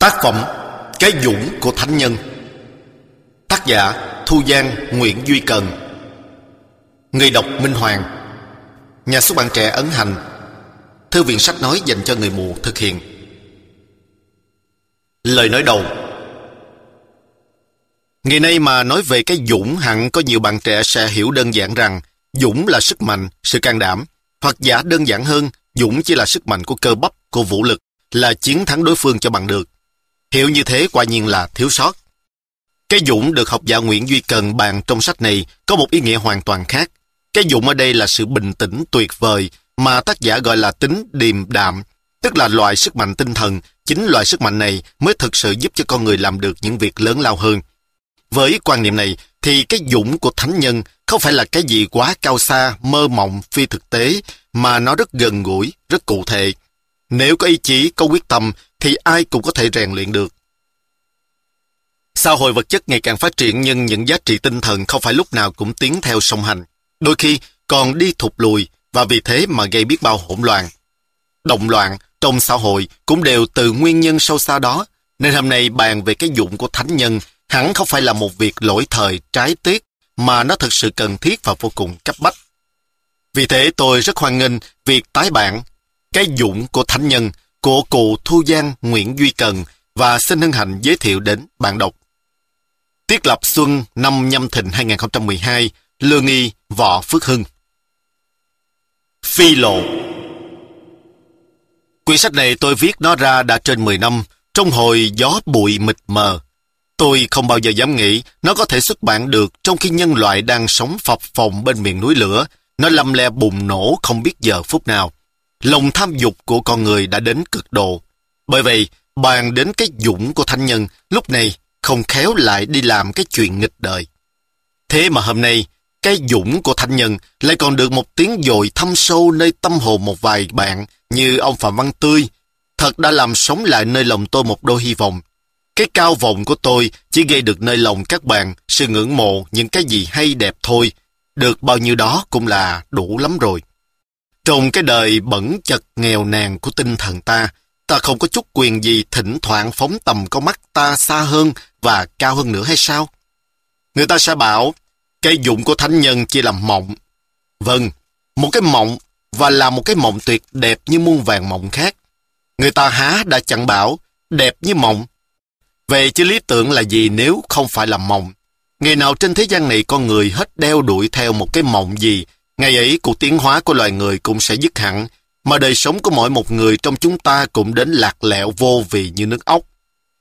Tác phẩm Cái Dũng của Thánh Nhân. Tác giả Thu Giang Nguyễn Duy Cần. Người đọc Minh Hoàng. Nhà xuất bản trẻ ấn hành. Thư viện sách nói dành cho người mù thực hiện. Lời nói đầu. Ngày nay mà nói về cái dũng, hẳn có nhiều bạn trẻ sẽ hiểu đơn giản rằng dũng là sức mạnh, sự can đảm. Hoặc giả đơn giản hơn, dũng chỉ là sức mạnh của cơ bắp, của vũ lực, là chiến thắng đối phương cho bằng được. Hiểu như thế quả nhiên là thiếu sót. Cái dũng được học giả Nguyễn Duy Cần bàn trong sách này có một ý nghĩa hoàn toàn khác. Cái dũng ở đây là sự bình tĩnh tuyệt vời mà tác giả gọi là tính điềm đạm, tức là loại sức mạnh tinh thần. Chính loại sức mạnh này mới thực sự giúp cho con người làm được những việc lớn lao hơn. Với quan niệm này thì cái dũng của thánh nhân không phải là cái gì quá cao xa, mơ mộng, phi thực tế, mà nó rất gần gũi, rất cụ thể. Nếu có ý chí, có quyết tâm thì ai cũng có thể rèn luyện được. Xã hội vật chất ngày càng phát triển, nhưng những giá trị tinh thần không phải lúc nào cũng tiến theo song hành, đôi khi còn đi thụt lùi, và vì thế mà gây biết bao hỗn loạn. Động loạn trong xã hội cũng đều từ nguyên nhân sâu xa đó, nên hôm nay bàn về cái dũng của thánh nhân hẳn không phải là một việc lỗi thời, trái tiết, mà nó thực sự cần thiết và vô cùng cấp bách. Vì thế tôi rất hoan nghênh việc tái bản Cái Dũng của Thánh Nhân của cụ Thu Giang Nguyễn Duy Cần, và xin hân hạnh giới thiệu đến bạn đọc. Tiết lập xuân năm Nhâm Thìn 2012, Lương Y Võ Phước Hưng. Phi Lộ. Quyển sách này tôi viết nó ra đã trên 10 năm, trong hồi gió bụi mịt mờ. Tôi không bao giờ dám nghĩ nó có thể xuất bản được trong khi nhân loại đang sống phập phồng bên miền núi lửa. Nó lầm le bùng nổ không biết giờ phút nào. Lòng tham dục của con người đã đến cực độ. Bởi vậy, bàn đến cái dũng của thánh nhân lúc này không khéo lại đi làm cái chuyện nghịch đời. Thế mà hôm nay, cái dũng của thánh nhân lại còn được một tiếng dội thâm sâu nơi tâm hồn một vài bạn như ông Phạm Văn Tươi. Thật đã làm sống lại nơi lòng tôi một đôi hy vọng. Cái cao vọng của tôi chỉ gây được nơi lòng các bạn sự ngưỡng mộ những cái gì hay đẹp thôi. Được bao nhiêu đó cũng là đủ lắm rồi. Trong cái đời bẩn chật nghèo nàn của tinh thần ta, ta không có chút quyền gì thỉnh thoảng phóng tầm con mắt ta xa hơn và cao hơn nữa hay sao? Người ta sẽ bảo, cái dũng của thánh nhân chỉ là mộng. Vâng, một cái mộng, và là một cái mộng tuyệt đẹp như muôn vàn mộng khác. Người ta há đã chẳng bảo, đẹp như mộng. Vậy chứ lý tưởng là gì nếu không phải là mộng? Ngày nào trên thế gian này con người hết đeo đuổi theo một cái mộng gì, ngày ấy cuộc tiến hóa của loài người cũng sẽ dứt hẳn, mà đời sống của mỗi một người trong chúng ta cũng đến lạc lẽo vô vị như nước ốc.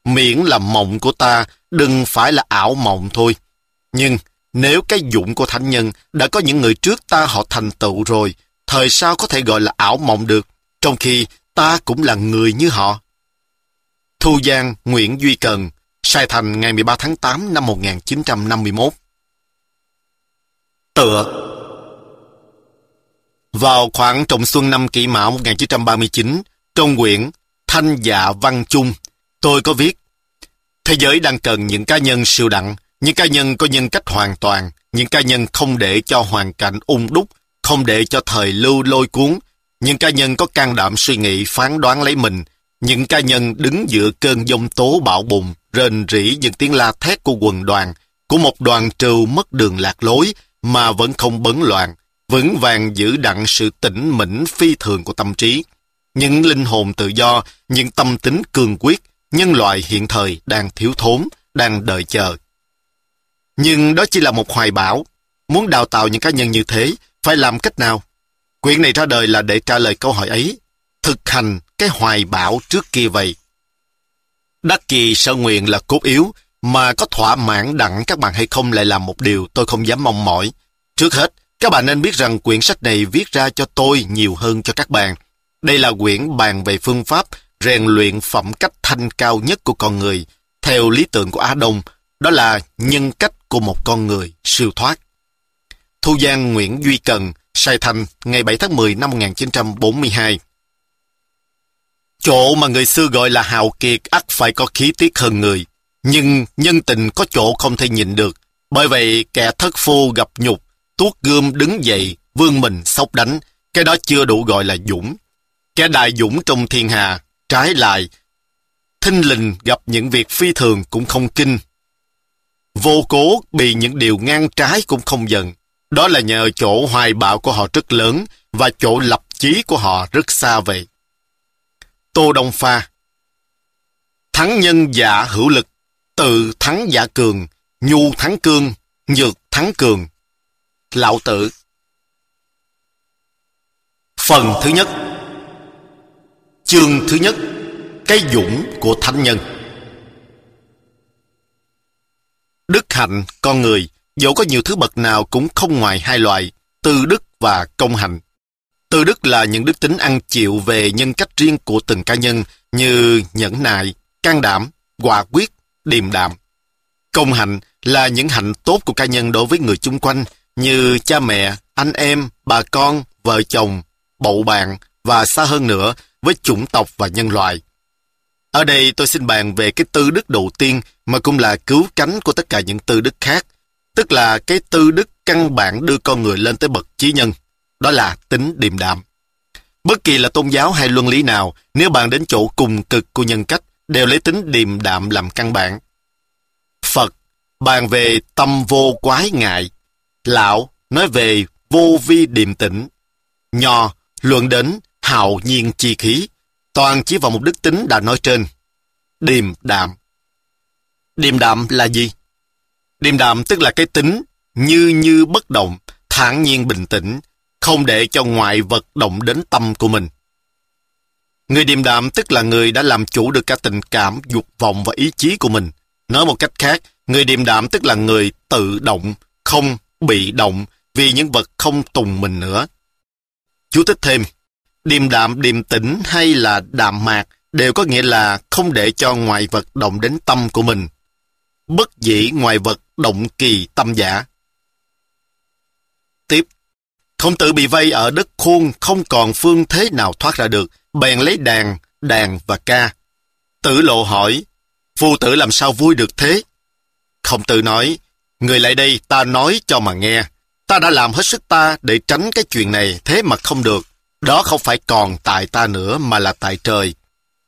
Miễn là mộng của ta đừng phải là ảo mộng thôi. Nhưng nếu cái dũng của thánh nhân đã có những người trước ta họ thành tựu rồi, thời sao có thể gọi là ảo mộng được, trong khi ta cũng là người như họ. Thu Giang Nguyễn Duy Cần, Sài Thành ngày 13 tháng 8 năm 1951. Tựa. Vào khoảng trọng xuân năm Kỷ Mão 1939, trong quyển Thanh Dạ Văn Chung, tôi có viết: Thế giới đang cần những cá nhân siêu đẳng, những cá nhân có nhân cách hoàn toàn, những cá nhân không để cho hoàn cảnh ung đúc, không để cho thời lưu lôi cuốn, những cá nhân có can đảm suy nghĩ phán đoán lấy mình, những cá nhân đứng giữa cơn giông tố bão bùng, rền rỉ những tiếng la thét của quần đoàn, của một đoàn trừu mất đường lạc lối mà vẫn không bấn loạn, vững vàng giữ đặng sự tĩnh mỉnh phi thường của tâm trí. Những linh hồn tự do, những tâm tính cương quyết, nhân loại hiện thời đang thiếu thốn, đang đợi chờ. Nhưng đó chỉ là một hoài bão. Muốn đào tạo những cá nhân như thế, phải làm cách nào? Quyển này ra đời là để trả lời câu hỏi ấy. Thực hành cái hoài bão trước kia vậy. Đắc kỳ sở nguyện là cốt yếu, mà có thỏa mãn đặng các bạn hay không lại là một điều tôi không dám mong mỏi. Trước hết, các bạn nên biết rằng quyển sách này viết ra cho tôi nhiều hơn cho các bạn. Đây là quyển bàn về phương pháp rèn luyện phẩm cách thanh cao nhất của con người, theo lý tưởng của Á Đông, đó là nhân cách của một con người siêu thoát. Thu Giang Nguyễn Duy Cần, Sài Thành, ngày 7 tháng 10 năm 1942. Chỗ mà người xưa gọi là hào kiệt ắt phải có khí tiết hơn người, nhưng nhân tình có chỗ không thể nhịn được. Bởi vậy kẻ thất phu gặp nhục, tuốt gươm đứng dậy, vươn mình sốc đánh, cái đó chưa đủ gọi là dũng. Kẻ đại dũng trong thiên hạ, trái lại, thinh lình gặp những việc phi thường cũng không kinh. Vô cố bị những điều ngang trái cũng không giận. Đó là nhờ chỗ hoài bão của họ rất lớn và chỗ lập chí của họ rất xa vậy. Tô Đông Pha: thắng nhân giả hữu lực, tự thắng giả cường, nhu thắng cương, nhược thắng cường. Lão Tử. Phần thứ nhất. Chương thứ nhất. Cái dũng của thánh nhân. Đức hạnh con người dẫu có nhiều thứ bậc nào cũng không ngoài hai loại, tư đức và công hạnh. Tư đức là những đức tính ăn chịu về nhân cách riêng của từng cá nhân như nhẫn nại, can đảm, quả quyết, điềm đạm. Công hạnh là những hạnh tốt của cá nhân đối với người chung quanh như cha mẹ, anh em, bà con, vợ chồng, bậu bạn và xa hơn nữa với chủng tộc và nhân loại. Ở đây tôi xin bàn về cái tư đức đầu tiên mà cũng là cứu cánh của tất cả những tư đức khác, tức là cái tư đức căn bản đưa con người lên tới bậc chí nhân, đó là tính điềm đạm. Bất kỳ là tôn giáo hay luân lý nào, nếu bạn đến chỗ cùng cực của nhân cách, đều lấy tính điềm đạm làm căn bản. Phật bàn về tâm vô quái ngại, Lão nói về vô vi điềm tĩnh, Nho luận đến hạo nhiên chi khí, toàn chỉ vào một đức tính đã nói trên. Điềm đạm. Điềm đạm là gì? Điềm đạm tức là cái tính như bất động, thản nhiên bình tĩnh, không để cho ngoại vật động đến tâm của mình. Người điềm đạm tức là người đã làm chủ được cả tình cảm, dục vọng và ý chí của mình. Nói một cách khác, người điềm đạm tức là người tự động, không bị động vì những vật không tùng mình nữa. Chú thích thêm, điềm đạm, điềm tĩnh hay là đạm mạc đều có nghĩa là không để cho ngoại vật động đến tâm của mình. Bất dĩ ngoại vật động kỳ tâm giả. Tiếp, Khổng Tử bị vây ở đất khuôn không còn phương thế nào thoát ra được, bèn lấy đàn và ca. Tử Lộ hỏi, phu tử làm sao vui được thế? Khổng Tử nói, người lại đây ta nói cho mà nghe, ta đã làm hết sức ta để tránh cái chuyện này thế mà không được, đó không phải còn tại ta nữa mà là tại trời.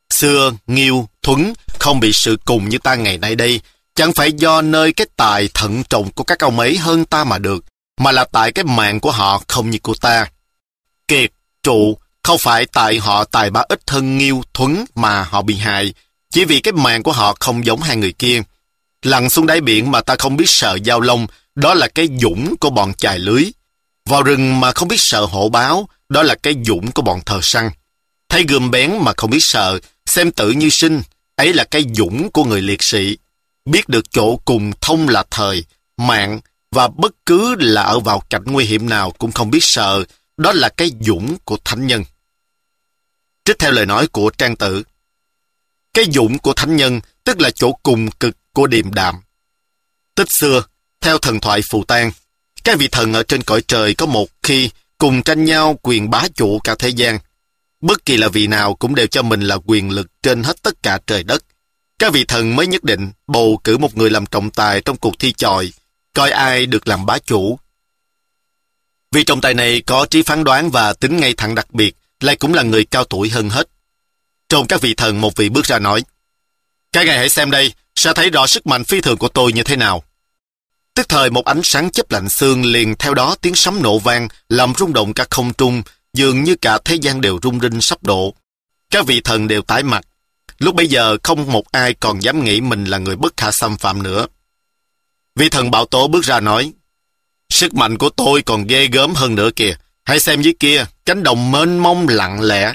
Xưa, Nghiêu, Thuấn không bị sự cùng như ta ngày nay đây, chẳng phải do nơi cái tài thận trọng của các ông ấy hơn ta mà được, mà là tại cái mạng của họ không như của ta. Kiệt, Trụ, không phải tại họ tài ba ít hơn Nghiêu, Thuấn mà họ bị hại, chỉ vì cái mạng của họ không giống hai người kia. Lặn xuống đáy biển mà ta không biết sợ giao long, đó là cái dũng của bọn chài lưới. Vào rừng mà không biết sợ hổ báo, đó là cái dũng của bọn thợ săn. Thấy gươm bén mà không biết sợ, xem tử như sinh, ấy là cái dũng của người liệt sĩ. Biết được chỗ cùng thông là thời, mạng và bất cứ là ở vào cảnh nguy hiểm nào cũng không biết sợ, đó là cái dũng của thánh nhân. Trích theo lời nói của Trang Tử, cái dũng của thánh nhân tức là chỗ cùng cực của điềm đạm. Tích xưa, theo thần thoại Phù Tang, các vị thần ở trên cõi trời có một khi cùng tranh nhau quyền bá chủ cả thế gian. Bất kỳ là vị nào cũng đều cho mình là quyền lực trên hết tất cả trời đất. Các vị thần mới nhất định bầu cử một người làm trọng tài trong cuộc thi chọi, coi ai được làm bá chủ. Vị trọng tài này có trí phán đoán và tính ngay thẳng đặc biệt, lại cũng là người cao tuổi hơn hết. Trong các vị thần, một vị bước ra nói, các ngài hãy xem đây, sẽ thấy rõ sức mạnh phi thường của tôi như thế nào. Tức thời một ánh sáng chớp lạnh xương, liền theo đó tiếng sấm nổ vang, làm rung động cả không trung, dường như cả thế gian đều rung rinh sắp đổ. Các vị thần đều tái mặt. Lúc bấy giờ không một ai còn dám nghĩ mình là người bất khả xâm phạm nữa. Vị thần Bạo Tố bước ra nói, sức mạnh của tôi còn ghê gớm hơn nữa kìa, hãy xem dưới kia, cánh đồng mênh mông lặng lẽ.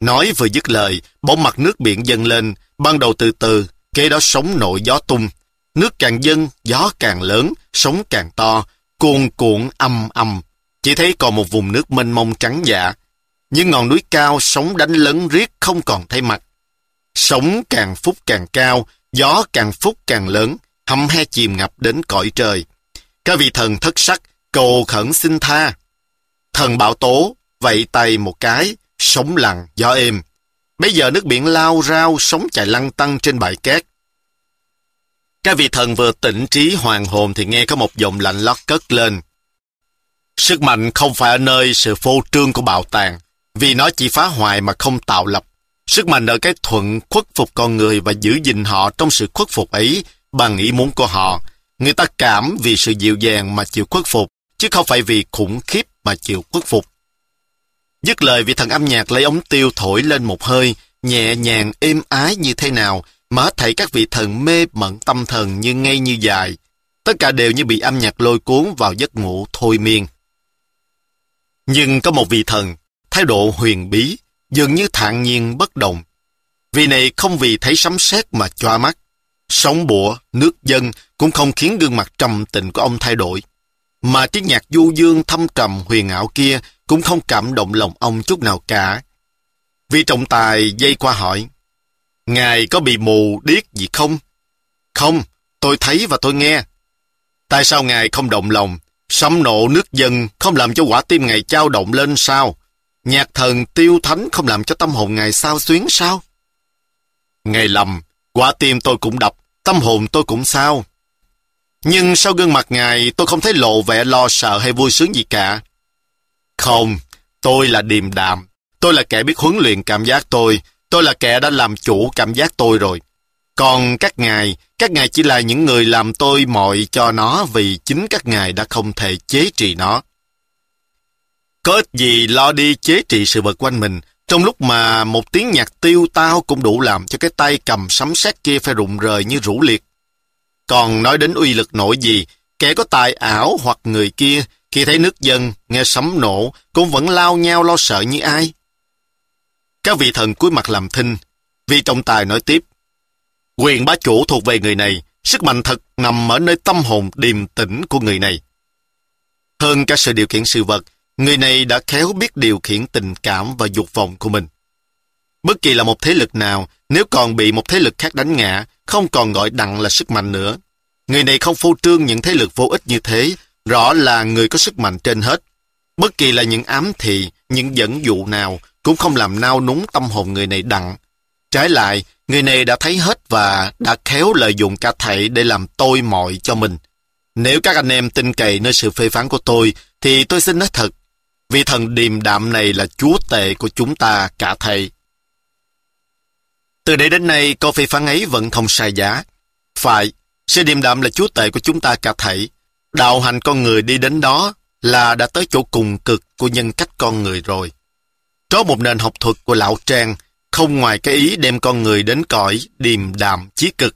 Nói vừa dứt lời, bỗng mặt nước biển dâng lên, ban đầu từ từ, kế đó sóng nổi gió tung. Nước càng dâng, gió càng lớn, sóng càng to, cuồn cuộn âm âm. Chỉ thấy còn một vùng nước mênh mông trắng dạ. Những ngọn núi cao, sóng đánh lấn riết không còn thấy mặt. Sóng càng phúc càng cao, gió càng phúc càng lớn, hăm he chìm ngập đến cõi trời. Các vị thần thất sắc, cầu khẩn xin tha. Thần Bạo Tố vẫy tay một cái, sóng lặng, gió êm. Bây giờ nước biển lao rao, sóng chạy lăn tăn trên bãi cát. Các vị thần vừa tỉnh trí hoàn hồn thì nghe có một giọng lạnh lót cất lên. Sức mạnh không phải ở nơi sự phô trương của bạo tàng, vì nó chỉ phá hoại mà không tạo lập. Sức mạnh ở cái thuận khuất phục con người và giữ gìn họ trong sự khuất phục ấy bằng ý muốn của họ. Người ta cảm vì sự dịu dàng mà chịu khuất phục, chứ không phải vì khủng khiếp mà chịu khuất phục. Dứt lời vị thần âm nhạc lấy ống tiêu thổi lên một hơi, nhẹ nhàng êm ái như thế nào, mà hết thảy các vị thần mê mẩn tâm thần như ngây như dại. Tất cả đều như bị âm nhạc lôi cuốn vào giấc ngủ thôi miên. Nhưng có một vị thần, thái độ huyền bí, dường như thản nhiên bất động. Vị này không vì thấy sấm sét mà choa mắt. Sóng bủa, nước dâng cũng không khiến gương mặt trầm tĩnh của ông thay đổi. Mà tiếng nhạc du dương thâm trầm huyền ảo kia cũng không cảm động lòng ông chút nào cả. Vị trọng tài dây qua hỏi, Ngài có bị mù điếc gì không? Không, tôi thấy và tôi nghe. Tại sao Ngài không động lòng? Sấm nổ nước dâng không làm cho quả tim Ngài chao động lên sao? Nhạc thần tiêu thánh không làm cho tâm hồn Ngài xao xuyến sao? Ngài lầm, quả tim tôi cũng đập, tâm hồn tôi cũng xao. Nhưng sau gương mặt Ngài tôi không thấy lộ vẻ lo sợ hay vui sướng gì cả. Không, tôi là điềm đạm, tôi là kẻ biết huấn luyện cảm giác tôi là kẻ đã làm chủ cảm giác tôi rồi. Còn các Ngài chỉ là những người làm tôi mọi cho nó vì chính các Ngài đã không thể chế trì nó. Có ích gì lo đi chế trị sự vật quanh mình, trong lúc mà một tiếng nhạc tiêu tao cũng đủ làm cho cái tay cầm sấm sét kia phải rụng rời như rũ liệt. Còn nói đến uy lực nổi gì, kẻ có tài ảo hoặc người kia, khi thấy nước dâng, nghe sấm nổ, cũng vẫn lao nhao lo sợ như ai. Các vị thần cúi mặt làm thinh, vị trọng tài nói tiếp. Quyền bá chủ thuộc về người này, sức mạnh thật nằm ở nơi tâm hồn điềm tĩnh của người này. Hơn cả sự điều khiển sự vật, người này đã khéo biết điều khiển tình cảm và dục vọng của mình. Bất kỳ là một thế lực nào, nếu còn bị một thế lực khác đánh ngã, không còn gọi đặng là sức mạnh nữa. Người này không phô trương những thế lực vô ích như thế, rõ là người có sức mạnh trên hết. Bất kỳ là những ám thị, những dẫn dụ nào, cũng không làm nao núng tâm hồn người này đặng. Trái lại, người này đã thấy hết và đã khéo lợi dụng cả thảy để làm tôi mọi cho mình. Nếu các anh em tin cậy nơi sự phê phán của tôi, thì tôi xin nói thật, vị thần điềm đạm này là chúa tể của chúng ta cả thầy. Từ đây đến nay, câu phê phán ấy vẫn không sai giá. Phải, sự điềm đạm là chúa tể của chúng ta cả thảy. Đạo hành con người đi đến đó là đã tới chỗ cùng cực của nhân cách con người rồi. Có một nền học thuật của lão Trang, không ngoài cái ý đem con người đến cõi điềm đạm chí cực.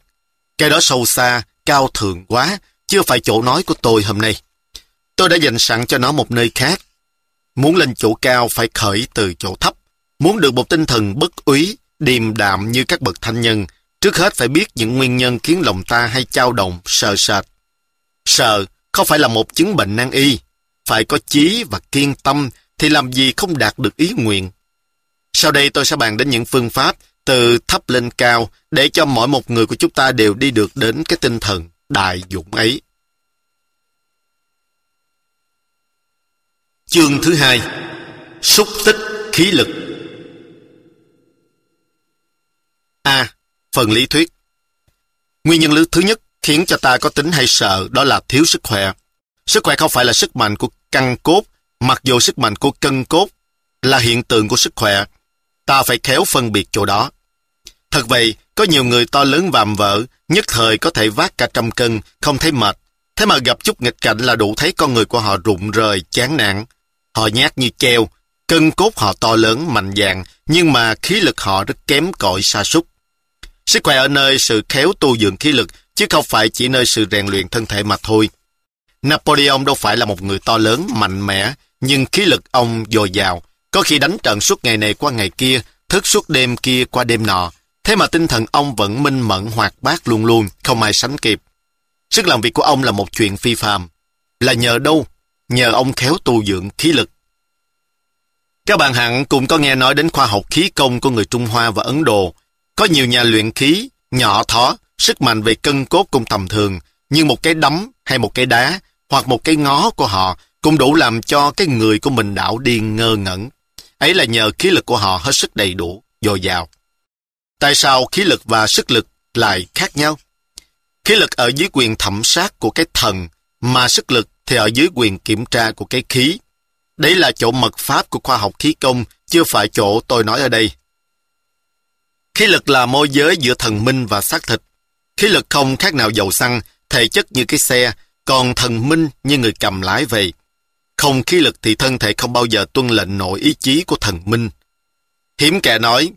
Cái đó sâu xa, cao thượng quá, chưa phải chỗ nói của tôi hôm nay. Tôi đã dành sẵn cho nó một nơi khác. Muốn lên chỗ cao phải khởi từ chỗ thấp. Muốn được một tinh thần bất úy, điềm đạm như các bậc thánh nhân, trước hết phải biết những nguyên nhân khiến lòng ta hay chao động, sợ sệt. Sợ không phải là một chứng bệnh nan y. Phải có chí và kiên tâm thì làm gì không đạt được ý nguyện. Sau đây tôi sẽ bàn đến những phương pháp từ thấp lên cao để cho mỗi một người của chúng ta đều đi được đến cái tinh thần đại dũng ấy. Chương thứ hai, xúc tích khí lực. A. Phần lý thuyết. Nguyên nhân thứ nhất khiến cho ta có tính hay sợ đó là thiếu sức khỏe. Sức khỏe không phải là sức mạnh của căn cốt, mặc dù sức mạnh của cân cốt là hiện tượng của sức khỏe. Ta phải khéo phân biệt chỗ đó. Thật vậy, có nhiều người to lớn vạm vỡ, nhất thời có thể vác cả 100 cân, không thấy mệt. Thế mà gặp chút nghịch cảnh là đủ thấy con người của họ rụng rời, chán nản. Họ nhát như treo, cân cốt họ to lớn, mạnh dạn, nhưng mà khí lực họ rất kém cỏi, sa sút. Sức khỏe ở nơi sự khéo tu dưỡng khí lực, chứ không phải chỉ nơi sự rèn luyện thân thể mà thôi. Napoleon đâu phải là một người to lớn, mạnh mẽ, nhưng khí lực ông dồi dào. Có khi đánh trận suốt ngày này qua ngày kia, thức suốt đêm kia qua đêm nọ. Thế mà tinh thần ông vẫn minh mẫn hoạt bát luôn luôn, không ai sánh kịp. Sức làm việc của ông là một chuyện phi phàm. Là nhờ đâu? Nhờ ông khéo tu dưỡng khí lực. Các bạn hẳn cũng có nghe nói đến khoa học khí công của người Trung Hoa và Ấn Độ. Có nhiều nhà luyện khí, nhỏ thó, sức mạnh về cân cốt cũng tầm thường, nhưng một cái đấm hay một cái đá hoặc một cái ngó của họ cũng đủ làm cho cái người của mình đảo đi ngơ ngẩn. Ấy là nhờ khí lực của họ hết sức đầy đủ, dồi dào. Tại sao khí lực và sức lực lại khác nhau? Khí lực ở dưới quyền thẩm sát của cái thần, mà sức lực thì ở dưới quyền kiểm tra của cái khí. Đấy là chỗ mật pháp của khoa học khí công, chưa phải chỗ tôi nói ở đây. Khí lực là môi giới giữa thần minh và xác thịt. Khí lực không khác nào dầu xăng, thể chất như cái xe, còn thần minh như người cầm lái về. Không khí lực thì thân thể không bao giờ tuân lệnh nổi ý chí của thần minh. Hiểm kẻ nói,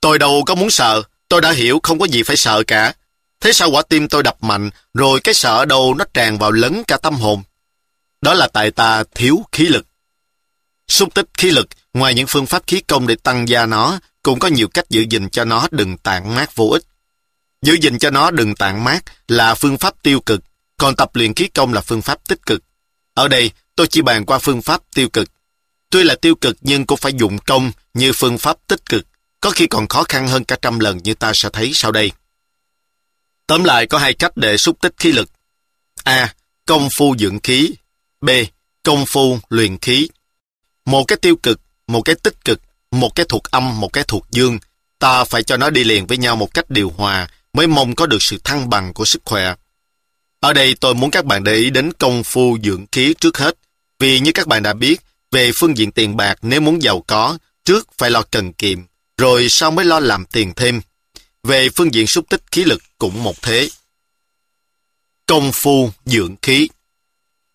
tôi đâu có muốn sợ, tôi đã hiểu không có gì phải sợ cả. Thế sao quả tim tôi đập mạnh, rồi cái sợ đâu nó tràn vào lấn cả tâm hồn? Đó là tại ta thiếu khí lực. Xúc tích khí lực, ngoài những phương pháp khí công để tăng gia nó, cũng có nhiều cách giữ gìn cho nó đừng tản mát vô ích. Giữ gìn cho nó đừng tản mát là phương pháp tiêu cực, còn tập luyện khí công là phương pháp tích cực. Ở đây, tôi chỉ bàn qua phương pháp tiêu cực. Tuy là tiêu cực nhưng cũng phải dụng công như phương pháp tích cực, có khi còn khó khăn hơn cả trăm lần như ta sẽ thấy sau đây. Tóm lại có hai cách để xúc tích khí lực. A. Công phu dưỡng khí. B. Công phu luyện khí. Một cái tiêu cực, một cái tích cực, một cái thuộc âm, một cái thuộc dương. Ta phải cho nó đi liền với nhau một cách điều hòa mới mong có được sự thăng bằng của sức khỏe. Ở đây tôi muốn các bạn để ý đến công phu dưỡng khí trước hết. Vì như các bạn đã biết, về phương diện tiền bạc nếu muốn giàu có, trước phải lo cần kiệm, rồi sau mới lo làm tiền thêm. Về phương diện xúc tích khí lực cũng một thế. Công phu dưỡng khí.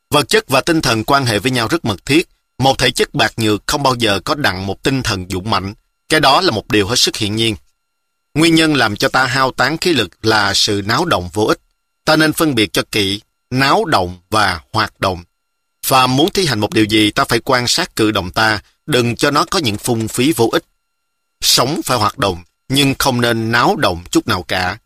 Vật chất và tinh thần quan hệ với nhau rất mật thiết. Một thể chất bạc nhược không bao giờ có đặng một tinh thần dũng mạnh. Cái đó là một điều hết sức hiển nhiên. Nguyên nhân làm cho ta hao tán khí lực là sự náo động vô ích. Ta nên phân biệt cho kỹ náo động và hoạt động. Và muốn thi hành một điều gì ta phải quan sát cử động ta, đừng cho nó có những phung phí vô ích. Sống phải hoạt động, nhưng không nên náo động chút nào cả.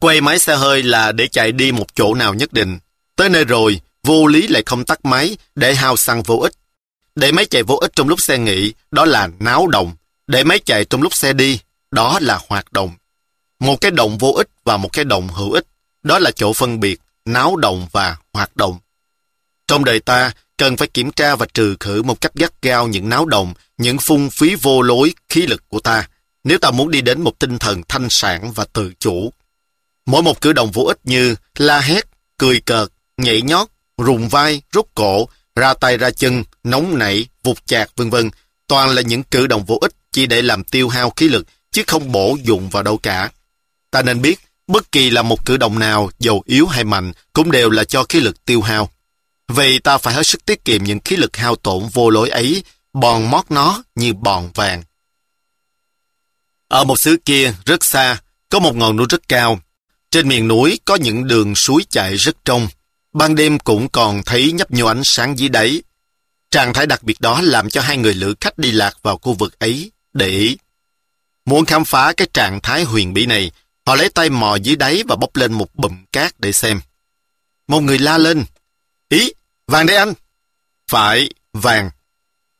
Quay máy xe hơi là để chạy đi một chỗ nào nhất định. Tới nơi rồi, vô lý lại không tắt máy để hao xăng vô ích. Để máy chạy vô ích trong lúc xe nghỉ, đó là náo động. Để máy chạy trong lúc xe đi, đó là hoạt động. Một cái động vô ích và một cái động hữu ích, đó là chỗ phân biệt náo động và hoạt động. Trong đời ta, cần phải kiểm tra và trừ khử một cách gắt gao những náo động, những phung phí vô lối khí lực của ta, nếu ta muốn đi đến một tinh thần thanh sản và tự chủ. Mỗi một cử động vô ích như la hét, cười cợt, nhảy nhót, rùng vai, rút cổ, ra tay ra chân, nóng nảy, vụt chạc, v.v. toàn là những cử động vô ích chỉ để làm tiêu hao khí lực, chứ không bổ dụng vào đâu cả. Ta nên biết, bất kỳ là một cử động nào, dầu yếu hay mạnh, cũng đều là cho khí lực tiêu hao. Vậy ta phải hết sức tiết kiệm những khí lực hao tổn vô lối ấy, bòn mót nó như bòn vàng. Ở một xứ kia, rất xa, có một ngọn núi rất cao. Trên miền núi có những đường suối chảy rất trong. Ban đêm cũng còn thấy nhấp nhô ánh sáng dưới đáy. Trạng thái đặc biệt đó làm cho hai người lữ khách đi lạc vào khu vực ấy để ý. Muốn khám phá cái trạng thái huyền bí này, họ lấy tay mò dưới đáy và bốc lên một bụm cát để xem. Một người la lên, "Ý, vàng đấy anh." "Phải, vàng."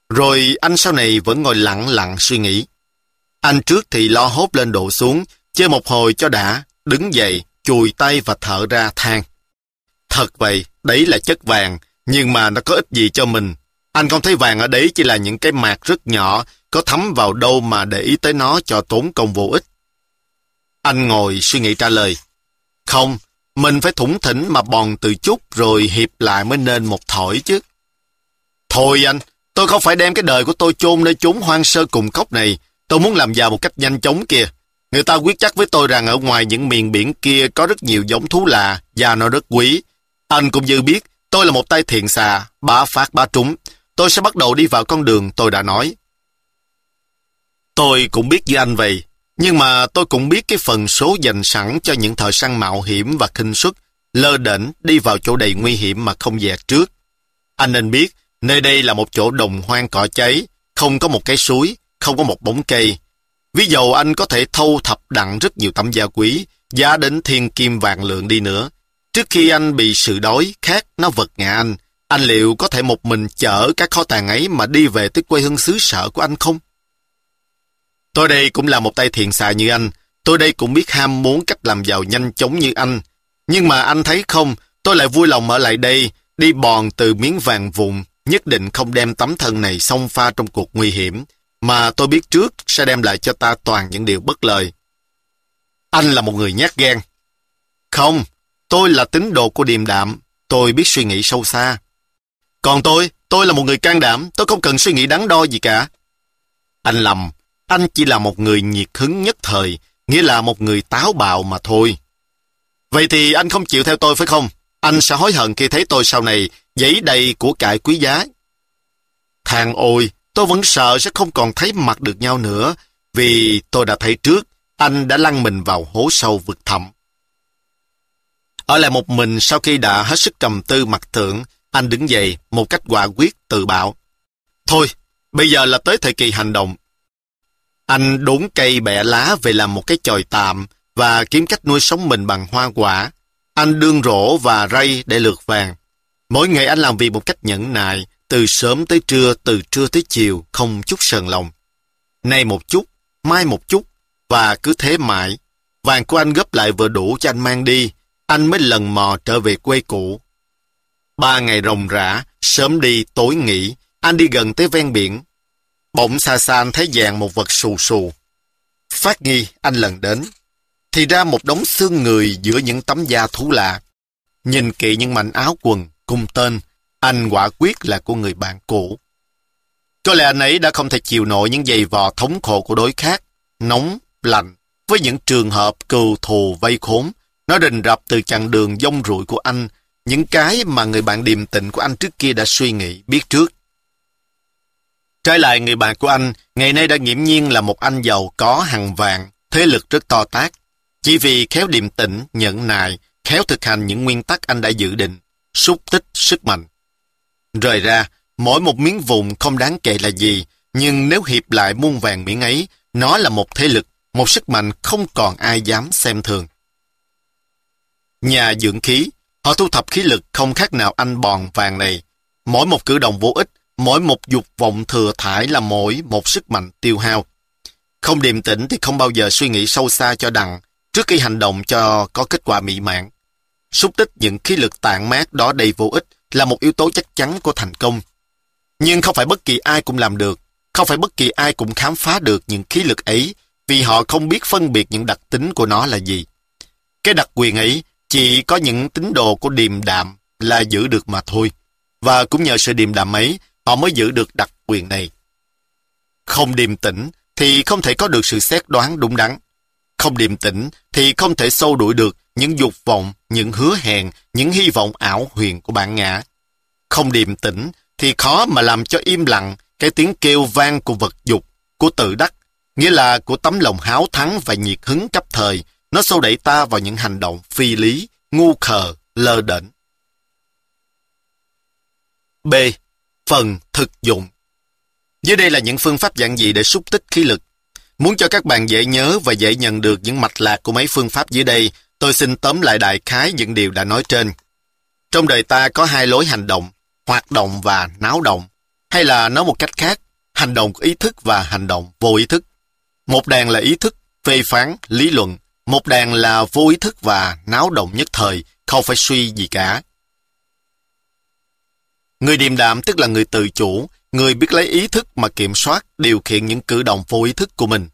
Rồi anh sau này vẫn ngồi lặng lặng suy nghĩ. Anh trước thì lo hốt lên đổ xuống, chơi một hồi cho đã, đứng dậy, chùi tay và thở ra than. Thật vậy, đấy là chất vàng, nhưng mà nó có ích gì cho mình. Anh không thấy vàng ở đấy chỉ là những cái mạt rất nhỏ, có thấm vào đâu mà để ý tới nó cho tốn công vô ích. Anh ngồi suy nghĩ trả lời. Không, mình phải thủng thỉnh mà bòn từ chút rồi hiệp lại mới nên một thỏi chứ. Thôi anh, tôi không phải đem cái đời của tôi chôn nơi chốn hoang sơ cùng cốc này. Tôi muốn làm giàu một cách nhanh chóng kìa. Người ta quyết chắc với tôi rằng ở ngoài những miền biển kia có rất nhiều giống thú lạ và nó rất quý. Anh cũng dư biết, tôi là một tay thiện xà, bá phát bá trúng. Tôi sẽ bắt đầu đi vào con đường tôi đã nói. Tôi cũng biết như anh vậy, nhưng mà tôi cũng biết cái phần số dành sẵn cho những thợ săn mạo hiểm và khinh suất, lơ đễnh đi vào chỗ đầy nguy hiểm mà không dè trước. Anh nên biết, nơi đây là một chỗ đồng hoang cỏ cháy, không có một cái suối, không có một bóng cây. Ví dụ anh có thể thâu thập đặng rất nhiều tấm gia quý, giá đến thiên kim vạn lượng đi nữa. Trước khi anh bị sự đói, khát, nó vật ngã anh liệu có thể một mình chở các kho tàng ấy mà đi về tới quê hương xứ sở của anh không? Tôi đây cũng là một tay thiện xạ như anh, tôi đây cũng biết ham muốn cách làm giàu nhanh chóng như anh. Nhưng mà anh thấy không, tôi lại vui lòng ở lại đây, đi bòn từ miếng vàng vụn, nhất định không đem tấm thân này xông pha trong cuộc nguy hiểm, mà tôi biết trước sẽ đem lại cho ta toàn những điều bất lợi. Anh là một người nhát gan. Không, tôi là tín đồ của điềm đạm, tôi biết suy nghĩ sâu xa. Còn tôi là một người can đảm, tôi không cần suy nghĩ đắn đo gì cả. Anh lầm. Anh chỉ là một người nhiệt hứng nhất thời, nghĩa là một người táo bạo mà thôi. Vậy thì anh không chịu theo tôi phải không? Anh sẽ hối hận khi thấy tôi sau này giẫy đầy của cải quý giá. Thằng ôi, tôi vẫn sợ sẽ không còn thấy mặt được nhau nữa, vì tôi đã thấy trước, anh đã lăn mình vào hố sâu vực thẳm. Ở lại một mình sau khi đã hết sức trầm tư mặc tượng, anh đứng dậy một cách quả quyết tự bảo. Thôi, bây giờ là tới thời kỳ hành động. Anh đốn cây bẻ lá về làm một cái chòi tạm và kiếm cách nuôi sống mình bằng hoa quả. Anh đương rổ và rây để lượt vàng. Mỗi ngày anh làm việc một cách nhẫn nại, từ sớm tới trưa, từ trưa tới chiều, không chút sờn lòng. Nay một chút, mai một chút, và cứ thế mãi. Vàng của anh gấp lại vừa đủ cho anh mang đi, anh mới lần mò trở về quê cũ. 3 ngày ròng rã, sớm đi tối nghỉ, anh đi gần tới ven biển. Bỗng xa xa anh thấy vàng một vật xù xù. Phát nghi, anh lần đến. Thì ra một đống xương người giữa những tấm da thú lạ. Nhìn kỹ những mảnh áo quần, cùng tên, anh quả quyết là của người bạn cũ. Có lẽ anh ấy đã không thể chịu nổi những giày vò thống khổ của đối khác, nóng, lạnh, với những trường hợp cừu thù vây khốn, nó rình rập từ chặng đường dông ruổi của anh, những cái mà người bạn điềm tĩnh của anh trước kia đã suy nghĩ biết trước. Trái lại, người bạn của anh ngày nay đã nghiễm nhiên là một anh giàu có hàng vạn, thế lực rất to tát, chỉ vì khéo điềm tĩnh, nhẫn nại, khéo thực hành những nguyên tắc anh đã dự định, xúc tích sức mạnh. Rời ra, mỗi một miếng vùng không đáng kể là gì, nhưng nếu hiệp lại muôn vàng miếng ấy, nó là một thế lực, một sức mạnh không còn ai dám xem thường. Nhà dưỡng khí, họ thu thập khí lực không khác nào anh bòn vàng này. Mỗi một cử động vô ích, mỗi một dục vọng thừa thải là mỗi một sức mạnh tiêu hao. Không điềm tĩnh thì không bao giờ suy nghĩ sâu xa cho đặng, trước khi hành động cho có kết quả mỹ mãn. Xúc tích những khí lực tản mát đó đầy vô ích là một yếu tố chắc chắn của thành công. Nhưng không phải bất kỳ ai cũng làm được, không phải bất kỳ ai cũng khám phá được những khí lực ấy, vì họ không biết phân biệt những đặc tính của nó là gì. Cái đặc quyền ấy chỉ có những tín đồ của điềm đạm là giữ được mà thôi, và cũng nhờ sự điềm đạm ấy, họ mới giữ được đặc quyền này. Không điềm tĩnh thì không thể có được sự xét đoán đúng đắn. Không điềm tĩnh thì không thể xâu đuổi được những dục vọng, những hứa hẹn, những hy vọng ảo huyền của bản ngã. Không điềm tĩnh thì khó mà làm cho im lặng cái tiếng kêu vang của vật dục, của tự đắc, nghĩa là của tấm lòng háo thắng và nhiệt hứng cấp thời. Nó xô đẩy ta vào những hành động phi lý, ngu khờ, lơ đễnh. B. Phần thực dụng. Dưới đây là những phương pháp giản dị để xúc tích khí lực. Muốn cho các bạn dễ nhớ và dễ nhận được những mạch lạc của mấy phương pháp dưới đây, tôi xin tóm lại đại khái những điều đã nói trên. Trong đời ta có 2 lối hành động, hoạt động và náo động, hay là nói một cách khác, hành động ý thức và hành động vô ý thức. Một đàn là ý thức, phê phán, lý luận, một đàn là vô ý thức và náo động nhất thời, không phải suy gì cả. Người điềm đạm tức là người tự chủ, người biết lấy ý thức mà kiểm soát, điều khiển những cử động vô ý thức của mình.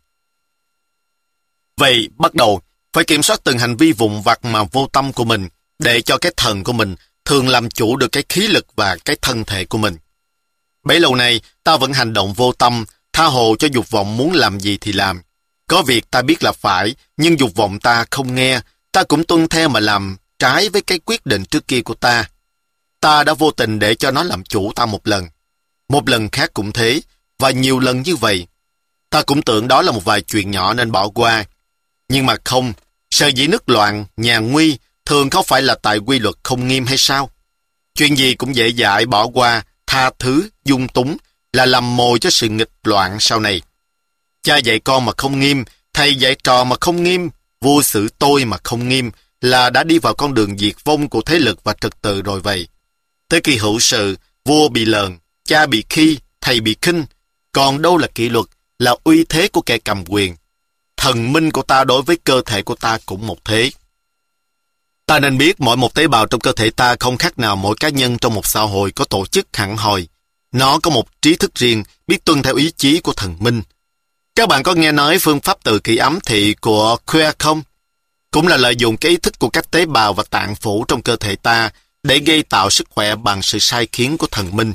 Vậy bắt đầu, phải kiểm soát từng hành vi vụn vặt mà vô tâm của mình, để cho cái thần của mình thường làm chủ được cái khí lực và cái thân thể của mình. Bấy lâu nay, ta vẫn hành động vô tâm, tha hồ cho dục vọng muốn làm gì thì làm. Có việc ta biết là phải, nhưng dục vọng ta không nghe, ta cũng tuân theo mà làm trái với cái quyết định trước kia của ta. Ta đã vô tình để cho nó làm chủ ta một lần khác cũng thế, và nhiều lần như vậy. Ta cũng tưởng đó là một vài chuyện nhỏ nên bỏ qua. Nhưng mà không, sở dĩ nước loạn, nhà nguy, thường không phải là tại quy luật không nghiêm hay sao? Chuyện gì cũng dễ dãi bỏ qua, tha thứ, dung túng, là làm mồi cho sự nghịch loạn sau này. Cha dạy con mà không nghiêm, thầy dạy trò mà không nghiêm, vua xử tôi mà không nghiêm, là đã đi vào con đường diệt vong của thế lực và trật tự rồi vậy. Tới khi hữu sự, vua bị lờn, cha bị khi, thầy bị khinh, còn đâu là kỷ luật, là uy thế của kẻ cầm quyền. Thần minh của ta đối với cơ thể của ta cũng một thế. Ta nên biết mỗi một tế bào trong cơ thể ta không khác nào mỗi cá nhân trong một xã hội có tổ chức hẳn hoi. Nó có một trí thức riêng, biết tuân theo ý chí của thần minh. Các bạn có nghe nói phương pháp tự kỷ ám thị của Khoa không? Cũng là lợi dụng cái ý thức của các tế bào và tạng phủ trong cơ thể ta để gây tạo sức khỏe bằng sự sai khiến của thần minh.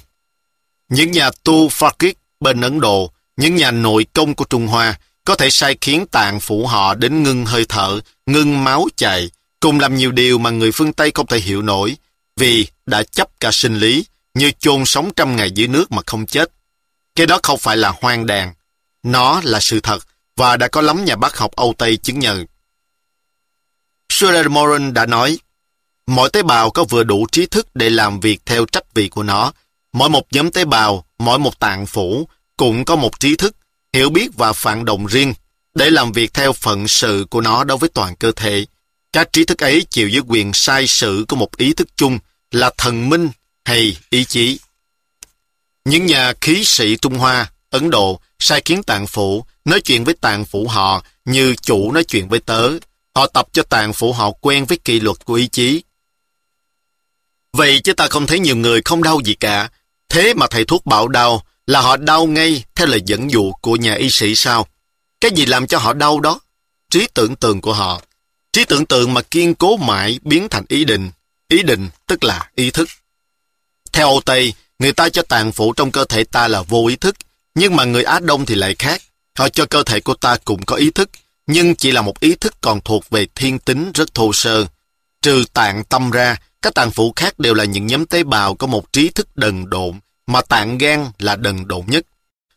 Những nhà tu Phật bên Ấn Độ Những nhà nội công của Trung Hoa có thể sai khiến tạng phủ họ đến ngưng hơi thở, ngưng máu chảy, cùng làm nhiều điều mà người phương Tây không thể hiểu nổi, vì đã chấp cả sinh lý, như chôn sống trăm ngày dưới nước mà không chết. Cái đó không phải là hoang đàn, nó là sự thật, và đã có lắm nhà bác học Âu Tây chứng nhận. Schuler-Morin đã nói, mỗi tế bào có vừa đủ trí thức để làm việc theo trách vị của nó. Mỗi một nhóm tế bào, mỗi một tạng phủ cũng có một trí thức, hiểu biết và phản động riêng để làm việc theo phận sự của nó đối với toàn cơ thể. Các trí thức ấy chịu dưới quyền sai sự của một ý thức chung là thần minh hay ý chí. Những nhà khí sĩ Trung Hoa, Ấn Độ sai khiến tạng phủ, nói chuyện với tạng phủ họ như chủ nói chuyện với tớ. Họ tập cho tạng phủ họ quen với kỷ luật của ý chí. Vậy chứ ta không thấy nhiều người không đau gì cả. Thế mà thầy thuốc bảo đau là họ đau ngay theo lời dẫn dụ của nhà y sĩ sao? Cái gì làm cho họ đau đó? Trí tưởng tượng của họ. Trí tưởng tượng mà kiên cố mãi biến thành ý định. Ý định tức là ý thức. Theo Âu Tây, người ta cho tạng phủ trong cơ thể ta là vô ý thức. Nhưng mà người Á Đông thì lại khác. Họ cho cơ thể của ta cũng có ý thức, nhưng chỉ là một ý thức còn thuộc về thiên tính rất thô sơ. Trừ tạng tâm ra, các tạng phủ khác đều là những nhóm tế bào có một trí thức đần độn, mà tạng gan là đần độn nhất.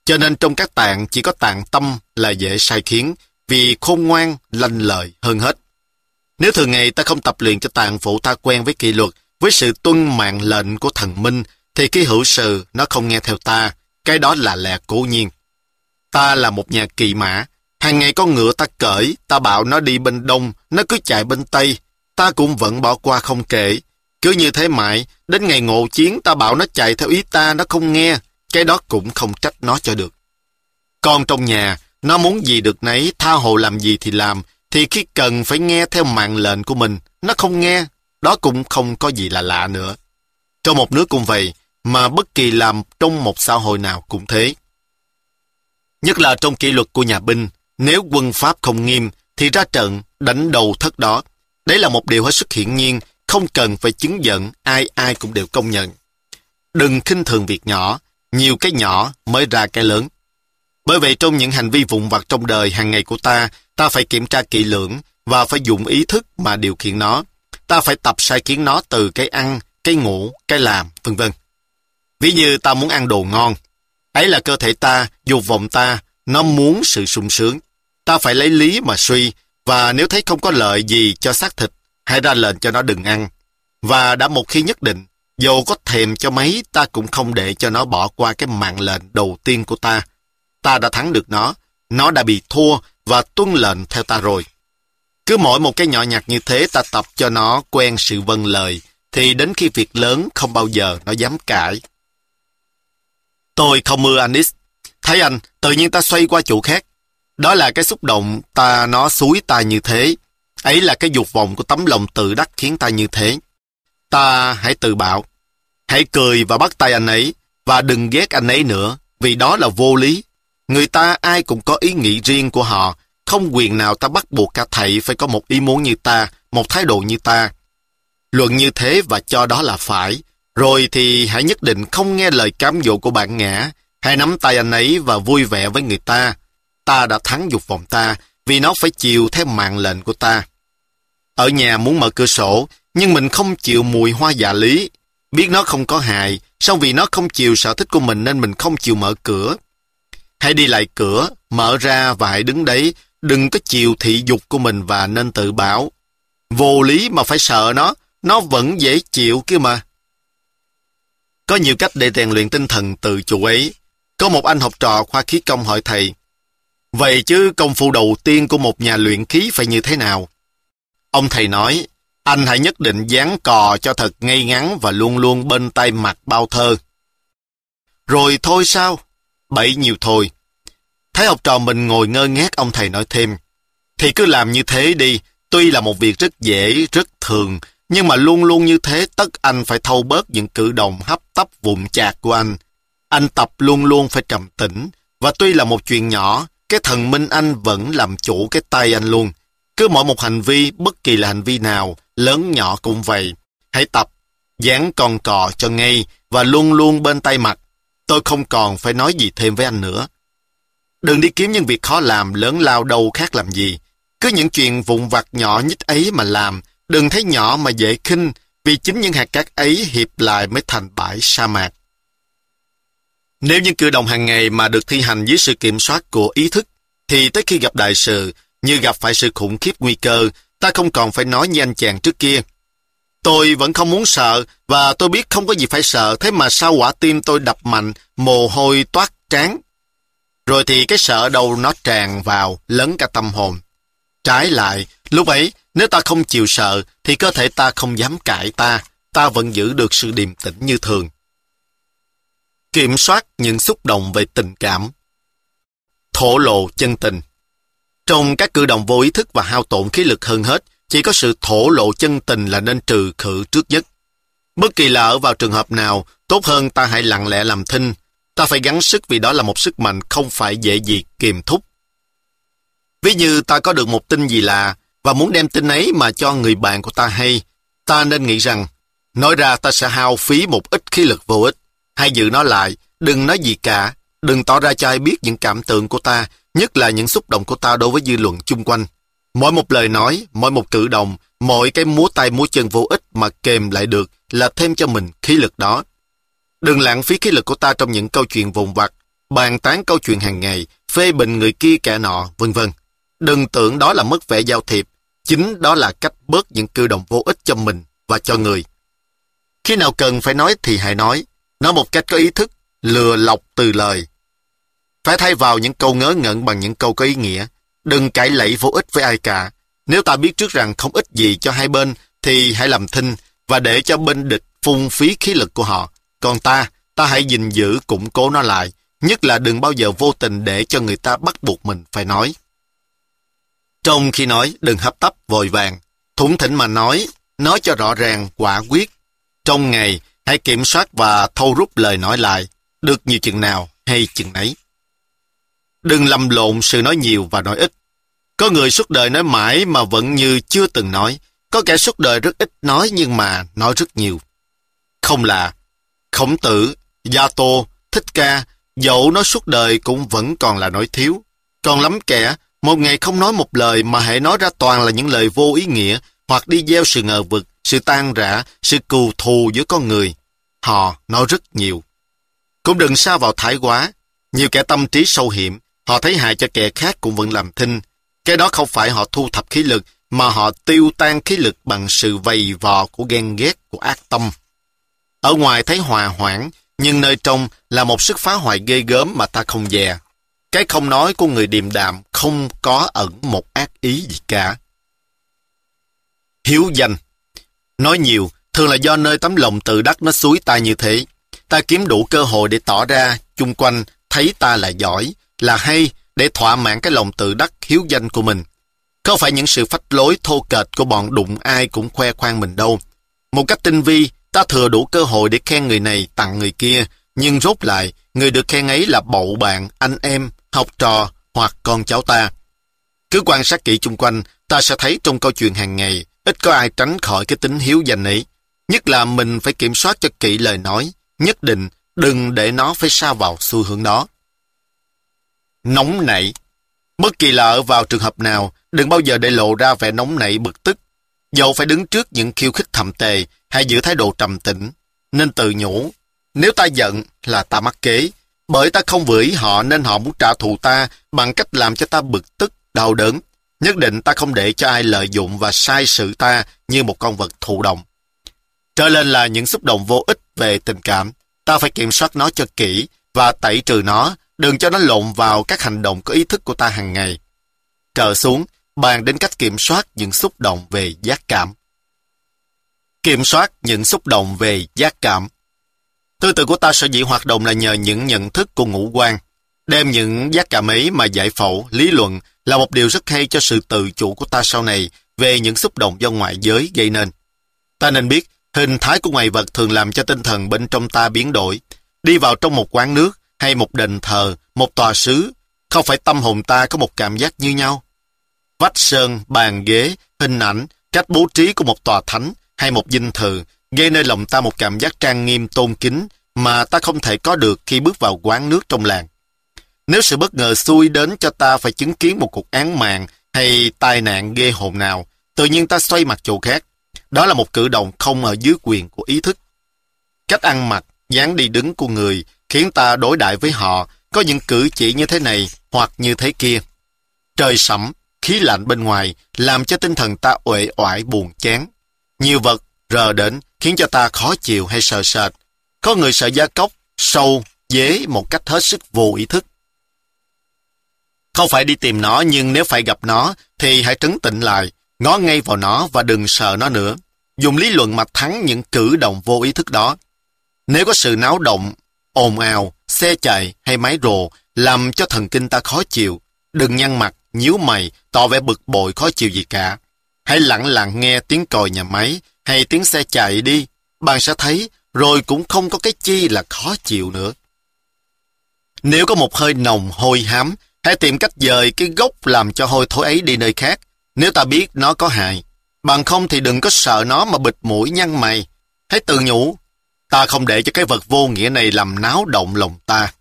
Cho nên trong các tạng chỉ có tạng tâm là dễ sai khiến, vì khôn ngoan, lanh lợi hơn hết. Nếu thường ngày ta không tập luyện cho tạng phủ ta quen với kỷ luật, với sự tuân mạng lệnh của thần minh, thì khi hữu sự nó không nghe theo ta, cái đó là lẽ cố nhiên. Ta là một nhà kỵ mã, hàng ngày con ngựa ta cởi, ta bảo nó đi bên đông, nó cứ chạy bên tây, ta cũng vẫn bỏ qua không kể. Cứ như thế mãi, đến ngày ngộ chiến ta bảo nó chạy theo ý ta, nó không nghe, cái đó cũng không trách nó cho được. Con trong nhà, nó muốn gì được nấy, tha hồ làm gì thì làm, thì khi cần phải nghe theo mạng lệnh của mình, nó không nghe, đó cũng không có gì là lạ nữa. Trong một nước cũng vậy, mà bất kỳ làm trong một xã hội nào cũng thế. Nhất là trong kỷ luật của nhà binh, nếu quân Pháp không nghiêm, thì ra trận đánh đầu thất đó. Đấy là một điều hết sức hiển nhiên, không cần phải chứng giận, ai ai cũng đều công nhận. Đừng khinh thường việc nhỏ, nhiều cái nhỏ mới ra cái lớn. Bởi vậy trong những hành vi vụn vặt trong đời hàng ngày của ta, ta phải kiểm tra kỹ lưỡng và phải dùng ý thức mà điều khiển nó. Ta phải tập sai khiến nó từ cái ăn, cái ngủ, cái làm, vân vân. Ví như ta muốn ăn đồ ngon, ấy là cơ thể ta, dục vọng ta, nó muốn sự sung sướng. Ta phải lấy lý mà suy, và nếu thấy không có lợi gì cho xác thịt, hãy ra lệnh cho nó đừng ăn. Và đã một khi nhất định, dù có thèm cho mấy, ta cũng không để cho nó bỏ qua cái mạng lệnh đầu tiên của ta. Ta đã thắng được nó đã bị thua và tuân lệnh theo ta rồi. Cứ mỗi một cái nhỏ nhặt như thế ta tập cho nó quen sự vâng lời, thì đến khi việc lớn không bao giờ nó dám cãi. Tôi không ưa Anis. Thấy anh, tự nhiên ta xoay qua chỗ khác. Đó là cái xúc động ta nó xúi ta như thế. Ấy là cái dục vọng của tấm lòng tự đắc khiến ta như thế. Ta hãy tự bảo. Hãy cười và bắt tay anh ấy, và đừng ghét anh ấy nữa, vì đó là vô lý. Người ta ai cũng có ý nghĩ riêng của họ, không quyền nào ta bắt buộc cả thầy phải có một ý muốn như ta, một thái độ như ta. Luận như thế và cho đó là phải, rồi thì hãy nhất định không nghe lời cám dỗ của bạn ngã, hãy nắm tay anh ấy và vui vẻ với người ta. Ta đã thắng dục vọng ta, vì nó phải chịu theo mạng lệnh của ta. Ở nhà muốn mở cửa sổ, nhưng mình không chịu mùi hoa dạ lý. Biết nó không có hại, song vì nó không chịu sở thích của mình nên mình không chịu mở cửa. Hãy đi lại cửa, mở ra và hãy đứng đấy, đừng có chịu thị dục của mình và nên tự bảo. Vô lý mà phải sợ nó vẫn dễ chịu kia mà. Có nhiều cách để rèn luyện tinh thần tự chủ ấy. Có một anh học trò khoa khí công hỏi thầy, vậy chứ công phu đầu tiên của một nhà luyện khí phải như thế nào? Ông thầy nói, anh hãy nhất định dán cò cho thật ngay ngắn và luôn luôn bên tay mặt bao thơ. Rồi thôi sao? Bậy nhiều thôi. Thấy học trò mình ngồi ngơ ngác, ông thầy nói thêm, thì cứ làm như thế đi, tuy là một việc rất dễ, rất thường, nhưng mà luôn luôn như thế tất anh phải thâu bớt những cử động hấp tấp vụn chạc của anh. Anh tập luôn luôn phải trầm tĩnh, và tuy là một chuyện nhỏ, cái thần minh anh vẫn làm chủ cái tay anh luôn. Cứ mỗi một hành vi, bất kỳ là hành vi nào, lớn nhỏ cũng vậy. Hãy tập, dán con cò cho ngay và luôn luôn bên tay mặt. Tôi không còn phải nói gì thêm với anh nữa. Đừng đi kiếm những việc khó làm, lớn lao đâu khác làm gì. Cứ những chuyện vụn vặt nhỏ nhích ấy mà làm, đừng thấy nhỏ mà dễ khinh, vì chính những hạt cát ấy hiệp lại mới thành bãi sa mạc. Nếu những cử động hàng ngày mà được thi hành dưới sự kiểm soát của ý thức, thì tới khi gặp đại sự, như gặp phải sự khủng khiếp nguy cơ, ta không còn phải nói như anh chàng trước kia. Tôi vẫn không muốn sợ, và tôi biết không có gì phải sợ, thế mà sao quả tim tôi đập mạnh, mồ hôi toát trán. Rồi thì cái sợ đầu nó tràn vào, lấn cả tâm hồn. Trái lại, lúc ấy, nếu ta không chịu sợ, thì cơ thể ta không dám cãi ta vẫn giữ được sự điềm tĩnh như thường. Kiểm soát những xúc động về tình cảm. Thổ lộ chân tình. Trong các cử động vô ý thức và hao tổn khí lực hơn hết, chỉ có sự thổ lộ chân tình là nên trừ khử trước nhất. Bất kỳ là ở vào trường hợp nào, tốt hơn ta hãy lặng lẽ làm thinh. Ta phải gắng sức vì đó là một sức mạnh không phải dễ gì kiềm thúc. Ví như ta có được một tin gì lạ và muốn đem tin ấy mà cho người bạn của ta hay, ta nên nghĩ rằng, nói ra ta sẽ hao phí một ít khí lực vô ích. Hãy giữ nó lại, đừng nói gì cả, đừng tỏ ra cho ai biết những cảm tưởng của ta, nhất là những xúc động của ta đối với dư luận chung quanh. Mỗi một lời nói, mỗi một cử động, mỗi cái múa tay múa chân vô ích mà kềm lại được là thêm cho mình khí lực đó. Đừng lãng phí khí lực của ta trong những câu chuyện vụn vặt, bàn tán câu chuyện hàng ngày, phê bình người kia kẻ nọ, vân vân. Đừng tưởng đó là mất vẻ giao thiệp, chính đó là cách bớt những cử động vô ích cho mình và cho người. Khi nào cần phải nói thì hãy nói một cách có ý thức, lừa lọc từ lời. Phải thay vào những câu ngớ ngẩn bằng những câu có ý nghĩa. Đừng cãi lẫy vô ích với ai cả. Nếu ta biết trước rằng không ích gì cho hai bên, thì hãy làm thinh và để cho bên địch phung phí khí lực của họ. Còn ta hãy gìn giữ củng cố nó lại, nhất là đừng bao giờ vô tình để cho người ta bắt buộc mình phải nói. Trong khi nói, đừng hấp tấp vội vàng, thủng thỉnh mà nói cho rõ ràng, quả quyết. Trong ngày, hãy kiểm soát và thâu rút lời nói lại, được nhiều chừng nào hay chừng ấy. Đừng lầm lộn sự nói nhiều và nói ít. Có người suốt đời nói mãi mà vẫn như chưa từng nói, có kẻ suốt đời rất ít nói nhưng mà nói rất nhiều. Không là Khổng Tử, Gia Tô, Thích Ca, dẫu nói suốt đời cũng vẫn còn là nói thiếu. Còn lắm kẻ, một ngày không nói một lời mà hãy nói ra toàn là những lời vô ý nghĩa hoặc đi gieo sự ngờ vực, sự tan rã, sự cừu thù giữa con người. Họ nói rất nhiều. Cũng đừng sa vào thái quá. Nhiều kẻ tâm trí sâu hiểm, họ thấy hại cho kẻ khác cũng vẫn làm thinh. Cái đó không phải họ thu thập khí lực, mà họ tiêu tan khí lực bằng sự vầy vò của ghen ghét, của ác tâm. Ở ngoài thấy hòa hoãn, nhưng nơi trong là một sức phá hoại ghê gớm mà ta không dè. Cái không nói của người điềm đạm không có ẩn một ác ý gì cả. Hiếu danh. Nói nhiều, thường là do nơi tấm lòng tự đắc nó xúi ta như thế. Ta kiếm đủ cơ hội để tỏ ra, chung quanh thấy ta là giỏi, là hay, để thỏa mãn cái lòng tự đắc hiếu danh của mình. Không phải những sự phách lối thô kệch của bọn đụng ai cũng khoe khoang mình đâu. Một cách tinh vi, ta thừa đủ cơ hội để khen người này tặng người kia, nhưng rốt lại, người được khen ấy là bậu bạn, anh em, học trò hoặc con cháu ta. Cứ quan sát kỹ chung quanh, ta sẽ thấy trong câu chuyện hàng ngày, ít có ai tránh khỏi cái tính hiếu danh ấy. Nhất là mình phải kiểm soát cho kỹ lời nói, nhất định đừng để nó phải sa vào xu hướng đó. Nóng nảy. Bất kỳ là ở vào trường hợp nào, đừng bao giờ để lộ ra vẻ nóng nảy bực tức. Dẫu phải đứng trước những khiêu khích thậm tệ, hãy giữ thái độ trầm tĩnh, nên tự nhủ. Nếu ta giận là ta mắc kế, bởi ta không vừa ý họ nên họ muốn trả thù ta bằng cách làm cho ta bực tức, đau đớn. Nhất định ta không để cho ai lợi dụng và sai sự ta như một con vật thụ động. Trở lên là những xúc động vô ích về tình cảm, ta phải kiểm soát nó cho kỹ và tẩy trừ nó, đừng cho nó lộn vào các hành động có ý thức của ta hàng ngày. Trở xuống, bàn đến cách kiểm soát những xúc động về giác cảm. Kiểm soát những xúc động về giác cảm. Tư tưởng của ta sở dĩ hoạt động là nhờ những nhận thức của ngũ quan. Đem những giác cảm ấy mà giải phẫu, lý luận là một điều rất hay cho sự tự chủ của ta sau này về những xúc động do ngoại giới gây nên. Ta nên biết, hình thái của ngoại vật thường làm cho tinh thần bên trong ta biến đổi. Đi vào trong một quán nước hay một đền thờ, một tòa sứ, không phải tâm hồn ta có một cảm giác như nhau. Vách sơn, bàn ghế, hình ảnh, cách bố trí của một tòa thánh hay một dinh thự gây nơi lòng ta một cảm giác trang nghiêm tôn kính mà ta không thể có được khi bước vào quán nước trong làng. Nếu sự bất ngờ xui đến cho ta phải chứng kiến một cuộc án mạng hay tai nạn ghê hồn nào, tự nhiên ta xoay mặt chỗ khác. Đó là một cử động không ở dưới quyền của ý thức. Cách ăn mặc, dáng đi đứng của người khiến ta đối đãi với họ có những cử chỉ như thế này hoặc như thế kia. Trời sẫm, khí lạnh bên ngoài làm cho tinh thần ta uể oải buồn chán. Nhiều vật rờ đến khiến cho ta khó chịu hay sợ sệt. Có người sợ gia cốc, sâu, dế một cách hết sức vô ý thức. Không phải đi tìm nó, nhưng nếu phải gặp nó thì hãy trấn tĩnh lại, ngó ngay vào nó và đừng sợ nó nữa. Dùng lý luận mà thắng những cử động vô ý thức đó. Nếu có sự náo động, ồn ào, xe chạy hay máy rồ làm cho thần kinh ta khó chịu, đừng nhăn mặt, nhíu mày, tỏ vẻ bực bội khó chịu gì cả. Hãy lặng lặng nghe tiếng còi nhà máy hay tiếng xe chạy đi, bạn sẽ thấy rồi cũng không có cái chi là khó chịu nữa. Nếu có một hơi nồng hôi hám, hãy tìm cách dời cái gốc làm cho hôi thối ấy đi nơi khác, nếu ta biết nó có hại. Bằng không thì đừng có sợ nó mà bịt mũi nhăn mày. Hãy tự nhủ, ta không để cho cái vật vô nghĩa này làm náo động lòng ta.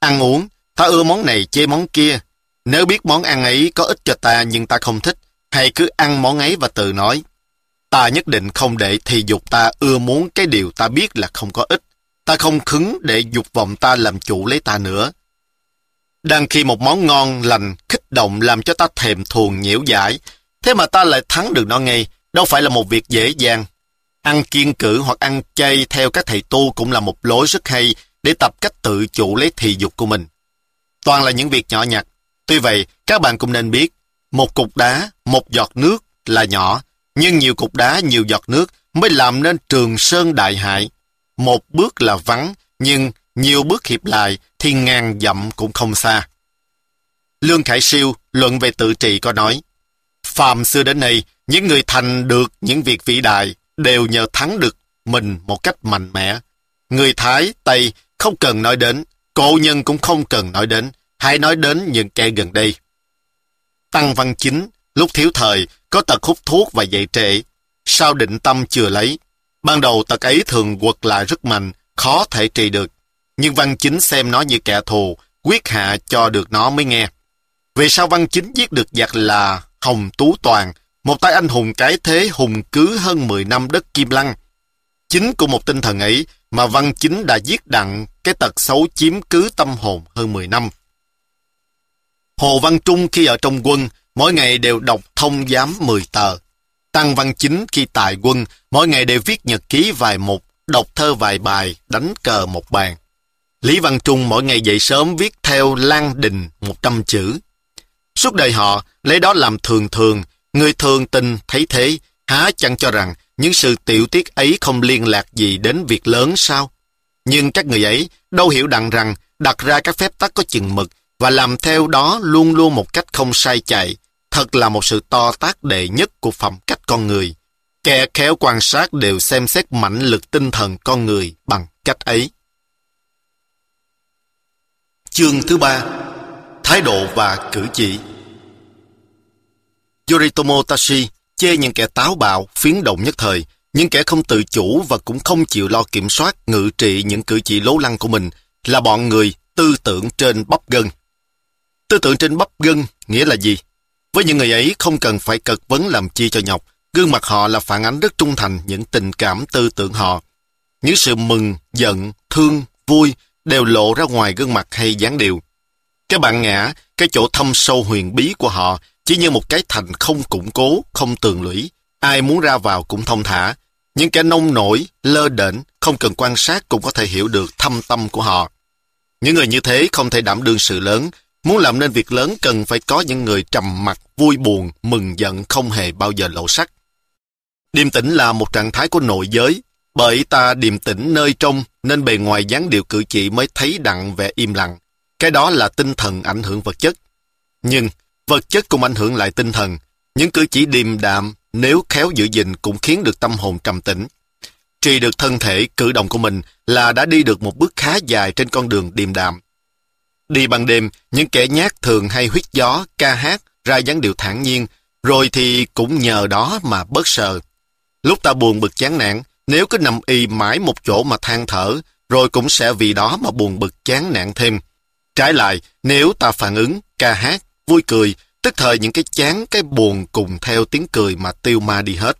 Ăn uống, ta ưa món này chê món kia. Nếu biết món ăn ấy có ích cho ta nhưng ta không thích, hãy cứ ăn món ấy và tự nói. Ta nhất định không để thì dục ta ưa muốn cái điều ta biết là không có ích. Ta không khứng để dục vọng ta làm chủ lấy ta nữa. Đang khi một món ngon lành, kích động làm cho ta thèm thuồng nhiễu dãi, thế mà ta lại thắng được nó ngay, đâu phải là một việc dễ dàng. Ăn kiêng cữ hoặc ăn chay theo các thầy tu cũng là một lối rất hay để tập cách tự chủ lấy thì dục của mình. Toàn là những việc nhỏ nhặt. Tuy vậy, các bạn cũng nên biết, một cục đá, một giọt nước là nhỏ, nhưng nhiều cục đá, nhiều giọt nước mới làm nên trường sơn đại hải. Một bước là vắng, nhưng nhiều bước hiệp lại thì ngàn dặm cũng không xa. Lương Khải Siêu, luận về tự trị có nói, phàm xưa đến nay, những người thành được những việc vĩ đại đều nhờ thắng được mình một cách mạnh mẽ. Người Thái, Tây không cần nói đến, cổ nhân cũng không cần nói đến, hãy nói đến những kẻ gần đây. Tăng Văn Chính, lúc thiếu thời, có tật hút thuốc và dậy trễ, sao định tâm chưa lấy. Ban đầu tật ấy thường quật lại rất mạnh, khó thể trị được. Nhưng Văn Chính xem nó như kẻ thù, quyết hạ cho được nó mới nghe. Vì sao Văn Chính giết được giặc là Hồng Tú Toàn, một tay anh hùng cái thế hùng cứ hơn 10 năm đất Kim Lăng? Chính của một tinh thần ấy mà Văn Chính đã giết đặng cái tật xấu chiếm cứ tâm hồn hơn 10 năm. Hồ Văn Trung khi ở trong quân, mỗi ngày đều đọc thông giám 10 tờ. Tăng Văn Chính khi tại quân, mỗi ngày đều viết nhật ký vài mục, đọc thơ vài bài, đánh cờ một bàn. Lý Văn Trung mỗi ngày dậy sớm viết theo Lan Đình 100 chữ. Suốt đời họ, lấy đó làm thường thường, người thường tình thấy thế, há chẳng cho rằng những sự tiểu tiết ấy không liên lạc gì đến việc lớn sao? Nhưng các người ấy đâu hiểu đặng rằng đặt ra các phép tắc có chừng mực và làm theo đó luôn luôn một cách không sai chạy, thật là một sự to tác đệ nhất của phẩm cách con người. Kẻ khéo quan sát đều xem xét mãnh lực tinh thần con người bằng cách ấy. Chương thứ 3. Thái độ và cử chỉ. Yoritomo-Tashi chê những kẻ táo bạo, phiến động nhất thời, những kẻ không tự chủ và cũng không chịu lo kiểm soát, ngự trị những cử chỉ lố lăng của mình là bọn người tư tưởng trên bắp gân. Tư tưởng trên bắp gân nghĩa là gì? Với những người ấy không cần phải cật vấn làm chi cho nhọc, gương mặt họ là phản ánh rất trung thành những tình cảm tư tưởng họ. Những sự mừng, giận, thương, vui đều lộ ra ngoài gương mặt hay dáng điệu. Cái bản ngã, cái chỗ thâm sâu huyền bí của họ chỉ như một cái thành không củng cố, không tường lũy, ai muốn ra vào cũng thông thả. Những kẻ nông nổi, lơ đễnh, không cần quan sát cũng có thể hiểu được thâm tâm của họ. Những người như thế không thể đảm đương sự lớn. Muốn làm nên việc lớn cần phải có những người trầm mặc, vui buồn, mừng giận không hề bao giờ lộ sắc. Điềm tĩnh là một trạng thái của nội giới. Bởi ta điềm tĩnh nơi trong nên bề ngoài dáng điệu cử chỉ mới thấy đặng vẻ im lặng. Cái đó là tinh thần ảnh hưởng vật chất. Nhưng vật chất cũng ảnh hưởng lại tinh thần. Những cử chỉ điềm đạm nếu khéo giữ gìn cũng khiến được tâm hồn trầm tĩnh. Trì được thân thể cử động của mình là đã đi được một bước khá dài trên con đường điềm đạm. Đi ban đêm, những kẻ nhát thường hay huýt gió, ca hát, ra dáng điệu thản nhiên, rồi thì cũng nhờ đó mà bớt sợ. Lúc ta buồn bực chán nản, nếu cứ nằm ì mãi một chỗ mà than thở, rồi cũng sẽ vì đó mà buồn bực chán nản thêm. Trái lại, nếu ta phản ứng, ca hát, vui cười, tức thời những cái chán, cái buồn cùng theo tiếng cười mà tiêu ma đi hết.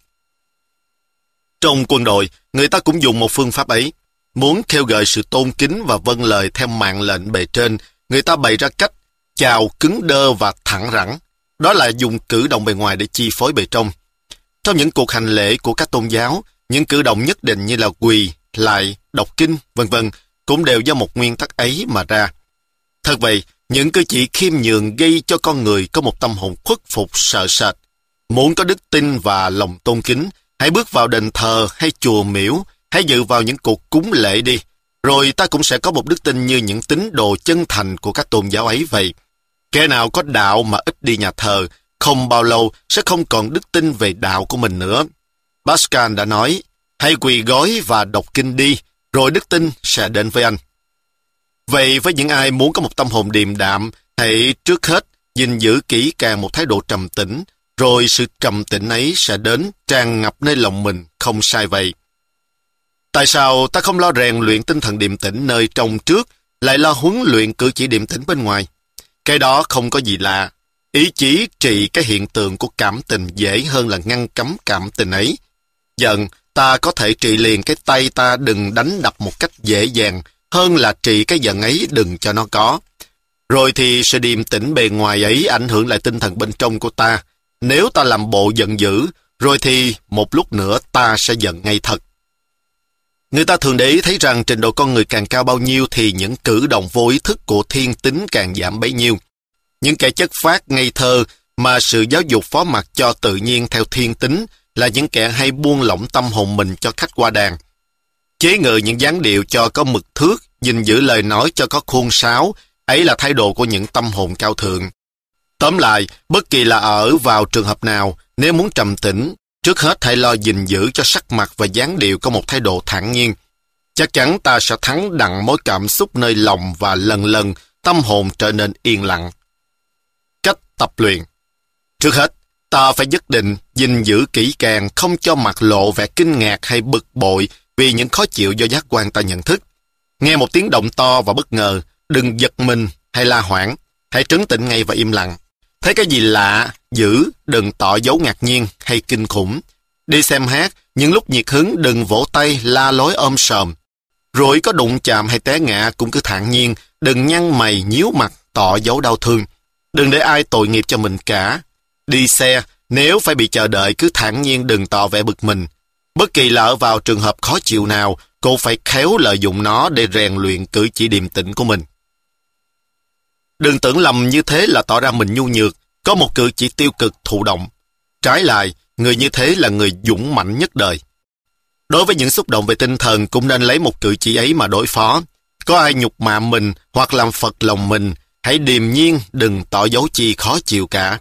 Trong quân đội, người ta cũng dùng một phương pháp ấy. Muốn khêu gợi sự tôn kính và vâng lời theo mạng lệnh bề trên, người ta bày ra cách chào cứng đơ và thẳng rắn. Đó là dùng cử động bề ngoài để chi phối bề trong. Trong những cuộc hành lễ của các tôn giáo, những cử động nhất định như là quỳ, lạy, đọc kinh, v.v. cũng đều do một nguyên tắc ấy mà ra. Thật vậy, những cử chỉ khiêm nhường gây cho con người có một tâm hồn khuất phục sợ sệt. Muốn có đức tin và lòng tôn kính, hãy bước vào đền thờ hay chùa miễu, hãy dự vào những cuộc cúng lễ đi, rồi ta cũng sẽ có một đức tin như những tín đồ chân thành của các tôn giáo ấy vậy. Kẻ nào có đạo mà ít đi nhà thờ, không bao lâu sẽ không còn đức tin về đạo của mình nữa. Pascal đã nói, hãy quỳ gối và đọc kinh đi, rồi đức tin sẽ đến với anh. Vậy với những ai muốn có một tâm hồn điềm đạm, hãy trước hết gìn giữ kỹ càng một thái độ trầm tĩnh, rồi sự trầm tĩnh ấy sẽ đến tràn ngập nơi lòng mình, không sai vậy. Tại sao ta không lo rèn luyện tinh thần điềm tĩnh nơi trong trước, lại lo huấn luyện cử chỉ điềm tĩnh bên ngoài? Cái đó không có gì lạ. Ý chí trị cái hiện tượng của cảm tình dễ hơn là ngăn cấm cảm tình ấy. Giận, ta có thể trị liền cái tay ta đừng đánh đập một cách dễ dàng, hơn là trị cái giận ấy đừng cho nó có. Rồi thì sự điềm tĩnh bề ngoài ấy ảnh hưởng lại tinh thần bên trong của ta. Nếu ta làm bộ giận dữ, rồi thì một lúc nữa ta sẽ giận ngay thật. Người ta thường để ý thấy rằng trình độ con người càng cao bao nhiêu thì những cử động vô ý thức của thiên tính càng giảm bấy nhiêu. Những kẻ chất phác ngây thơ mà sự giáo dục phó mặc cho tự nhiên theo thiên tính là những kẻ hay buông lỏng tâm hồn mình cho khách qua đàn. Chế ngự những dáng điệu cho có mực thước, gìn giữ lời nói cho có khuôn sáo, ấy là thái độ của những tâm hồn cao thượng. Tóm lại, bất kỳ là ở vào trường hợp nào, nếu muốn trầm tĩnh, trước hết hãy lo gìn giữ cho sắc mặt và dáng điệu có một thái độ thản nhiên. Chắc chắn ta sẽ thắng đặng mối cảm xúc nơi lòng và lần lần tâm hồn trở nên yên lặng. Cách tập luyện. Trước hết, ta phải nhất định gìn giữ kỹ càng không cho mặt lộ vẻ kinh ngạc hay bực bội vì những khó chịu do giác quan ta nhận thức. Nghe một tiếng động to và bất ngờ, đừng giật mình hay la hoảng, hãy trấn tĩnh ngay và im lặng. Thấy cái gì lạ, dữ, đừng tỏ dấu ngạc nhiên hay kinh khủng. Đi xem hát, những lúc nhiệt hứng đừng vỗ tay, la lối ôm sòm. Rồi có đụng chạm hay té ngã cũng cứ thản nhiên, đừng nhăn mày nhíu mặt, tỏ dấu đau thương. Đừng để ai tội nghiệp cho mình cả. Đi xe, nếu phải bị chờ đợi cứ thản nhiên đừng tỏ vẻ bực mình. Bất kỳ lỡ vào trường hợp khó chịu nào, cô phải khéo lợi dụng nó để rèn luyện cử chỉ điềm tĩnh của mình. Đừng tưởng lầm như thế là tỏ ra mình nhu nhược, có một cử chỉ tiêu cực thụ động. Trái lại, người như thế là người dũng mãnh nhất đời. Đối với những xúc động về tinh thần cũng nên lấy một cử chỉ ấy mà đối phó. Có ai nhục mạ mình hoặc làm phật lòng mình, hãy điềm nhiên đừng tỏ dấu chi khó chịu cả.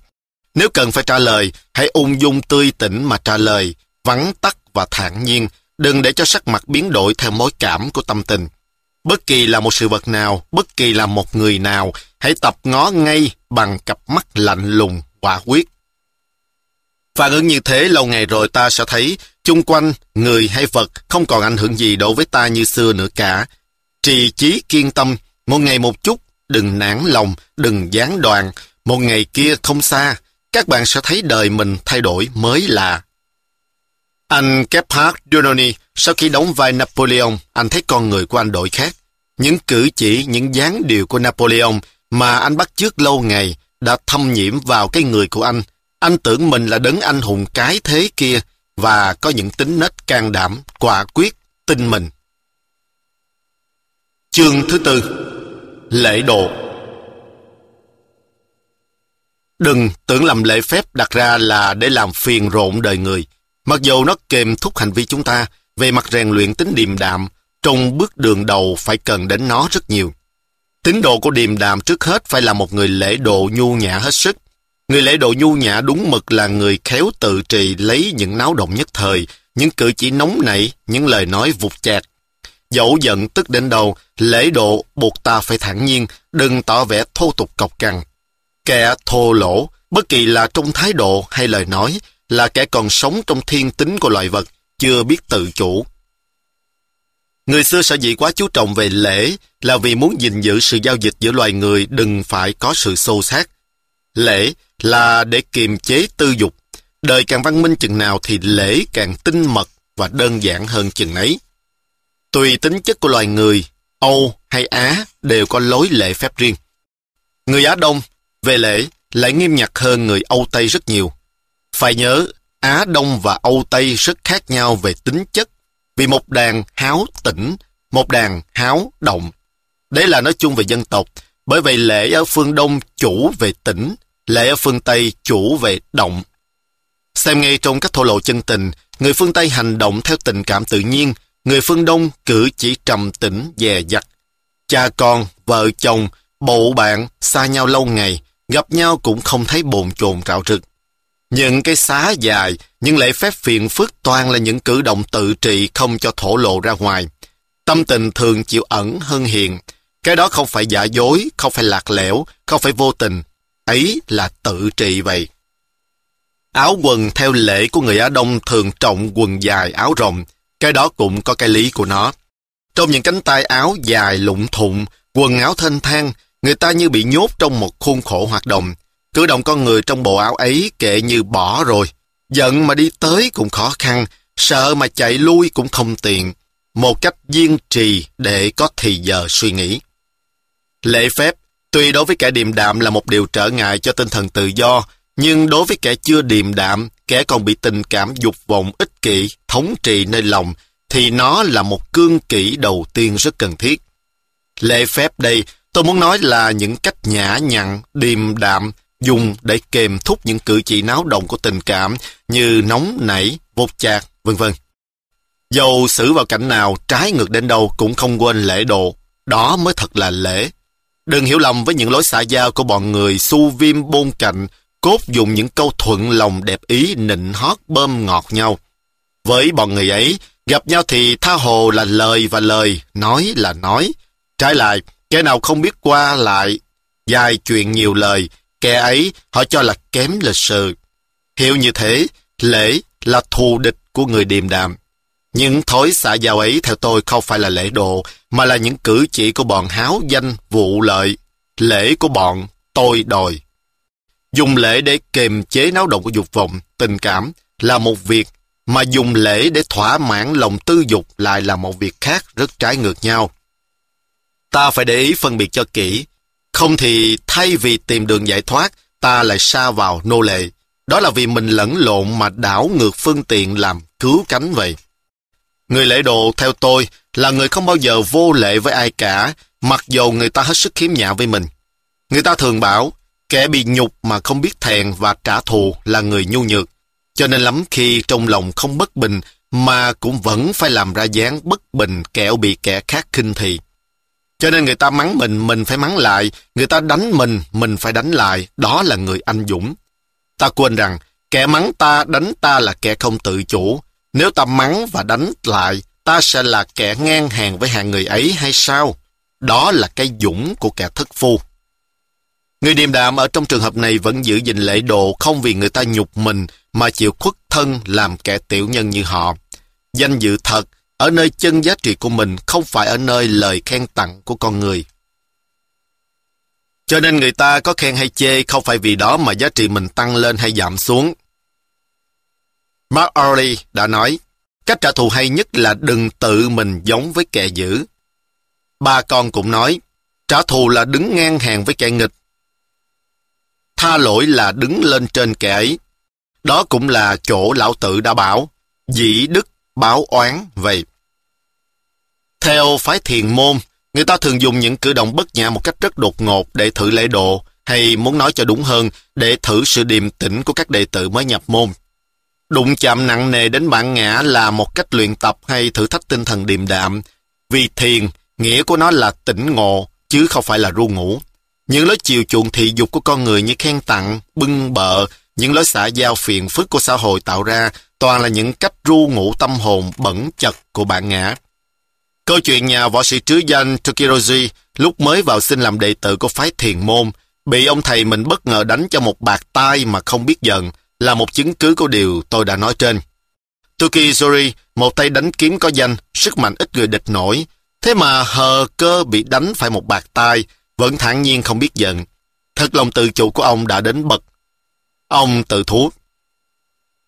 Nếu cần phải trả lời, hãy ung dung tươi tỉnh mà trả lời, vắn tắt và thản nhiên, đừng để cho sắc mặt biến đổi theo mối cảm của tâm tình. Bất kỳ là một sự vật nào, bất kỳ là một người nào, hãy tập ngó ngay bằng cặp mắt lạnh lùng, quả quyết. Phản ứng như thế lâu ngày rồi ta sẽ thấy, chung quanh, người hay vật không còn ảnh hưởng gì đối với ta như xưa nữa cả. Trì chí kiên tâm, một ngày một chút, đừng nản lòng, đừng gián đoạn, một ngày kia không xa, các bạn sẽ thấy đời mình thay đổi mới lạ. Anh Kephart Dononi, sau khi đóng vai Napoleon, anh thấy con người của anh đổi khác. Những cử chỉ, những dáng điệu của Napoleon mà anh bắt chước lâu ngày đã thâm nhiễm vào cái người của anh. Anh tưởng mình là đấng anh hùng cái thế kia và có những tính nết can đảm, quả quyết, tin mình. Chương thứ tư, lễ độ. Đừng tưởng lầm lễ phép đặt ra là để làm phiền rộn đời người. Mặc dù nó kềm thúc hành vi chúng ta, về mặt rèn luyện tính điềm đạm, trong bước đường đầu phải cần đến nó rất nhiều. Tín đồ của điềm đạm trước hết phải là một người lễ độ nhu nhã hết sức. Người lễ độ nhu nhã đúng mực là người khéo tự trì lấy những náo động nhất thời, những cử chỉ nóng nảy, những lời nói vụt chạc. Dẫu giận tức đến đầu, lễ độ buộc ta phải thản nhiên, đừng tỏ vẻ thô tục cộc cằn. Kẻ thô lỗ, bất kỳ là trong thái độ hay lời nói, là kẻ còn sống trong thiên tính của loài vật, chưa biết tự chủ. Người xưa sở dĩ quá chú trọng về lễ là vì muốn gìn giữ sự giao dịch giữa loài người đừng phải có sự xô xát. Lễ là để kiềm chế tư dục. Đời càng văn minh chừng nào thì lễ càng tinh mật và đơn giản hơn chừng ấy. Tùy tính chất của loài người, Âu hay Á đều có lối lễ phép riêng. Người Á Đông về lễ lại nghiêm ngặt hơn người Âu Tây rất nhiều. Phải nhớ, Á Đông và Âu Tây rất khác nhau về tính chất, vì một đàn háo tĩnh, một đàn háo động. Đấy là nói chung về dân tộc, bởi vậy lễ ở phương Đông chủ về tĩnh, lễ ở phương Tây chủ về động. Xem ngay trong các thổ lộ chân tình, người phương Tây hành động theo tình cảm tự nhiên, người phương Đông cử chỉ trầm tĩnh, dè dặt. Cha con, vợ chồng, bầu bạn, xa nhau lâu ngày, gặp nhau cũng không thấy bồn chồn rạo rực. Những cái xá dài, những lễ phép phiền phức toàn là những cử động tự trị không cho thổ lộ ra ngoài. Tâm tình thường chịu ẩn hơn hiện. Cái đó không phải giả dối, không phải lạc lẽo, không phải vô tình. Ấy là tự trị vậy. Áo quần theo lễ của người Á Đông thường trọng quần dài áo rộng. Cái đó cũng có cái lý của nó. Trong những cánh tay áo dài lụng thụng, quần áo thênh thang, người ta như bị nhốt trong một khuôn khổ hoạt động. Cử động con người trong bộ áo ấy kệ như bỏ rồi. Giận mà đi tới cũng khó khăn, sợ mà chạy lui cũng không tiện. Một cách diên trì để có thì giờ suy nghĩ. Lễ phép, tuy đối với kẻ điềm đạm là một điều trở ngại cho tinh thần tự do, nhưng đối với kẻ chưa điềm đạm, kẻ còn bị tình cảm dục vọng ích kỷ thống trị nơi lòng, thì nó là một cương kỷ đầu tiên rất cần thiết. Lễ phép đây, tôi muốn nói là những cách nhã nhặn, điềm đạm, dùng để kềm thúc những cử chỉ náo động của tình cảm như nóng nảy, vột chạc, v.v. Dầu xử vào cảnh nào, trái ngược đến đâu cũng không quên lễ độ, đó mới thật là lễ. Đừng hiểu lầm với những lối xã giao của bọn người Xu Viêm Bôn Cạnh, cốt dùng những câu thuận lòng đẹp ý nịnh hót bơm ngọt nhau. Với bọn người ấy, gặp nhau thì tha hồ là lời và lời, nói là nói. Trái lại, kẻ nào không biết qua lại, dài chuyện nhiều lời, kẻ ấy họ cho là kém lịch sự. Hiểu như thế, lễ là thù địch của người điềm đạm. Những thói xã giao ấy theo tôi không phải là lễ độ, mà là những cử chỉ của bọn háo danh vụ lợi. Lễ của bọn tôi đòi. Dùng lễ để kiềm chế náo động của dục vọng, tình cảm là một việc, mà dùng lễ để thỏa mãn lòng tư dục lại là một việc khác rất trái ngược nhau. Ta phải để ý phân biệt cho kỹ, không thì thay vì tìm đường giải thoát, ta lại sa vào nô lệ. Đó là vì mình lẫn lộn mà đảo ngược phương tiện làm cứu cánh vậy. Người lễ độ theo tôi là người không bao giờ vô lệ với ai cả, mặc dù người ta hết sức khiếm nhã với mình. Người ta thường bảo, kẻ bị nhục mà không biết thẹn và trả thù là người nhu nhược. Cho nên lắm khi trong lòng không bất bình mà cũng vẫn phải làm ra dáng bất bình kẻo bị kẻ khác khinh thị. Cho nên người ta mắng mình phải mắng lại. Người ta đánh mình phải đánh lại. Đó là người anh dũng. Ta quên rằng, kẻ mắng ta, đánh ta là kẻ không tự chủ. Nếu ta mắng và đánh lại, ta sẽ là kẻ ngang hàng với hạng người ấy hay sao? Đó là cái dũng của kẻ thất phu. Người điềm đạm ở trong trường hợp này vẫn giữ gìn lễ độ, không vì người ta nhục mình mà chịu khuất thân làm kẻ tiểu nhân như họ. Danh dự thật ở nơi chân giá trị của mình, không phải ở nơi lời khen tặng của con người. Cho nên người ta có khen hay chê, không phải vì đó mà giá trị mình tăng lên hay giảm xuống. Mark Aureli đã nói, cách trả thù hay nhất là đừng tự mình giống với kẻ dữ. Ba Con cũng nói, trả thù là đứng ngang hàng với kẻ nghịch. Tha lỗi là đứng lên trên kẻ ấy. Đó cũng là chỗ Lão Tử đã bảo, dĩ đức báo oán vậy. Theo phái Thiền Môn, người ta thường dùng những cử động bất nhã một cách rất đột ngột để thử lễ độ, hay muốn nói cho đúng hơn, để thử sự điềm tĩnh của các đệ tử mới nhập môn. Đụng chạm nặng nề đến bản ngã là một cách luyện tập hay thử thách tinh thần điềm đạm. Vì thiền, nghĩa của nó là tỉnh ngộ, chứ không phải là ru ngủ. Những lối chiều chuộng thị dục của con người như khen tặng, bưng bợ, những lối xã giao phiền phức của xã hội tạo ra toàn là những cách ru ngủ tâm hồn bẩn chật của bản ngã. Câu chuyện nhà võ sĩ trứ danh Tokiroji lúc mới vào xin làm đệ tử của phái Thiền Môn, bị ông thầy mình bất ngờ đánh cho một bạt tai mà không biết giận, là một chứng cứ của điều tôi đã nói trên. Tokiroji Một tay đánh kiếm có danh, sức mạnh ít người địch nổi. Thế mà Hờ Cơ bị đánh phải một bạt tai, vẫn thản nhiên không biết giận. Thật lòng tự chủ của ông đã đến bậc. Ông tự thú.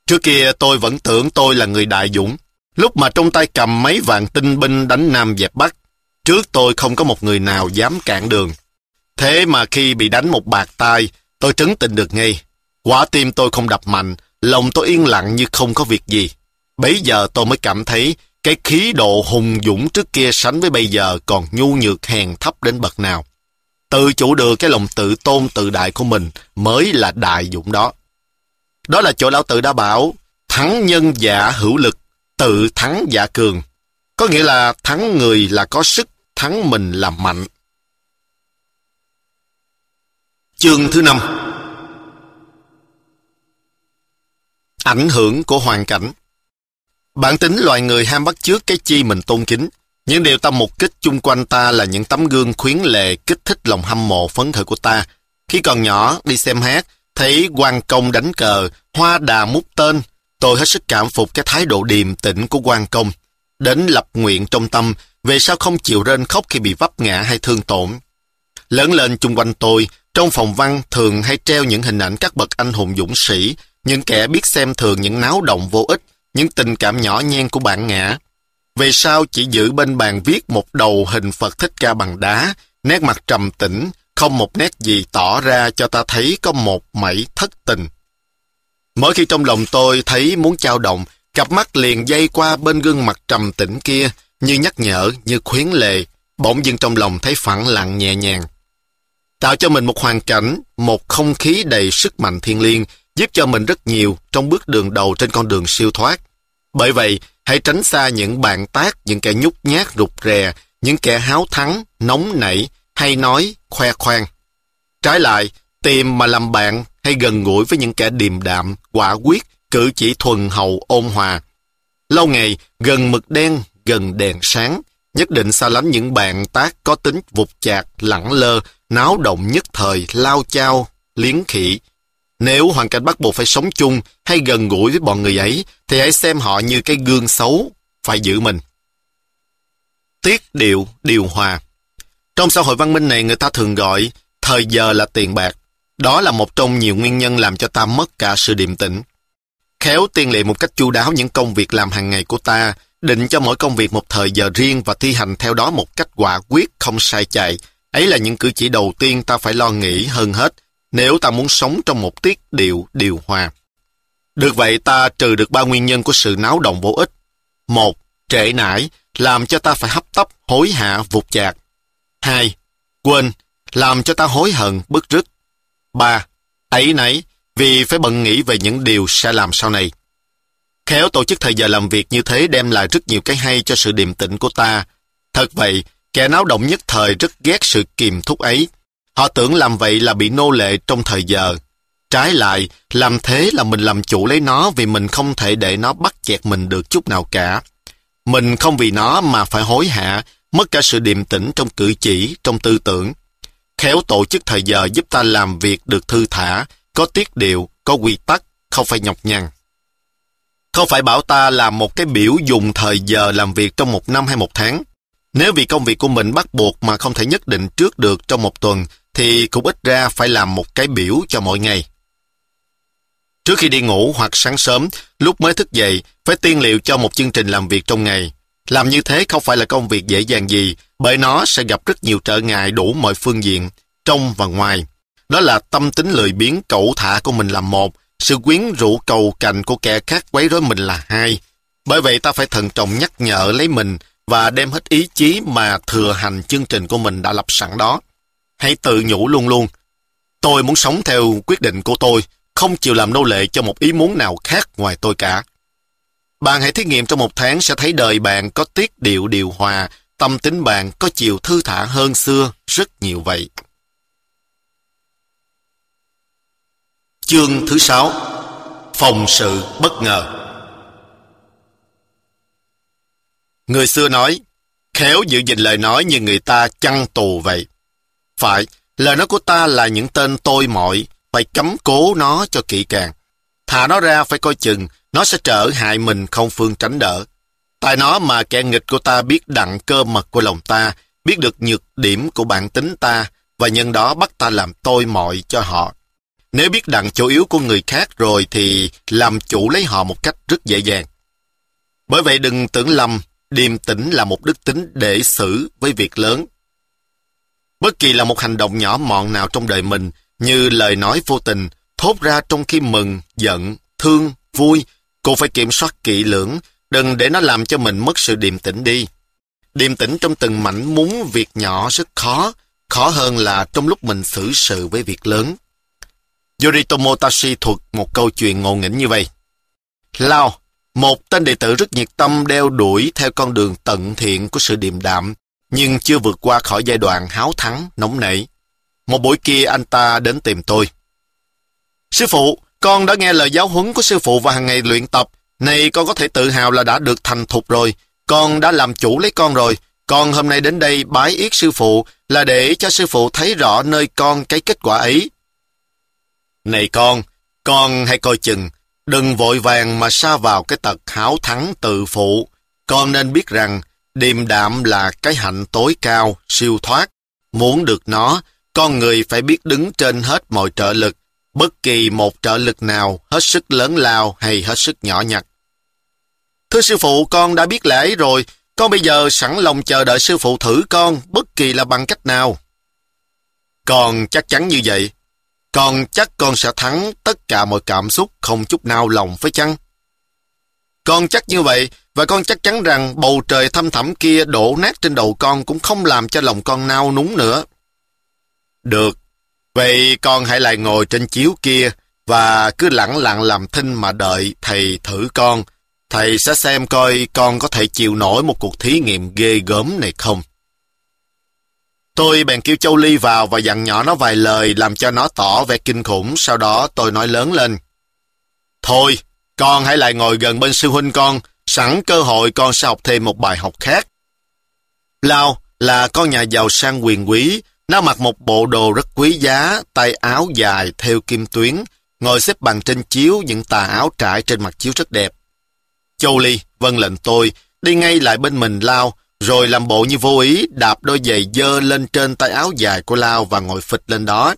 Trước kia tôi vẫn tưởng tôi là người đại dũng. Lúc mà trong tay cầm mấy vạn tinh binh đánh Nam dẹp Bắc, trước tôi không có một người nào dám cản đường. Thế mà khi bị đánh một bạt tai, tôi trấn tĩnh được ngay. Quả tim tôi không đập mạnh, lòng tôi yên lặng như không có việc gì. Bấy giờ tôi mới cảm thấy cái khí độ hùng dũng trước kia sánh với bây giờ còn nhu nhược hèn thấp đến bậc nào. Tự chủ được cái lòng tự tôn tự đại của mình mới là đại dũng đó. Đó là chỗ Lão Tử đã bảo, thắng nhân giả hữu lực, tự thắng giả cường. Có nghĩa là thắng người là có sức, thắng mình là mạnh. Chương thứ 5. Ảnh hưởng của hoàn cảnh. Bản tính loài người ham bắt chước cái chi mình tôn kính, nhưng điều ta mục kích chung quanh ta là những tấm gương khuyến lệ kích thích lòng hâm mộ phấn khởi của ta. Khi còn nhỏ, đi xem hát, thấy Quan Công đánh cờ, Hoa Đà mút tên, tôi hết sức cảm phục cái thái độ điềm tĩnh của Quan Công. Đến lập nguyện trong tâm, về sao không chịu rên khóc khi bị vấp ngã hay thương tổn. Lớn lên chung quanh tôi, trong phòng văn thường hay treo những hình ảnh các bậc anh hùng dũng sĩ, những kẻ biết xem thường những náo động vô ích, những tình cảm nhỏ nhen của bản ngã. Về sau chỉ giữ bên bàn viết một đầu hình Phật Thích Ca bằng đá, nét mặt trầm tĩnh, không một nét gì tỏ ra cho ta thấy có một mảy thất tình. Mỗi khi trong lòng tôi thấy muốn dao động, cặp mắt liền day qua bên gương mặt trầm tĩnh kia, như nhắc nhở, như khuyến lệ, bỗng dưng trong lòng thấy phẳng lặng nhẹ nhàng. Tạo cho mình một hoàn cảnh, một không khí đầy sức mạnh thiêng liêng, giúp cho mình rất nhiều trong bước đường đầu trên con đường siêu thoát. Bởi vậy, hãy tránh xa những bạn tác, những kẻ nhút nhát rụt rè, những kẻ háo thắng, nóng nảy, hay nói, khoe khoang. Trái lại, tìm mà làm bạn hay gần gũi với những kẻ điềm đạm, quả quyết, cử chỉ thuần hậu ôn hòa. Lâu ngày, gần mực đen, gần đèn sáng, nhất định xa lánh những bạn tác có tính vụt chạc, lẳng lơ, náo động nhất thời, lao chao, liến khỉ. Nếu hoàn cảnh bắt buộc phải sống chung hay gần gũi với bọn người ấy, thì hãy xem họ như cái gương xấu, phải giữ mình. Tiết điệu, điều hòa. Trong xã hội văn minh này, người ta thường gọi thời giờ là tiền bạc. Đó là một trong nhiều nguyên nhân làm cho ta mất cả sự điềm tĩnh. Khéo tiên liệu một cách chu đáo những công việc làm hàng ngày của ta, định cho mỗi công việc một thời giờ riêng và thi hành theo đó một cách quả quyết, không sai chạy. Ấy là những cử chỉ đầu tiên ta phải lo nghĩ hơn hết, nếu ta muốn sống trong một tiết điệu điều hòa. Được vậy ta trừ được 3 nguyên nhân của sự náo động vô ích. 1. Trễ nải, làm cho ta phải hấp tấp, hối hạ, vụt chạc. 2. Quên, làm cho ta hối hận, bứt rứt. 3. Áy náy, vì phải bận nghĩ về những điều sẽ làm sau này. Khéo tổ chức thời giờ làm việc như thế đem lại rất nhiều cái hay cho sự điềm tĩnh của ta. Thật vậy, kẻ náo động nhất thời rất ghét sự kiềm thúc ấy. Họ tưởng làm vậy là bị nô lệ trong thời giờ. Trái lại, làm thế là mình làm chủ lấy nó vì mình không thể để nó bắt chẹt mình được chút nào cả. Mình không vì nó mà phải hối hả, mất cả sự điềm tĩnh trong cử chỉ, trong tư tưởng. Khéo tổ chức thời giờ giúp ta làm việc được thư thả, có tiết điệu, có quy tắc, không phải nhọc nhằn. Không phải bảo ta làm một cái biểu dùng thời giờ làm việc trong một năm hay một tháng. Nếu vì công việc của mình bắt buộc mà không thể nhất định trước được trong một tuần, thì cũng ít ra phải làm một cái biểu cho mỗi ngày. Trước khi đi ngủ hoặc sáng sớm, lúc mới thức dậy, phải tiên liệu cho một chương trình làm việc trong ngày. Làm như thế không phải là công việc dễ dàng gì, bởi nó sẽ gặp rất nhiều trở ngại đủ mọi phương diện, trong và ngoài. Đó là tâm tính lười biếng cẩu thả của mình là một, sự quyến rũ cầu cạnh của kẻ khác quấy rối mình là hai. Bởi vậy ta phải thận trọng nhắc nhở lấy mình và đem hết ý chí mà thừa hành chương trình của mình đã lập sẵn đó. Hãy tự nhủ luôn luôn, tôi muốn sống theo quyết định của tôi, không chịu làm nô lệ cho một ý muốn nào khác ngoài tôi cả. Bạn hãy thí nghiệm trong một tháng sẽ thấy đời bạn có tiết điệu điều hòa, tâm tính bạn có chiều thư thả hơn xưa rất nhiều vậy. Chương thứ 6. Phòng sự bất ngờ. Người xưa nói, khéo giữ gìn lời nói như người ta chăn tù vậy. Phải, lời nói của ta là những tên tôi mọi, phải cấm cố nó cho kỹ càng. Thả nó ra phải coi chừng, nó sẽ trở hại mình không phương tránh đỡ. Tại nó mà kẻ nghịch của ta biết đặng cơ mật của lòng ta, biết được nhược điểm của bản tính ta, và nhân đó bắt ta làm tôi mọi cho họ. Nếu biết đặng chỗ yếu của người khác rồi thì làm chủ lấy họ một cách rất dễ dàng. Bởi vậy đừng tưởng lầm, điềm tĩnh là một đức tính để xử với việc lớn. Bất kỳ là một hành động nhỏ mọn nào trong đời mình, như lời nói vô tình, thốt ra trong khi mừng, giận, thương, vui, cũng phải kiểm soát kỹ lưỡng, đừng để nó làm cho mình mất sự điềm tĩnh đi. Điềm tĩnh trong từng mảnh muốn việc nhỏ rất khó, khó hơn là trong lúc mình xử sự với việc lớn. Yoritomo-Tashi thuật một câu chuyện ngộ nghĩnh như vậy. Lao, một tên đệ tử rất nhiệt tâm đeo đuổi theo con đường tận thiện của sự điềm đạm, nhưng chưa vượt qua khỏi giai đoạn háo thắng, nóng nảy. Một buổi kia anh ta đến tìm tôi. Sư phụ, con đã nghe lời giáo huấn của sư phụ và hàng ngày luyện tập. Này con có thể tự hào là đã được thành thục rồi. Con đã làm chủ lấy con rồi. Con hôm nay đến đây bái yết sư phụ là để cho sư phụ thấy rõ nơi con cái kết quả ấy. Này con hãy coi chừng. Đừng vội vàng mà sa vào cái tật háo thắng tự phụ. Con nên biết rằng điềm đạm là cái hạnh tối cao, siêu thoát. Muốn được nó, con người phải biết đứng trên hết mọi trợ lực, bất kỳ một trợ lực nào, hết sức lớn lao hay hết sức nhỏ nhặt. Thưa sư phụ, con đã biết lẽ ấy rồi. Con bây giờ sẵn lòng chờ đợi sư phụ thử con, bất kỳ là bằng cách nào. Con chắc chắn như vậy. Con chắc con sẽ thắng tất cả mọi cảm xúc, không chút nao lòng phải chăng? Con chắc như vậy, và con chắc chắn rằng bầu trời thăm thẳm kia đổ nát trên đầu con cũng không làm cho lòng con nao núng nữa. Được, vậy con hãy lại ngồi trên chiếu kia và cứ lẳng lặng làm thinh mà đợi thầy thử con. Thầy sẽ xem coi con có thể chịu nổi một cuộc thí nghiệm ghê gớm này không. Tôi bèn kêu Châu Ly vào và dặn nhỏ nó vài lời làm cho nó tỏ vẻ kinh khủng. Sau đó tôi nói lớn lên. Thôi, con hãy lại ngồi gần bên sư huynh con, sẵn cơ hội con sẽ học thêm một bài học khác. Lao là con nhà giàu sang quyền quý. Nó mặc một bộ đồ rất quý giá, tay áo dài theo kim tuyến, ngồi xếp bằng trên chiếu, những tà áo trải trên mặt chiếu rất đẹp. Châu Ly vâng lệnh tôi, đi ngay lại bên mình Lao, rồi làm bộ như vô ý, đạp đôi giày dơ lên trên tay áo dài của Lao và ngồi phịch lên đó.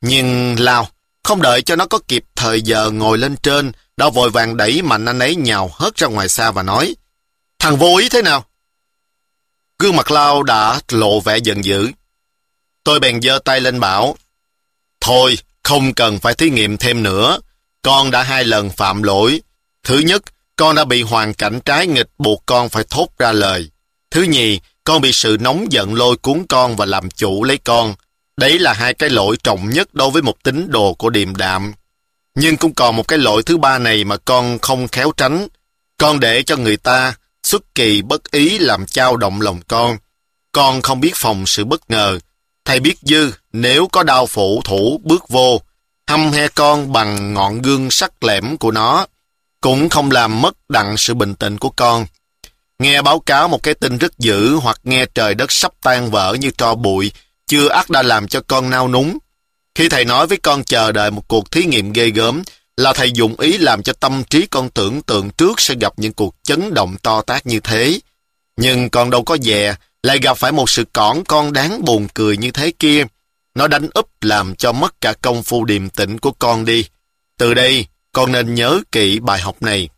Nhưng Lao, không đợi cho nó có kịp thời giờ ngồi lên trên, đã vội vàng đẩy mạnh anh ấy nhào hớt ra ngoài xa và nói, thằng vô ý thế nào? Gương mặt Lao đã lộ vẻ giận dữ. Tôi bèn giơ tay lên bảo, thôi, không cần phải thí nghiệm thêm nữa. Con đã hai lần phạm lỗi. Thứ nhất, con đã bị hoàn cảnh trái nghịch buộc con phải thốt ra lời. Thứ nhì, con bị sự nóng giận lôi cuốn con và làm chủ lấy con. Đấy là hai cái lỗi trọng nhất đối với một tín đồ của điềm đạm. Nhưng cũng còn một cái lỗi thứ ba này mà con không khéo tránh. Con để cho người ta xuất kỳ bất ý làm chao động lòng con. Con không biết phòng sự bất ngờ. Thầy biết dư, nếu có đao phủ thủ bước vô, hăm he con bằng ngọn gươm sắc lẻm của nó, cũng không làm mất đặng sự bình tĩnh của con. Nghe báo cáo một cái tin rất dữ hoặc nghe trời đất sắp tan vỡ như tro bụi, chưa ắt đã làm cho con nao núng. Khi thầy nói với con chờ đợi một cuộc thí nghiệm ghê gớm, là thầy dụng ý làm cho tâm trí con tưởng tượng trước sẽ gặp những cuộc chấn động to tát như thế. Nhưng con đâu có dè, lại gặp phải một sự cỏn con đáng buồn cười như thế kia. Nó đánh úp làm cho mất cả công phu điềm tĩnh của con đi. Từ đây, con nên nhớ kỹ bài học này.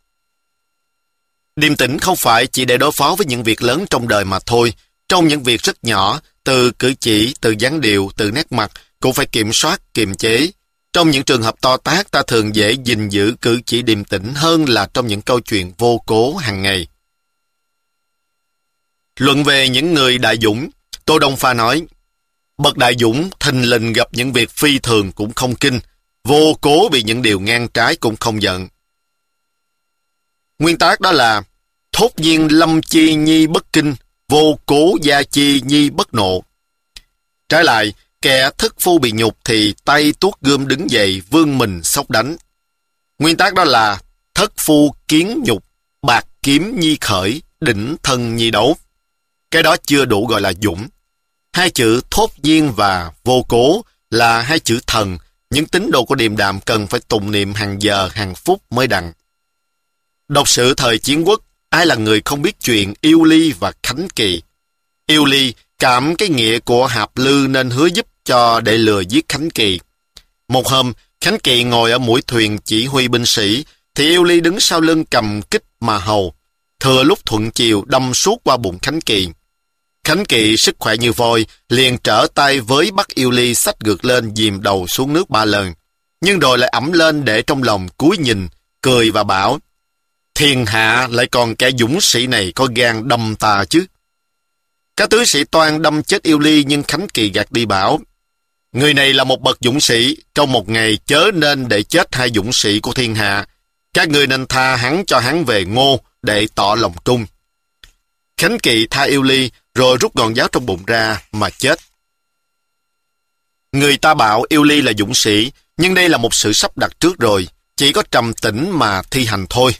Điềm tĩnh không phải chỉ để đối phó với những việc lớn trong đời mà thôi. Trong những việc rất nhỏ, từ cử chỉ, từ dáng điệu, từ nét mặt, cũng phải kiểm soát, kiềm chế. Trong những trường hợp to tát, ta thường dễ gìn giữ cử chỉ điềm tĩnh hơn là trong những câu chuyện vô cớ hàng ngày. Luận về những người đại dũng, Tô Đông Pha nói, bậc đại dũng thình lình gặp những việc phi thường cũng không kinh, vô cố bị những điều ngang trái cũng không giận. Nguyên tắc đó là, thốt nhiên lâm chi nhi bất kinh, vô cố gia chi nhi bất nộ. Trái lại, kẻ thất phu bị nhục thì tay tuốt gươm đứng dậy vươn mình xốc đánh. Nguyên tắc đó là, thất phu kiến nhục, bạc kiếm nhi khởi, đỉnh thân nhi đấu. Cái đó chưa đủ gọi là dũng. Hai chữ thốt nhiên và vô cố là hai chữ thần, những tín đồ của điềm đạm cần phải tụng niệm hàng giờ, hàng phút mới đặng. Đọc sự thời chiến quốc, ai là người không biết chuyện Yêu Ly và Khánh Kỳ. Yêu Ly cảm cái nghĩa của Hạp Lư nên hứa giúp cho để lừa giết Khánh Kỳ. Một hôm, Khánh Kỳ ngồi ở mũi thuyền chỉ huy binh sĩ, thì Yêu Ly đứng sau lưng cầm kích mà hầu, thừa lúc thuận chiều đâm suốt qua bụng Khánh Kỳ. Khánh Kỳ sức khỏe như voi, liền trở tay với bắt Yêu Ly xách ngược lên dìm đầu xuống nước 3 lần. Nhưng rồi lại ẵm lên để trong lòng cúi nhìn, cười và bảo, thiên hạ lại còn kẻ dũng sĩ này có gan đâm ta chứ. Các tướng sĩ toan đâm chết Yêu Ly, nhưng Khánh Kỳ gạt đi bảo, người này là một bậc dũng sĩ, trong một ngày chớ nên để chết 2 dũng sĩ của thiên hạ. Các người nên tha hắn cho hắn về Ngô để tỏ lòng trung. Khánh Kỳ tha Yêu Ly, rồi rút ngọn giáo trong bụng ra mà chết. Người ta bảo Yêu Ly là dũng sĩ, nhưng đây là một sự sắp đặt trước rồi, chỉ có trầm tĩnh mà thi hành thôi.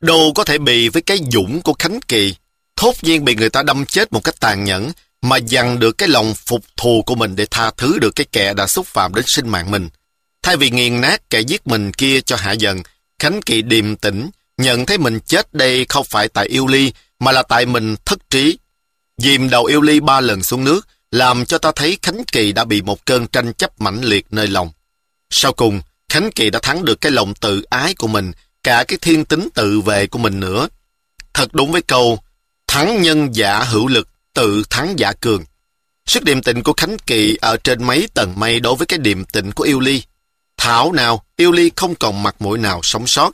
Đâu có thể bị với cái dũng của Khánh Kỳ, thốt nhiên bị người ta đâm chết một cách tàn nhẫn, mà dằn được cái lòng phục thù của mình để tha thứ được cái kẻ đã xúc phạm đến sinh mạng mình. Thay vì nghiền nát kẻ giết mình kia cho hạ giận, Khánh Kỳ điềm tĩnh, nhận thấy mình chết đây không phải tại Yêu Ly, mà là tại mình thất trí. Dìm đầu Yêu Ly 3 lần xuống nước, làm cho ta thấy Khánh Kỳ đã bị một cơn tranh chấp mãnh liệt nơi lòng. Sau cùng, Khánh Kỳ đã thắng được cái lòng tự ái của mình, cả cái thiên tính tự vệ của mình nữa. Thật đúng với câu, thắng nhân giả hữu lực, tự thắng giả cường. Sức điềm tĩnh của Khánh Kỳ ở trên mấy tầng mây đối với cái điềm tĩnh của Yêu Ly. Thảo nào, Yêu Ly không còn mặt mũi nào sống sót.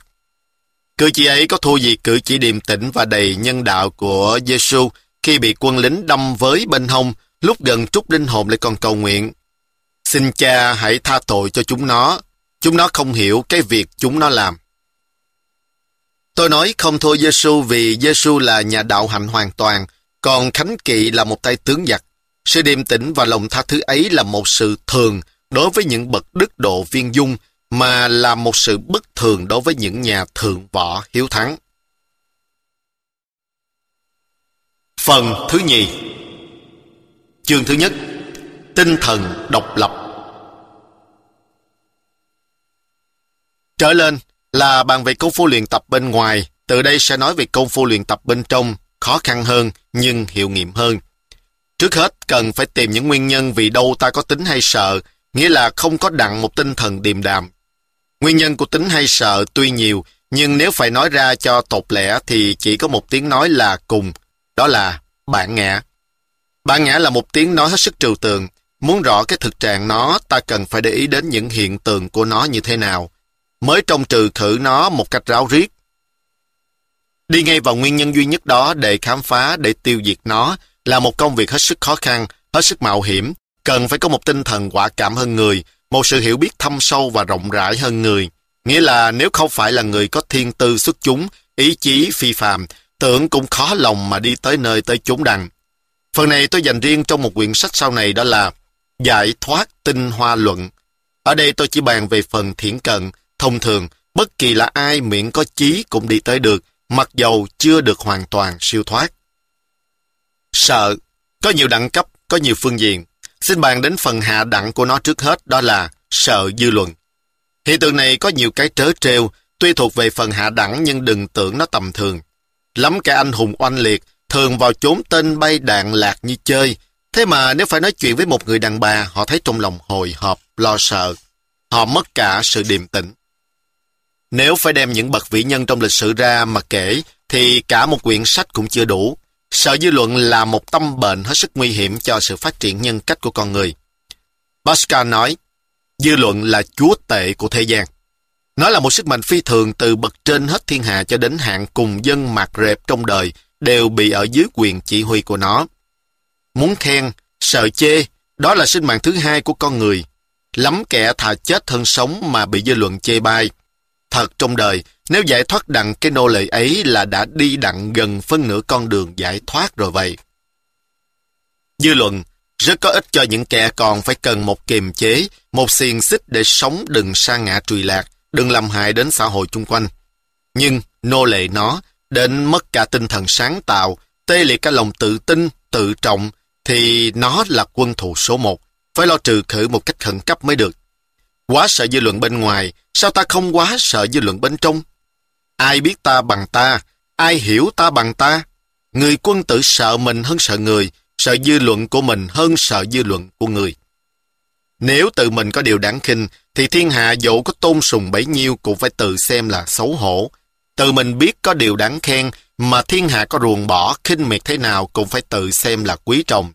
Cử chỉ ấy có thua gì cử chỉ điềm tĩnh và đầy nhân đạo của Giê-xu khi bị quân lính đâm với bên hông, lúc gần trút linh hồn lại còn cầu nguyện. Xin cha hãy tha tội cho chúng nó không hiểu cái việc chúng nó làm. Tôi nói không thua Giê-xu vì Giê-xu là nhà đạo hạnh hoàn toàn, còn Khánh Kỳ là một tay tướng giặc. Sự điềm tĩnh và lòng tha thứ ấy là một sự thường đối với những bậc đức độ viên dung, mà là một sự bất thường đối với những nhà thượng võ hiếu thắng. Phần thứ 2. Chương thứ 1. Tinh thần độc lập. Trở lên là bàn về công phu luyện tập bên ngoài, từ đây sẽ nói về công phu luyện tập bên trong, khó khăn hơn nhưng hiệu nghiệm hơn. Trước hết cần phải tìm những nguyên nhân vì đâu ta có tính hay sợ, nghĩa là không có đặng một tinh thần điềm đạm. Nguyên nhân của tính hay sợ tuy nhiều, nhưng nếu phải nói ra cho tột lẽ thì chỉ có một tiếng nói là cùng, đó là bản ngã. Bản ngã là một tiếng nói hết sức trừu tượng. Muốn rõ cái thực trạng nó, ta cần phải để ý đến những hiện tượng của nó như thế nào, mới trong trừ khử nó một cách ráo riết. Đi ngay vào nguyên nhân duy nhất đó để khám phá, để tiêu diệt nó là một công việc hết sức khó khăn, hết sức mạo hiểm. Cần phải có một tinh thần quả cảm hơn người, một sự hiểu biết thâm sâu và rộng rãi hơn người. Nghĩa là nếu không phải là người có thiên tư xuất chúng, ý chí phi phàm, tưởng cũng khó lòng mà đi tới nơi tới chốn đặng. Phần này tôi dành riêng trong một quyển sách sau này, đó là Giải thoát tinh hoa luận. Ở đây tôi chỉ bàn về phần thiển cận, thông thường, bất kỳ là ai miễn có chí cũng đi tới được, mặc dầu chưa được hoàn toàn siêu thoát. Sợ, có nhiều đẳng cấp, có nhiều phương diện. Xin bàn đến phần hạ đẳng của nó trước hết, đó là sợ dư luận. Hiện tượng này có nhiều cái trớ trêu, tuy thuộc về phần hạ đẳng nhưng đừng tưởng nó tầm thường. Lắm kẻ anh hùng oanh liệt, thường vào chốn tên bay đạn lạc như chơi. Thế mà nếu phải nói chuyện với một người đàn bà, họ thấy trong lòng hồi hộp, lo sợ. Họ mất cả sự điềm tĩnh. Nếu phải đem những bậc vĩ nhân trong lịch sử ra mà kể, thì cả một quyển sách cũng chưa đủ. Sợ dư luận là một tâm bệnh hết sức nguy hiểm cho sự phát triển nhân cách của con người. Pascal nói, dư luận là chúa tể của thế gian. Nó là một sức mạnh phi thường, từ bậc trên hết thiên hạ cho đến hạng cùng dân mạt rệp trong đời đều bị ở dưới quyền chỉ huy của nó. Muốn khen, sợ chê, đó là sinh mạng thứ hai của con người. Lắm kẻ thà chết hơn sống mà bị dư luận chê bai. Thật trong đời, nếu giải thoát đặng cái nô lệ ấy là đã đi đặng gần phân nửa con đường giải thoát rồi vậy. Dư luận rất có ích cho những kẻ còn phải cần một kiềm chế, một xiềng xích để sống đừng sa ngã trùy lạc, đừng làm hại đến xã hội chung quanh. Nhưng nô lệ nó, đến mất cả tinh thần sáng tạo, tê liệt cả lòng tự tin, tự trọng, thì nó là quân thù số 1, phải lo trừ khử một cách khẩn cấp mới được. Quá sợ dư luận bên ngoài, sao ta không quá sợ dư luận bên trong? Ai biết ta bằng ta, Ai hiểu ta bằng ta? Người quân tử sợ mình hơn sợ người, sợ dư luận của mình hơn sợ dư luận của người. Nếu tự mình có điều đáng khinh, thì thiên hạ dẫu có tôn sùng bấy nhiêu cũng phải tự xem là xấu hổ. Tự mình biết có điều đáng khen, mà thiên hạ có ruồng bỏ, khinh miệt thế nào cũng phải tự xem là quý trọng.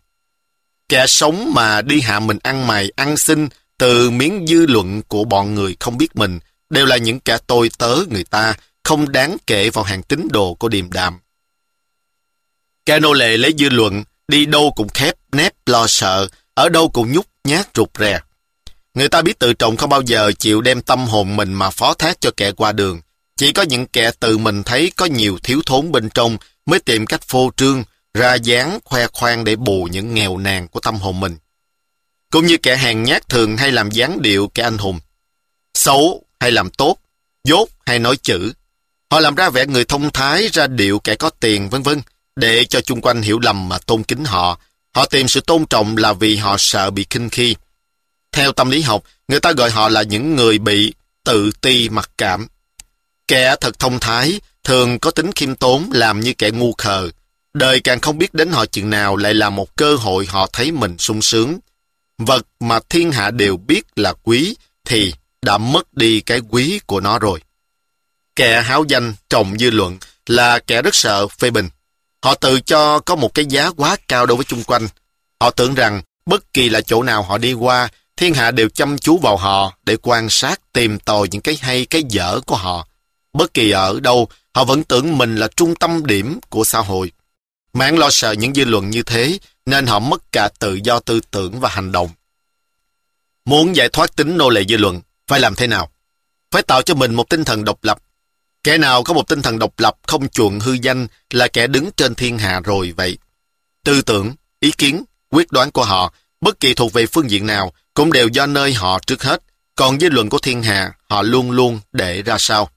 Kẻ sống mà đi hạ mình ăn mày, ăn xin, từ miếng dư luận của bọn người không biết mình, đều là những kẻ tôi tớ người ta, không đáng kể vào hàng tín đồ của điềm đạm. Kẻ nô lệ lấy dư luận, đi đâu cũng khép nép lo sợ, ở đâu cũng nhút nhát rụt rè. Người ta biết tự trọng không bao giờ chịu đem tâm hồn mình mà phó thác cho kẻ qua đường. Chỉ có những kẻ tự mình thấy có nhiều thiếu thốn bên trong mới tìm cách phô trương, ra dáng khoe khoang để bù những nghèo nàn của tâm hồn mình. Cũng như kẻ hèn nhát thường hay làm dáng điệu kẻ anh hùng, xấu hay làm tốt, dốt hay nói chữ. Họ làm ra vẻ người thông thái, ra điệu kẻ có tiền vân vân, để cho chung quanh hiểu lầm mà tôn kính họ. Họ tìm sự tôn trọng là vì họ sợ bị khinh khi. Theo tâm lý học, người ta gọi họ là những người bị tự ti mặc cảm. Kẻ thật thông thái, thường có tính khiêm tốn, làm như kẻ ngu khờ. Đời càng không biết đến họ chừng nào lại là một cơ hội họ thấy mình sung sướng. Vật mà thiên hạ đều biết là quý thì đã mất đi cái quý của nó rồi. Kẻ háo danh, trọng dư luận là kẻ rất sợ phê bình. Họ tự cho có một cái giá quá cao đối với chung quanh. Họ tưởng rằng bất kỳ là chỗ nào họ đi qua, thiên hạ đều chăm chú vào họ để quan sát, tìm tòi những cái hay, cái dở của họ. Bất kỳ ở đâu, họ vẫn tưởng mình là trung tâm điểm của xã hội. Mãn lo sợ những dư luận như thế, nên họ mất cả tự do tư tưởng và hành động. Muốn giải thoát tính nô lệ dư luận, phải làm thế nào? Phải tạo cho mình một tinh thần độc lập. Kẻ nào có một tinh thần độc lập không chuộng hư danh là kẻ đứng trên thiên hạ rồi vậy. Tư tưởng, ý kiến, quyết đoán của họ, bất kỳ thuộc về phương diện nào, cũng đều do nơi họ trước hết, còn dư luận của thiên hạ họ luôn luôn để ra sau.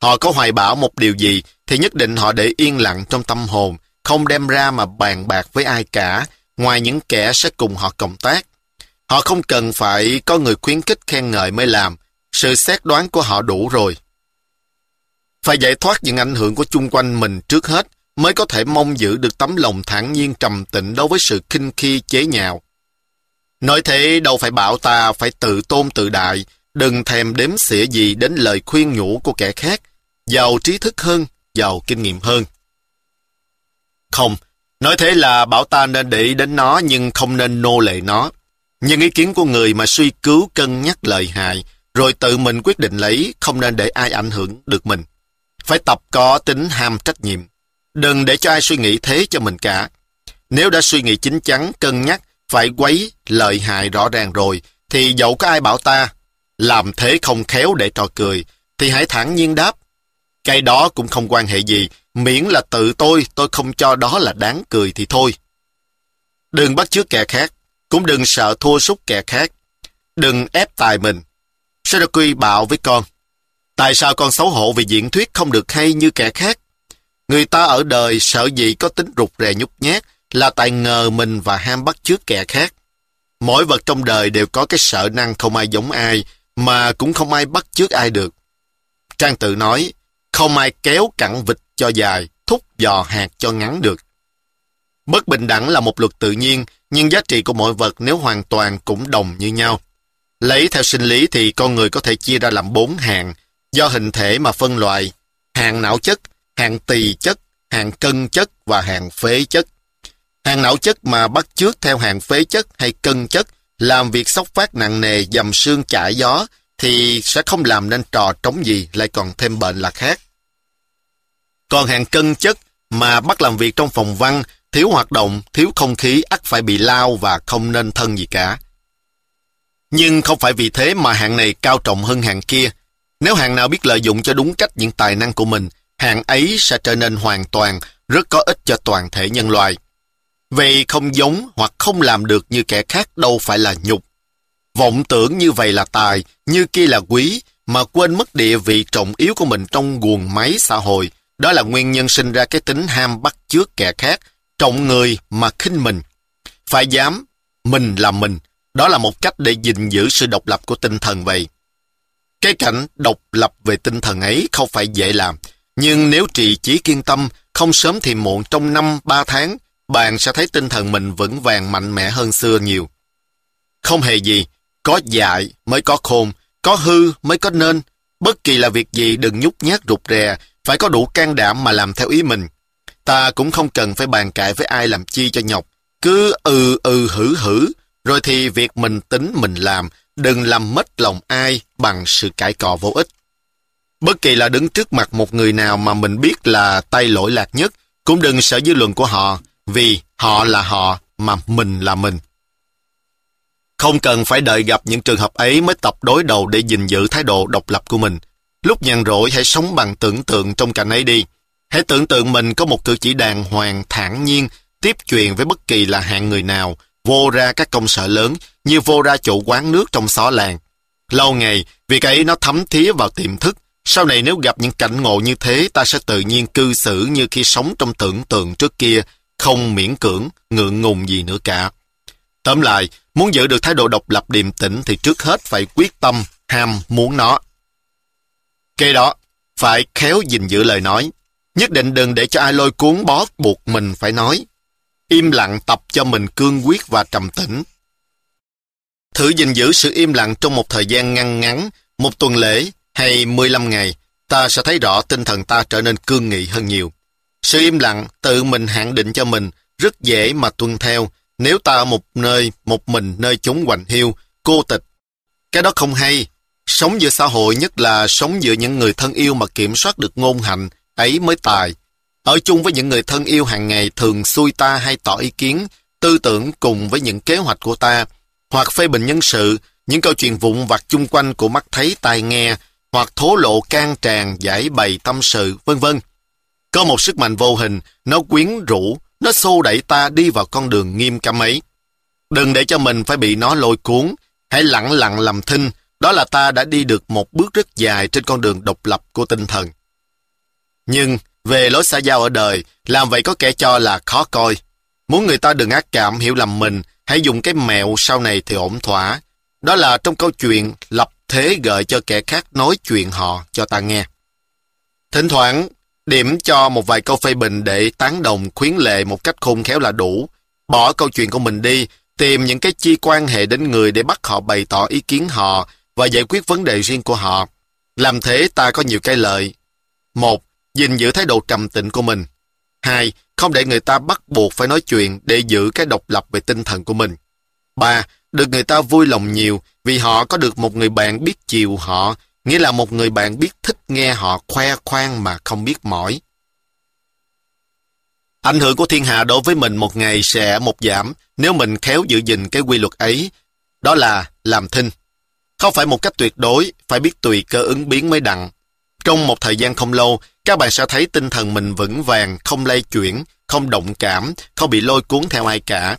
Họ có hoài bão một điều gì thì nhất định họ để yên lặng trong tâm hồn, không đem ra mà bàn bạc với ai cả, ngoài những kẻ sẽ cùng họ cộng tác. Họ không cần phải có người khuyến khích khen ngợi mới làm, sự xét đoán của họ đủ rồi. Phải giải thoát những ảnh hưởng của chung quanh mình trước hết, mới có thể mong giữ được tấm lòng thản nhiên trầm tĩnh đối với sự khinh khi chế nhạo. Nói thế đâu phải bảo ta phải tự tôn tự đại, đừng thèm đếm xỉa gì đến lời khuyên nhủ của kẻ khác, giàu trí thức hơn, giàu kinh nghiệm hơn. Không, nói thế là bảo ta nên để ý đến nó nhưng không nên nô lệ nó. Nhưng ý kiến của người mà suy cứu cân nhắc lợi hại, rồi tự mình quyết định lấy, không nên để ai ảnh hưởng được mình. Phải tập có tính ham trách nhiệm, đừng để cho ai suy nghĩ thế cho mình cả. Nếu đã suy nghĩ chín chắn, cân nhắc, phải quấy lợi hại rõ ràng rồi, thì dẫu có ai bảo ta làm thế không khéo để trò cười, thì hãy thản nhiên đáp: cái đó cũng không quan hệ gì, miễn là tự tôi không cho đó là đáng cười thì thôi. Đừng bắt chước kẻ khác, cũng đừng sợ thua sút kẻ khác. Đừng ép tài mình. Socrates bạo với con: tại sao con xấu hổ vì diễn thuyết không được hay như kẻ khác? Người ta ở đời sợ gì có tính rụt rè nhút nhát là tại ngờ mình và ham bắt chước kẻ khác. Mỗi vật trong đời đều có cái sở năng không ai giống ai, mà cũng không ai bắt chước ai được. Trang Tử nói: không ai kéo cẳng vịt cho dài, thúc giò hạt cho ngắn được. Bất bình đẳng là một luật tự nhiên, nhưng giá trị của mọi vật nếu hoàn toàn cũng đồng như nhau. Lấy theo sinh lý thì con người có thể chia ra làm 4 hạng, do hình thể mà phân loại: hạng não chất, hạng tỳ chất, hạng cân chất và hạng phế chất. Hạng não chất mà bắt chước theo hạng phế chất hay cân chất, làm việc xốc vác nặng nề, dầm xương chải gió, thì sẽ không làm nên trò trống gì, lại còn thêm bệnh là khác. Còn hạng cân chất mà bắt làm việc trong phòng văn, thiếu hoạt động, thiếu không khí, ắt phải bị lao và không nên thân gì cả. Nhưng không phải vì thế mà hạng này cao trọng hơn hạng kia. Nếu hạng nào biết lợi dụng cho đúng cách những tài năng của mình, hạng ấy sẽ trở nên hoàn toàn, rất có ích cho toàn thể nhân loại. Vậy không giống hoặc không làm được như kẻ khác đâu phải là nhục. Vọng tưởng như vậy là tài, như kia là quý, mà quên mất địa vị trọng yếu của mình trong guồng máy xã hội. Đó là nguyên nhân sinh ra cái tính ham bắt chước kẻ khác, trọng người mà khinh mình. Phải dám, mình là mình. Đó là một cách để gìn giữ sự độc lập của tinh thần vậy. Cái cảnh độc lập về tinh thần ấy không phải dễ làm. Nhưng nếu trì chí kiên tâm, không sớm thì muộn trong năm 3 tháng, bạn sẽ thấy tinh thần mình vững vàng mạnh mẽ hơn xưa nhiều. Không hề gì, có dại mới có khôn, có hư mới có nên. Bất kỳ là việc gì đừng nhút nhát rụt rè, phải có đủ can đảm mà làm theo ý mình. Ta cũng không cần phải bàn cãi với ai làm chi cho nhọc. Cứ hử, rồi thì việc mình tính mình làm, đừng làm mất lòng ai bằng sự cãi cọ vô ích. Bất kỳ là đứng trước mặt một người nào mà mình biết là tay lỗi lạc nhất, cũng đừng sợ dư luận của họ, vì họ là họ mà mình là mình. Không cần phải đợi gặp những trường hợp ấy mới tập đối đầu để gìn giữ thái độ độc lập của mình. Lúc nhàn rỗi hãy sống bằng tưởng tượng trong cảnh ấy đi. Hãy tưởng tượng mình có một cử chỉ đàng hoàng, thản nhiên, tiếp chuyện với bất kỳ là hạng người nào, vô ra các công sở lớn, như vô ra chủ quán nước trong xó làng. Lâu ngày, việc ấy nó thấm thía vào tiềm thức. Sau này nếu gặp những cảnh ngộ như thế, ta sẽ tự nhiên cư xử như khi sống trong tưởng tượng trước kia, không miễn cưỡng, ngượng ngùng gì nữa cả. Tóm lại, muốn giữ được thái độ độc lập điềm tĩnh thì trước hết phải quyết tâm, ham muốn nó. Kế đó, phải khéo gìn giữ lời nói. Nhất định đừng để cho ai lôi cuốn bó buộc mình phải nói. Im lặng tập cho mình cương quyết và trầm tĩnh. Thử gìn giữ sự im lặng trong một thời gian ngắn, một tuần lễ hay 15 ngày, ta sẽ thấy rõ tinh thần ta trở nên cương nghị hơn nhiều. Sự im lặng tự mình hạn định cho mình, rất dễ mà tuân theo. Nếu ta ở một nơi, một mình nơi chốn hoành hiu, cô tịch, cái đó không hay. Sống giữa xã hội, nhất là sống giữa những người thân yêu mà kiểm soát được ngôn hạnh, ấy mới tài. Ở chung với những người thân yêu hàng ngày thường xui ta hay tỏ ý kiến, tư tưởng cùng với những kế hoạch của ta, hoặc phê bình nhân sự, những câu chuyện vụn vặt chung quanh của mắt thấy tai nghe, hoặc thố lộ can tràn giải bày tâm sự, v.v. Có một sức mạnh vô hình, nó quyến rũ, nó xô đẩy ta đi vào con đường nghiêm cấm ấy. Đừng để cho mình phải bị nó lôi cuốn, hãy lặng lặng làm thinh, đó là ta đã đi được một bước rất dài trên con đường độc lập của tinh thần. Nhưng về lối xã giao ở đời, làm vậy có kẻ cho là khó coi. Muốn người ta đừng ác cảm hiểu lầm mình, hãy dùng cái mẹo sau này thì ổn thỏa. Đó là trong câu chuyện lập thế gợi cho kẻ khác nói chuyện họ cho ta nghe. Thỉnh thoảng, điểm cho một vài câu phê bình để tán đồng khuyến lệ một cách khôn khéo là đủ. Bỏ câu chuyện của mình đi, tìm những cái chi quan hệ đến người để bắt họ bày tỏ ý kiến họ và giải quyết vấn đề riêng của họ. Làm thế ta có nhiều cái lợi. 1. Gìn giữ thái độ trầm tĩnh của mình. 2. Không để người ta bắt buộc phải nói chuyện để giữ cái độc lập về tinh thần của mình. 3. Được người ta vui lòng nhiều vì họ có được một người bạn biết chiều họ, nghĩa là một người bạn biết thích nghe họ khoe khoang mà không biết mỏi. Ảnh hưởng của thiên hạ đối với mình một ngày sẽ một giảm nếu mình khéo giữ gìn cái quy luật ấy, đó là làm thinh. Không phải một cách tuyệt đối, phải biết tùy cơ ứng biến mới đặng. Trong một thời gian không lâu, các bạn sẽ thấy tinh thần mình vững vàng, không lay chuyển, không động cảm, không bị lôi cuốn theo ai cả.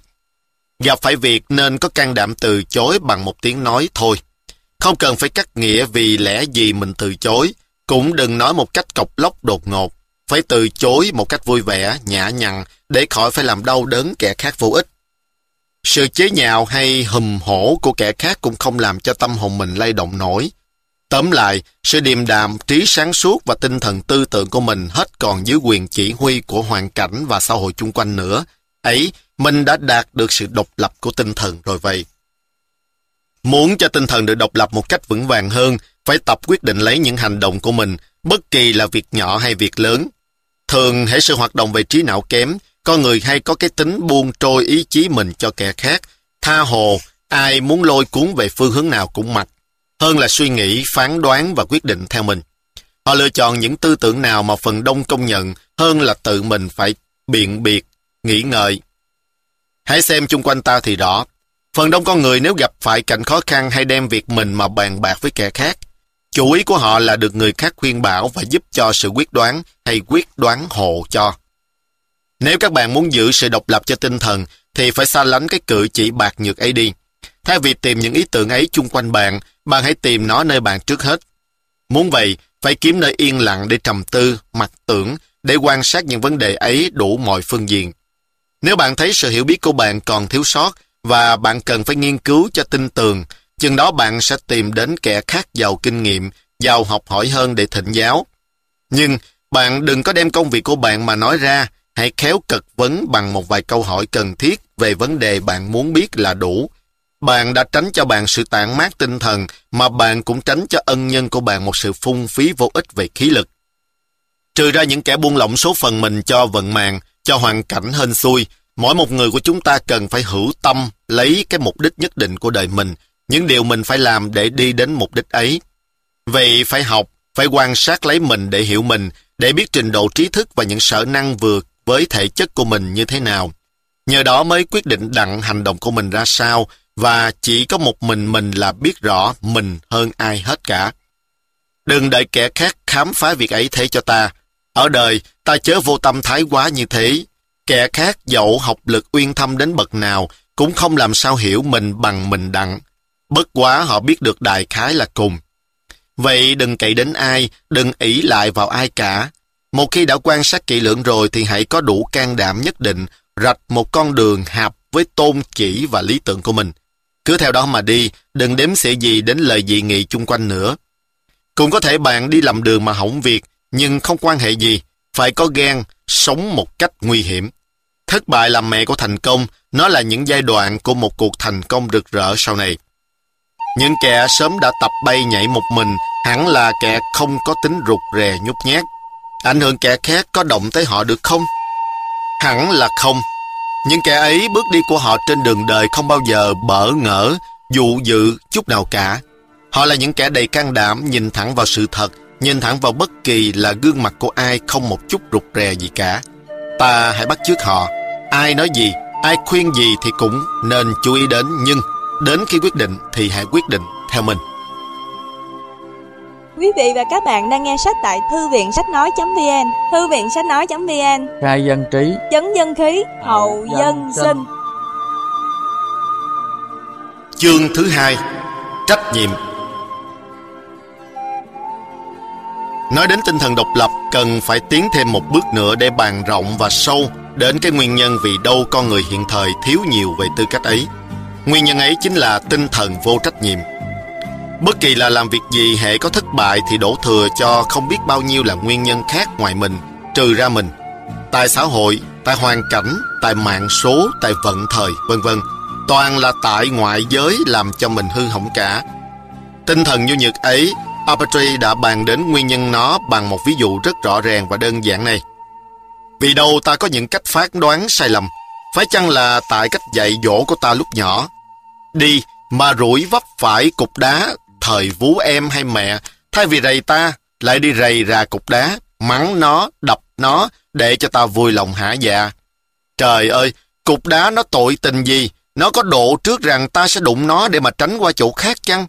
Gặp phải việc nên có can đảm từ chối bằng một tiếng nói thôi. Không cần phải cắt nghĩa vì lẽ gì mình từ chối, cũng đừng nói một cách cộc lốc đột ngột. Phải từ chối một cách vui vẻ, nhã nhặn để khỏi phải làm đau đớn kẻ khác vô ích. Sự chế nhạo hay hùm hổ của kẻ khác cũng không làm cho tâm hồn mình lay động nổi. Tóm lại, sự điềm đạm, trí sáng suốt và tinh thần tư tưởng của mình hết còn dưới quyền chỉ huy của hoàn cảnh và xã hội chung quanh nữa. Ấy, mình đã đạt được sự độc lập của tinh thần rồi vậy. Muốn cho tinh thần được độc lập một cách vững vàng hơn, phải tập quyết định lấy những hành động của mình, bất kỳ là việc nhỏ hay việc lớn. Thường hễ sự hoạt động về trí não kém, con người hay có cái tính buông trôi ý chí mình cho kẻ khác, tha hồ, ai muốn lôi cuốn về phương hướng nào cũng mặc, hơn là suy nghĩ, phán đoán và quyết định theo mình. Họ lựa chọn những tư tưởng nào mà phần đông công nhận, hơn là tự mình phải biện biệt, nghĩ ngợi. Hãy xem chung quanh ta thì rõ. Phần đông con người nếu gặp phải cảnh khó khăn hay đem việc mình mà bàn bạc với kẻ khác, chủ ý của họ là được người khác khuyên bảo và giúp cho sự quyết đoán hay quyết đoán hộ cho. Nếu các bạn muốn giữ sự độc lập cho tinh thần thì phải xa lánh cái cử chỉ bạc nhược ấy đi. Thay vì tìm những ý tưởng ấy chung quanh bạn, bạn hãy tìm nó nơi bạn trước hết. Muốn vậy, phải kiếm nơi yên lặng để trầm tư, mặc tưởng, để quan sát những vấn đề ấy đủ mọi phương diện. Nếu bạn thấy sự hiểu biết của bạn còn thiếu sót và bạn cần phải nghiên cứu cho tin tường, chừng đó bạn sẽ tìm đến kẻ khác giàu kinh nghiệm, giàu học hỏi hơn để thỉnh giáo. Nhưng Bạn đừng có đem công việc của bạn mà nói ra, hãy khéo cật vấn bằng một vài câu hỏi cần thiết về vấn đề bạn muốn biết là đủ. Bạn đã tránh cho bạn sự tản mát tinh thần, mà bạn cũng tránh cho ân nhân của bạn một sự phung phí vô ích về khí lực. Trừ ra những kẻ buông lỏng số phận mình cho vận mạng, cho hoàn cảnh hên xui, mỗi một người của chúng ta cần phải hữu tâm lấy cái mục đích nhất định của đời mình, những điều mình phải làm để đi đến mục đích ấy. Vậy phải học, phải quan sát lấy mình để hiểu mình, để biết trình độ trí thức và những sở năng vừa với thể chất của mình như thế nào. Nhờ đó mới quyết định đặng hành động của mình ra sao, và chỉ có một mình là biết rõ mình hơn ai hết cả. Đừng đợi kẻ khác khám phá việc ấy thế cho ta. Ở đời, ta chớ vô tâm thái quá như thế. Kẻ khác dẫu học lực uyên thâm đến bậc nào, cũng không làm sao hiểu mình bằng mình đặng. Bất quá họ biết được đại khái là cùng. Vậy đừng cậy đến ai, đừng ỷ lại vào ai cả. Một khi đã quan sát kỹ lưỡng rồi thì hãy có đủ can đảm nhất định, rạch một con đường hạp với tôn chỉ và lý tưởng của mình. Cứ theo đó mà đi, đừng đếm xỉa gì đến lời dị nghị chung quanh nữa. Cũng có thể bạn đi làm đường mà hỏng việc, nhưng không quan hệ gì, phải có gan, sống một cách nguy hiểm. Thất bại là mẹ của thành công, nó là những giai đoạn của một cuộc thành công rực rỡ sau này. Những kẻ sớm đã tập bay nhảy một mình, hẳn là kẻ không có tính rụt rè nhút nhát. Ảnh hưởng kẻ khác có động tới họ được không? Hẳn là không. Những kẻ ấy bước đi của họ trên đường đời không bao giờ bỡ ngỡ, dụ dự chút nào cả. Họ là những kẻ đầy can đảm, nhìn thẳng vào sự thật, nhìn thẳng vào bất kỳ là gương mặt của ai, không một chút rụt rè gì cả. Ta hãy bắt chước họ. Ai nói gì, ai khuyên gì thì cũng nên chú ý đến, nhưng đến khi quyết định thì hãy quyết định theo mình. Quý vị và các bạn đang nghe sách tại thư viện sách nói.vn. Thư viện sách nói.vn, khai dân trí, chấn dân khí, hậu dân sinh. Chương thứ 2: Trách nhiệm. Nói đến tinh thần độc lập, cần phải tiến thêm một bước nữa để bàn rộng và sâu đến cái nguyên nhân vì đâu con người hiện thời thiếu nhiều về tư cách ấy. Nguyên nhân ấy chính là tinh thần vô trách nhiệm. Bất kỳ là làm việc gì, hễ có thất bại thì đổ thừa cho không biết bao nhiêu là nguyên nhân khác ngoài mình, trừ ra mình. Tại xã hội, tại hoàn cảnh, tại mạng số, tại vận thời, v.v. toàn là tại ngoại giới làm cho mình hư hỏng cả. Tinh thần nhu nhược ấy, Apertry đã bàn đến nguyên nhân nó bằng một ví dụ rất rõ ràng và đơn giản này. Vì đâu ta có những cách phán đoán sai lầm? Phải chăng là tại cách dạy dỗ của ta lúc nhỏ? Đi mà rủi vấp phải cục đá, thời vú em hay mẹ, thay vì rầy ta, lại đi rầy ra cục đá, mắng nó, đập nó, để cho ta vui lòng hả dạ. Trời ơi, cục đá nó tội tình gì, nó có độ trước rằng ta sẽ đụng nó để mà tránh qua chỗ khác chăng?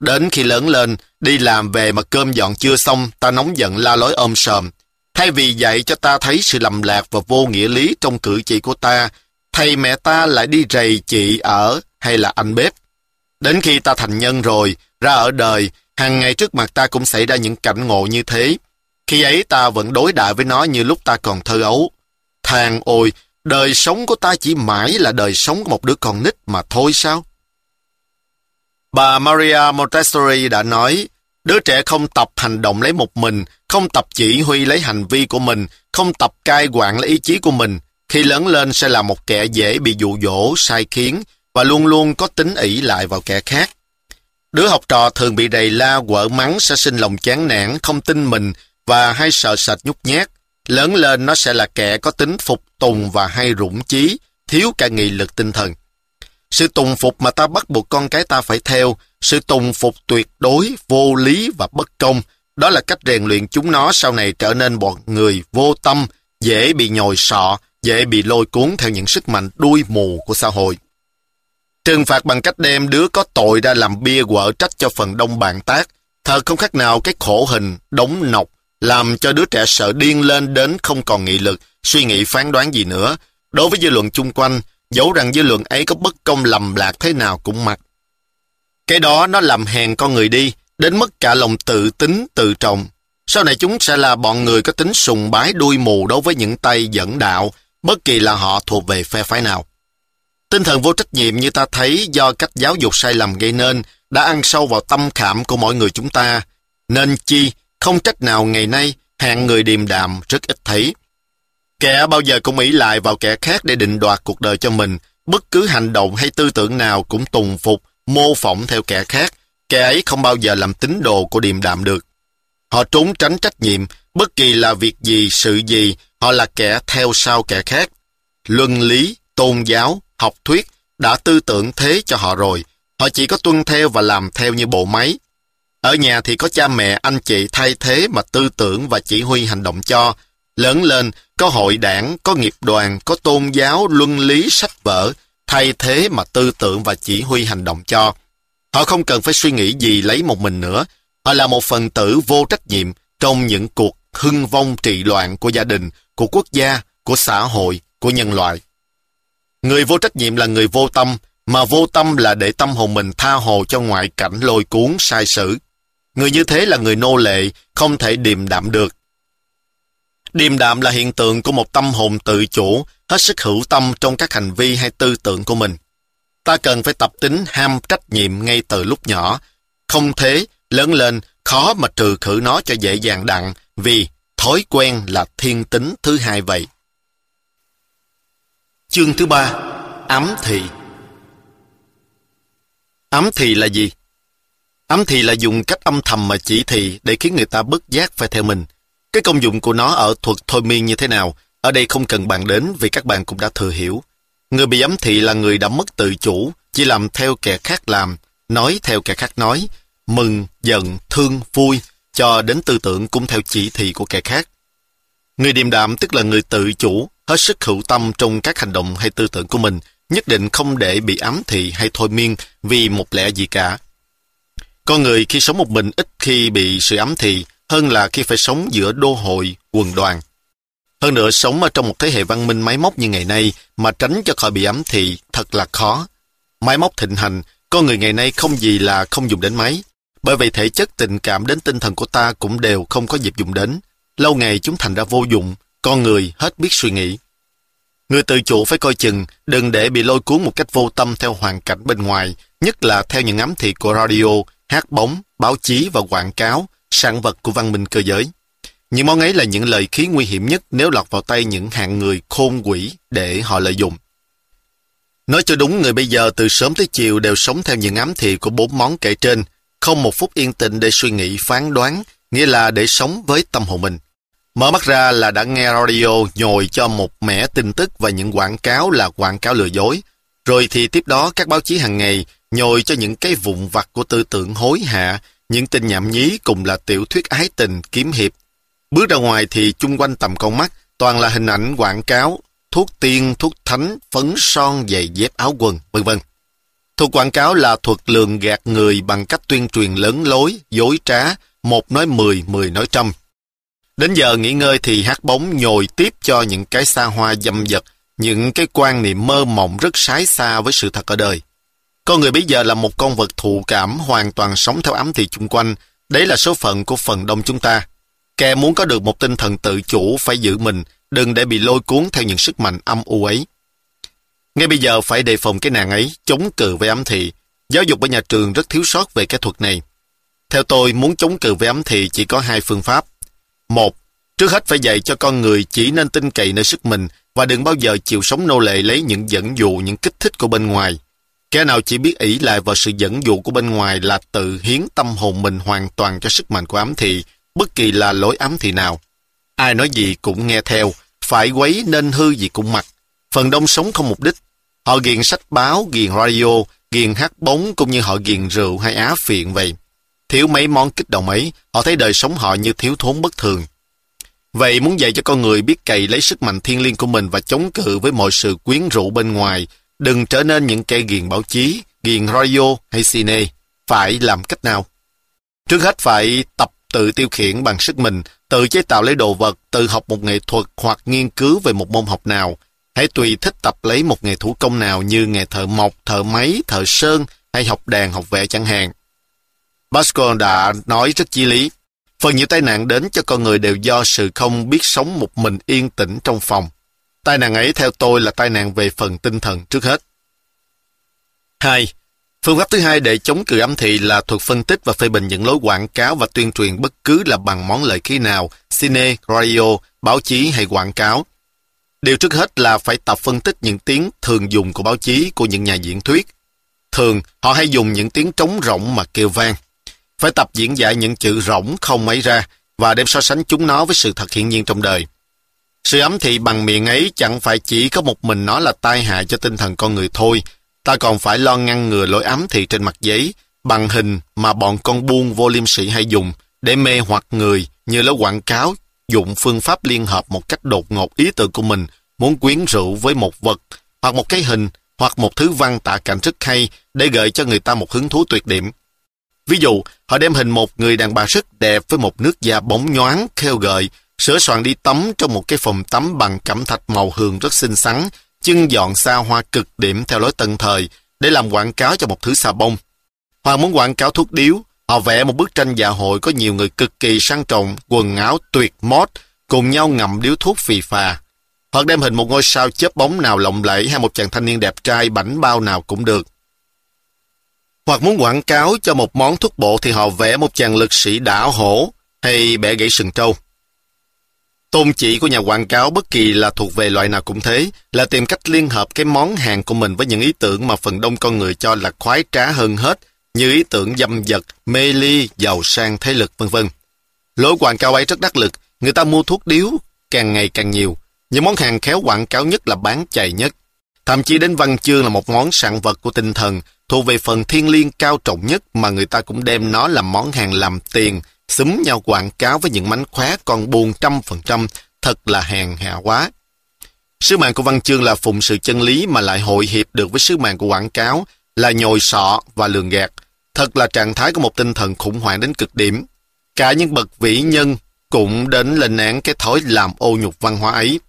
Đến khi lớn lên, đi làm về mà cơm dọn chưa xong, ta nóng giận la lối om sòm. Thay vì dạy cho ta thấy sự lầm lạc và vô nghĩa lý trong cử chỉ của ta, thầy mẹ ta lại đi rầy chị ở hay là anh bếp. Đến khi ta thành nhân rồi, ra ở đời, hàng ngày trước mặt ta cũng xảy ra những cảnh ngộ như thế. Khi ấy ta vẫn đối đại với nó như lúc ta còn thơ ấu. Than ôi, đời sống của ta chỉ mãi là đời sống của một đứa con nít mà thôi sao? Bà Maria Montessori đã nói, đứa trẻ không tập hành động lấy một mình, không tập chỉ huy lấy hành vi của mình, không tập cai quản lấy ý chí của mình, khi lớn lên sẽ là một kẻ dễ bị dụ dỗ, sai khiến, và luôn luôn có tính ỷ lại vào kẻ khác. Đứa học trò thường bị rầy la, quở mắng sẽ sinh lòng chán nản, không tin mình và hay sợ sệt nhút nhát. Lớn lên nó sẽ là kẻ có tính phục tùng và hay rủng chí, thiếu cả nghị lực tinh thần. Sự tùng phục mà ta bắt buộc con cái ta phải theo, sự tùng phục tuyệt đối, vô lý và bất công, đó là cách rèn luyện chúng nó sau này trở nên bọn người vô tâm, dễ bị nhồi sọ, dễ bị lôi cuốn theo những sức mạnh đuôi mù của xã hội. Trừng phạt bằng cách đem đứa có tội ra làm bia quở trách cho phần đông bạn tác, thật không khác nào cái khổ hình, đống nọc, làm cho đứa trẻ sợ điên lên đến không còn nghị lực, suy nghĩ phán đoán gì nữa. Đối với dư luận chung quanh, dẫu rằng dư luận ấy có bất công lầm lạc thế nào cũng mặc. Cái đó nó làm hèn con người đi, đến mất cả lòng tự tín tự trọng. Sau này chúng sẽ là bọn người có tính sùng bái đuôi mù đối với những tay dẫn đạo, bất kỳ là họ thuộc về phe phái nào. Tinh thần vô trách nhiệm như ta thấy do cách giáo dục sai lầm gây nên đã ăn sâu vào tâm khảm của mọi người chúng ta. Nên chi, không trách nào ngày nay, hạng người điềm đạm rất ít thấy. Kẻ bao giờ cũng ỷ lại vào kẻ khác để định đoạt cuộc đời cho mình. Bất cứ hành động hay tư tưởng nào cũng tùng phục, mô phỏng theo kẻ khác. Kẻ ấy không bao giờ làm tín đồ của điềm đạm được. Họ trốn tránh trách nhiệm, bất kỳ là việc gì, sự gì, họ là kẻ theo sau kẻ khác. Luân lý, tôn giáo, học thuyết đã tư tưởng thế cho họ rồi. Họ chỉ có tuân theo và làm theo như bộ máy. Ở nhà thì có cha mẹ, anh chị thay thế mà tư tưởng và chỉ huy hành động cho. Lớn lên, có hội đảng, có nghiệp đoàn, có tôn giáo, luân lý, sách vở, thay thế mà tư tưởng và chỉ huy hành động cho. Họ không cần phải suy nghĩ gì lấy một mình nữa. Họ là một phần tử vô trách nhiệm trong những cuộc hưng vong trị loạn của gia đình, của quốc gia, của xã hội, của nhân loại. Người vô trách nhiệm là người vô tâm, mà vô tâm là để tâm hồn mình tha hồ cho ngoại cảnh lôi cuốn sai sử. Người như thế là người nô lệ, không thể điềm đạm được. Điềm đạm là hiện tượng của một tâm hồn tự chủ, hết sức hữu tâm trong các hành vi hay tư tưởng của mình. Ta cần phải tập tính ham trách nhiệm ngay từ lúc nhỏ. Không thế, lớn lên khó mà trừ khử nó cho dễ dàng đặng, vì thói quen là thiên tính thứ hai vậy. Chương thứ ba, ám thị. Ám thị là gì? Ám thị là dùng cách âm thầm mà chỉ thị để khiến người ta bất giác phải theo mình. Cái công dụng của nó ở thuật thôi miên như thế nào, ở đây không cần bàn đến vì các bạn cũng đã thừa hiểu. Người bị ám thị là người đã mất tự chủ, chỉ làm theo kẻ khác làm, nói theo kẻ khác nói, mừng, giận, thương, vui, cho đến tư tưởng cũng theo chỉ thị của kẻ khác. Người điềm đạm tức là người tự chủ, hết sức hữu tâm trong các hành động hay tư tưởng của mình, nhất định không để bị ám thị hay thôi miên vì một lẽ gì cả. Con người khi sống một mình ít khi bị sự ám thị hơn là khi phải sống giữa đô hội, quần đoàn. Hơn nữa, sống ở trong một thế hệ văn minh máy móc như ngày nay mà tránh cho khỏi bị ám thị thật là khó. Máy móc thịnh hành, con người ngày nay không gì là không dùng đến máy. Bởi vậy thể chất, tình cảm đến tinh thần của ta cũng đều không có dịp dùng đến. Lâu ngày chúng thành ra vô dụng, con người hết biết suy nghĩ. Người tự chủ phải coi chừng, đừng để bị lôi cuốn một cách vô tâm theo hoàn cảnh bên ngoài, nhất là theo những ám thị của radio, hát bóng, báo chí và quảng cáo, sản vật của văn minh cơ giới. Những món ấy là những lợi khí nguy hiểm nhất nếu lọt vào tay những hạng người khôn quỷ để họ lợi dụng. Nói cho đúng, người bây giờ từ sớm tới chiều đều sống theo những ám thị của bốn món kể trên, không một phút yên tĩnh để suy nghĩ phán đoán, nghĩa là để sống với tâm hồn mình. Mở mắt ra là đã nghe radio nhồi cho một mẻ tin tức và những quảng cáo là quảng cáo lừa dối. Rồi thì tiếp đó các báo chí hàng ngày nhồi cho những cái vụn vặt của tư tưởng hối hạ, những tin nhảm nhí cùng là tiểu thuyết ái tình, kiếm hiệp. Bước ra ngoài thì chung quanh tầm con mắt toàn là hình ảnh quảng cáo, thuốc tiên, thuốc thánh, phấn son, giày dép, áo quần, v.v. Thuật quảng cáo là thuật lường gạt người bằng cách tuyên truyền lớn lối, dối trá, một nói 10, 10 nói trăm. Đến giờ nghỉ ngơi thì hát bóng nhồi tiếp cho những cái xa hoa dâm dật, những cái quan niệm mơ mộng rất sái xa với sự thật ở đời. Con người bây giờ là một con vật thụ cảm, hoàn toàn sống theo ám thị chung quanh. Đấy là số phận của phần đông chúng ta. Kẻ muốn có được một tinh thần tự chủ phải giữ mình, đừng để bị lôi cuốn theo những sức mạnh âm u ấy. Ngay bây giờ phải đề phòng cái nạn ấy, chống cự với ám thị. Giáo dục ở nhà trường rất thiếu sót về cái thuật này. Theo tôi, muốn chống cự với ám thị chỉ có hai phương pháp. Một, trước hết phải dạy cho con người chỉ nên tin cậy nơi sức mình và đừng bao giờ chịu sống nô lệ lấy những dẫn dụ, những kích thích của bên ngoài. Kẻ nào chỉ biết ỷ lại vào sự dẫn dụ của bên ngoài là tự hiến tâm hồn mình hoàn toàn cho sức mạnh của ám thị, bất kỳ là lối ám thị nào. Ai nói gì cũng nghe theo, phải quấy nên hư gì cũng mặc. Phần đông sống không mục đích. Họ ghiền sách báo, ghiền radio, ghiền hát bóng cũng như họ ghiền rượu hay á phiện vậy. Thiếu mấy món kích động ấy, họ thấy đời sống họ như thiếu thốn bất thường. Vậy muốn dạy cho con người biết cày lấy sức mạnh thiêng liêng của mình và chống cự với mọi sự quyến rũ bên ngoài, đừng trở nên những kẻ ghiền báo chí, ghiền radio hay cine, phải làm cách nào? Trước hết phải tập tự tiêu khiển bằng sức mình, tự chế tạo lấy đồ vật, tự học một nghệ thuật hoặc nghiên cứu về một môn học nào. Hãy tùy thích tập lấy một nghề thủ công nào như nghề thợ mộc, thợ máy, thợ sơn hay học đàn, học vẽ chẳng hạn. Pascal đã nói rất chí lý. Phần nhiều tai nạn đến cho con người đều do sự không biết sống một mình yên tĩnh trong phòng. Tai nạn ấy theo tôi là tai nạn về phần tinh thần trước hết. 2. Phương pháp thứ hai để chống cự ám thị là thuật phân tích và phê bình những lối quảng cáo và tuyên truyền bất cứ là bằng món lợi khí nào, cine, radio, báo chí hay quảng cáo. Điều trước hết là phải tập phân tích những tiếng thường dùng của báo chí, của những nhà diễn thuyết. Thường, họ hay dùng những tiếng trống rỗng mà kêu vang. Phải tập diễn giải những chữ rỗng không ấy ra và đem so sánh chúng nó với sự thật hiển nhiên trong đời. Sự ám thị bằng miệng ấy chẳng phải chỉ có một mình nó là tai hại cho tinh thần con người thôi. Ta còn phải lo ngăn ngừa lối ám thị trên mặt giấy, bằng hình mà bọn con buôn vô liêm sĩ hay dùng để mê hoặc người, như lối quảng cáo dụng phương pháp liên hợp một cách đột ngột ý tưởng của mình, muốn quyến rũ với một vật, hoặc một cái hình, hoặc một thứ văn tả cảnh rất hay để gợi cho người ta một hứng thú tuyệt điểm. Ví dụ, họ đem hình một người đàn bà rất đẹp với một nước da bóng nhoáng, khêu gợi, sửa soạn đi tắm trong một cái phòng tắm bằng cẩm thạch màu hường rất xinh xắn, chân dọn xa hoa cực điểm theo lối tân thời để làm quảng cáo cho một thứ xà bông. Hoặc muốn quảng cáo thuốc điếu, họ vẽ một bức tranh dạ hội có nhiều người cực kỳ sang trọng, quần áo tuyệt mót, cùng nhau ngậm điếu thuốc phì phà. Hoặc đem hình một ngôi sao chớp bóng nào lộng lẫy hay một chàng thanh niên đẹp trai bảnh bao nào cũng được. Hoặc muốn quảng cáo cho một món thuốc bổ thì họ vẽ một chàng lực sĩ đảo hổ hay bẻ gãy sừng trâu. Tôn chỉ của nhà quảng cáo bất kỳ là thuộc về loại nào cũng thế, là tìm cách liên hợp cái món hàng của mình với những ý tưởng mà phần đông con người cho là khoái trá hơn hết, như ý tưởng dâm dật, mê ly, giàu sang, thế lực, v.v. Lối quảng cáo ấy rất đắc lực, người ta mua thuốc điếu càng ngày càng nhiều. Những món hàng khéo quảng cáo nhất là bán chạy nhất. Thậm chí đến văn chương là một món sản vật của tinh thần, thuộc về phần thiêng liêng cao trọng nhất mà người ta cũng đem nó làm món hàng làm tiền, xúm nhau quảng cáo với những mánh khóe con buôn 100%, thật là hèn hạ quá. Sứ mạng của văn chương là phụng sự chân lý mà lại hội hiệp được với sứ mạng của quảng cáo, là nhồi sọ và lường gạt. Thật là trạng thái của một tinh thần khủng hoảng đến cực điểm. Cả những bậc vĩ nhân cũng đến lên án cái thói làm ô nhục văn hóa ấy.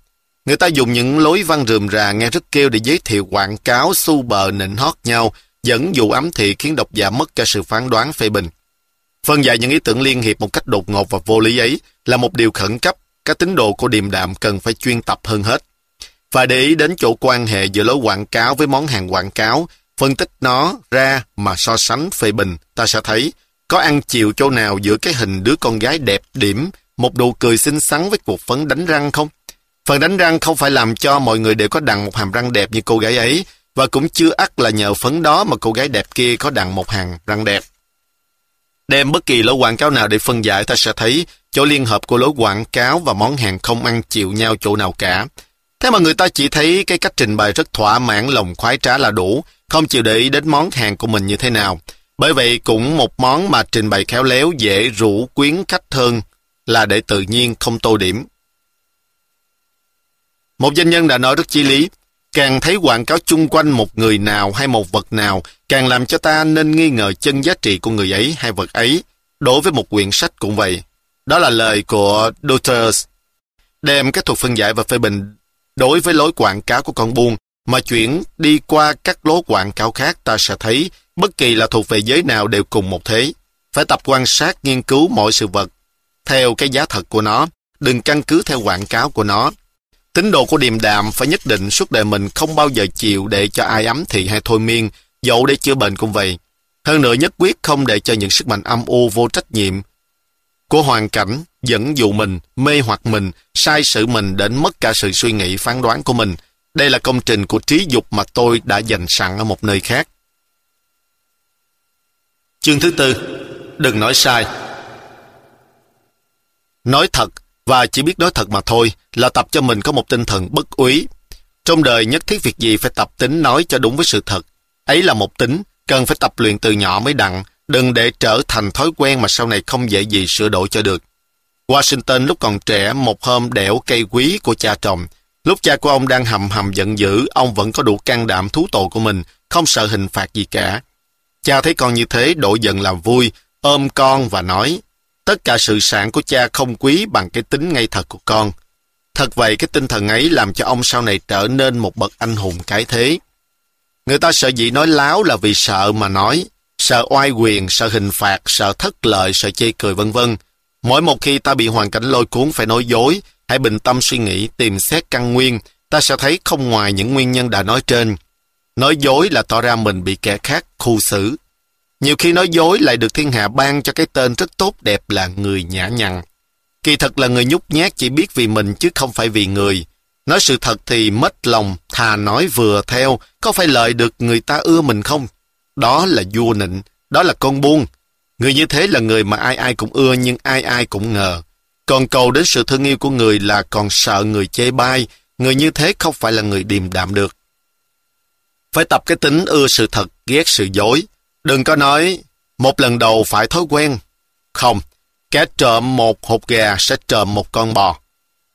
Người ta dùng những lối văn rườm rà nghe rất kêu để giới thiệu quảng cáo, xu bờ nịnh hót nhau, dẫn dụ ám thị khiến độc giả mất cả sự phán đoán phê bình. Phân giải những ý tưởng liên hiệp một cách đột ngột và vô lý ấy là một điều khẩn cấp, các tín đồ của điềm đạm cần phải chuyên tập hơn hết. Phải để ý đến chỗ quan hệ giữa lối quảng cáo với món hàng quảng cáo, phân tích nó ra mà so sánh phê bình, ta sẽ thấy có ăn chịu chỗ nào giữa cái hình đứa con gái đẹp điểm, một nụ cười xinh xắn với cuộc phấn đánh răng không? Phần đánh răng không phải làm cho mọi người đều có đằng một hàm răng đẹp như cô gái ấy, và cũng chưa ắt là nhờ phấn đó mà cô gái đẹp kia có đằng một hàm răng đẹp. Đem bất kỳ lối quảng cáo nào để phân giải, ta sẽ thấy chỗ liên hợp của lối quảng cáo và món hàng không ăn chịu nhau chỗ nào cả. Thế mà người ta chỉ thấy cái cách trình bày rất thỏa mãn lòng khoái trá là đủ, không chịu để ý đến món hàng của mình như thế nào. Bởi vậy cũng một món mà trình bày khéo léo dễ rủ quyến khách hơn là để tự nhiên không tô điểm. Một doanh nhân đã nói rất chí lý, càng thấy quảng cáo chung quanh một người nào hay một vật nào, càng làm cho ta nên nghi ngờ chân giá trị của người ấy hay vật ấy. Đối với một quyển sách cũng vậy. Đó là lời của Duters. Đem các thuật phân giải và phê bình đối với lối quảng cáo của con buôn mà chuyển đi qua các lối quảng cáo khác, ta sẽ thấy bất kỳ là thuộc về giới nào đều cùng một thế. Phải tập quan sát, nghiên cứu mọi sự vật theo cái giá thật của nó, đừng căn cứ theo quảng cáo của nó. Tín đồ của điềm đạm phải nhất định suốt đời mình không bao giờ chịu để cho ai ấm thị hay thôi miên, dẫu để chữa bệnh cũng vậy. Hơn nữa nhất quyết không để cho những sức mạnh âm u vô trách nhiệm của hoàn cảnh dẫn dụ mình, mê hoặc mình, sai sự mình đến mất cả sự suy nghĩ phán đoán của mình. Đây là công trình của trí dục mà tôi đã dành sẵn ở một nơi khác. Chương thứ tư, đừng nói sai. Nói thật và chỉ biết nói thật mà thôi là tập cho mình có một tinh thần bất úy. Trong đời nhất thiết việc gì phải tập tính nói cho đúng với sự thật. Ấy là một tính cần phải tập luyện từ nhỏ mới đặng, đừng để trở thành thói quen mà sau này không dễ gì sửa đổi cho được. Washington lúc còn trẻ một hôm đẽo cây quý của cha trồng. Lúc cha của ông đang hầm hầm giận dữ, ông vẫn có đủ can đảm thú tội của mình, không sợ hình phạt gì cả. Cha thấy con như thế đổi giận làm vui, ôm con và nói: tất cả sự sản của cha không quý bằng cái tính ngay thật của con. Thật vậy, cái tinh thần ấy làm cho ông sau này trở nên một bậc anh hùng cái thế. Người ta sợ dĩ nói láo là vì sợ mà nói, sợ oai quyền, sợ hình phạt, sợ thất lợi, sợ chê cười v.v. Mỗi một khi ta bị hoàn cảnh lôi cuốn phải nói dối, hãy bình tâm suy nghĩ, tìm xét căn nguyên, ta sẽ thấy không ngoài những nguyên nhân đã nói trên. Nói dối là tỏ ra mình bị kẻ khác khu xử. Nhiều khi nói dối lại được thiên hạ ban cho cái tên rất tốt đẹp là người nhã nhặn. Kỳ thật là người nhút nhát chỉ biết vì mình chứ không phải vì người. Nói sự thật thì mất lòng, thà nói vừa theo, có phải lợi được người ta ưa mình không? Đó là vua nịnh, đó là con buôn. Người như thế là người mà ai ai cũng ưa nhưng ai ai cũng ngờ. Còn cầu đến sự thương yêu của người là còn sợ người chê bai. Người như thế không phải là người điềm đạm được. Phải tập cái tính ưa sự thật, ghét sự dối. Đừng có nói, một lần đầu phải thói quen. Không, kẻ trộm một hột gà sẽ trộm một con bò.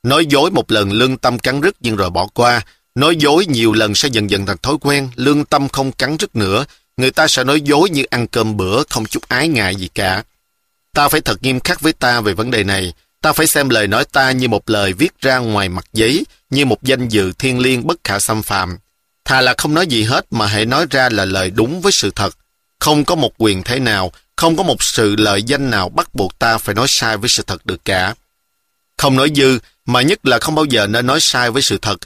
Nói dối một lần lương tâm cắn rứt nhưng rồi bỏ qua. Nói dối nhiều lần sẽ dần dần thành thói quen, lương tâm không cắn rứt nữa. Người ta sẽ nói dối như ăn cơm bữa, không chút ái ngại gì cả. Ta phải thật nghiêm khắc với ta về vấn đề này. Ta phải xem lời nói ta như một lời viết ra ngoài mặt giấy, như một danh dự thiêng liêng bất khả xâm phạm. Thà là không nói gì hết mà hãy nói ra là lời đúng với sự thật. Không có một quyền thế nào, không có một sự lợi danh nào bắt buộc ta phải nói sai với sự thật được cả. Không nói dư, mà nhất là không bao giờ nên nói sai với sự thật.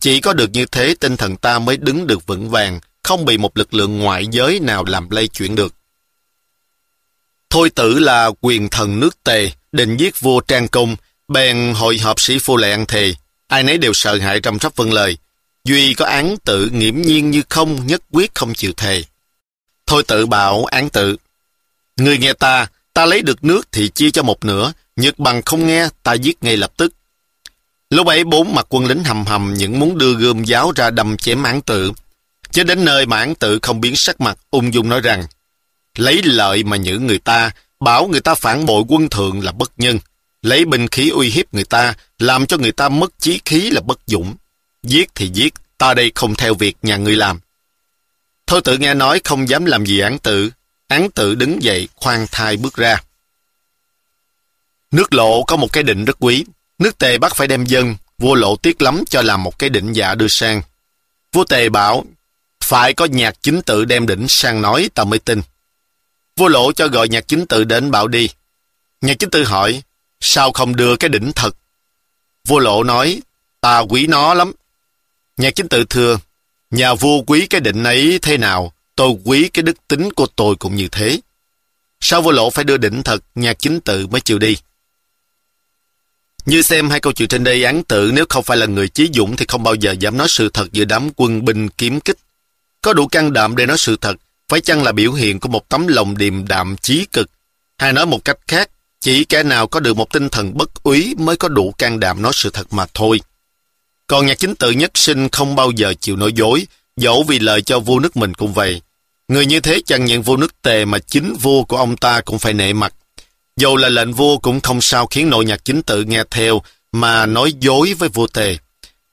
Chỉ có được như thế tinh thần ta mới đứng được vững vàng, không bị một lực lượng ngoại giới nào làm lay chuyển được. Thôi Tử là quyền thần nước Tề, định giết vua Trang Công, bèn hội họp sĩ phu lại ăn thề. Ai nấy đều sợ hãi răm rắp vâng lời. Duy có Án Tử nghiễm nhiên như không, nhất quyết không chịu thề. Thôi Tử bảo Án Tử: Ngươi nghe ta, ta lấy được nước thì chia cho một nửa, nhược bằng không nghe, ta giết ngay lập tức. Lúc ấy bốn mặt quân lính hầm hầm những muốn đưa gươm giáo ra đâm chém Án Tử. Chứ đến nơi mà Án Tử không biến sắc mặt, ung dung nói rằng: Lấy lợi mà nhử người ta, bảo người ta phản bội quân thượng là bất nhân. Lấy binh khí uy hiếp người ta, làm cho người ta mất chí khí là bất dũng. Giết thì giết, ta đây không theo việc nhà ngươi làm. Thôi Tử nghe nói không dám làm gì Án Tử. Án Tử đứng dậy khoan thai bước ra. Nước Lộ có một cái định rất quý. Nước Tề bắt phải đem dân. Vua Lỗ tiếc lắm cho làm một cái định giả đưa sang. Vua Tề bảo: Phải có Nhạc Chính Tự đem đỉnh sang nói ta mới tin. Vua Lỗ cho gọi Nhạc Chính Tự đến bảo đi. Nhạc Chính Tự hỏi: Sao không đưa cái đỉnh thật? Vua Lỗ nói: Ta quý nó lắm. Nhạc Chính Tự thưa: Nhà vua quý cái đỉnh ấy thế nào, tôi quý cái đức tính của tôi cũng như thế. Sao Vua Lỗ phải đưa đỉnh thật, Nhạc Chính Tự mới chịu đi. Như xem hai câu chuyện trên đây, Án Tử nếu không phải là người chí dũng thì không bao giờ dám nói sự thật giữa đám quân binh kiếm kích. Có đủ can đảm để nói sự thật, phải chăng là biểu hiện của một tấm lòng điềm đạm chí cực? Hay nói một cách khác, chỉ kẻ nào có được một tinh thần bất úy mới có đủ can đảm nói sự thật mà thôi. Còn Nhạc Chính Tự nhất sinh không bao giờ chịu nói dối, dẫu vì lợi cho vua nước mình cũng vậy. Người như thế chẳng những vua nước Tề mà chính vua của ông ta cũng phải nể mặt. Dầu là lệnh vua cũng không sao khiến nội Nhạc Chính Tự nghe theo mà nói dối với vua Tề.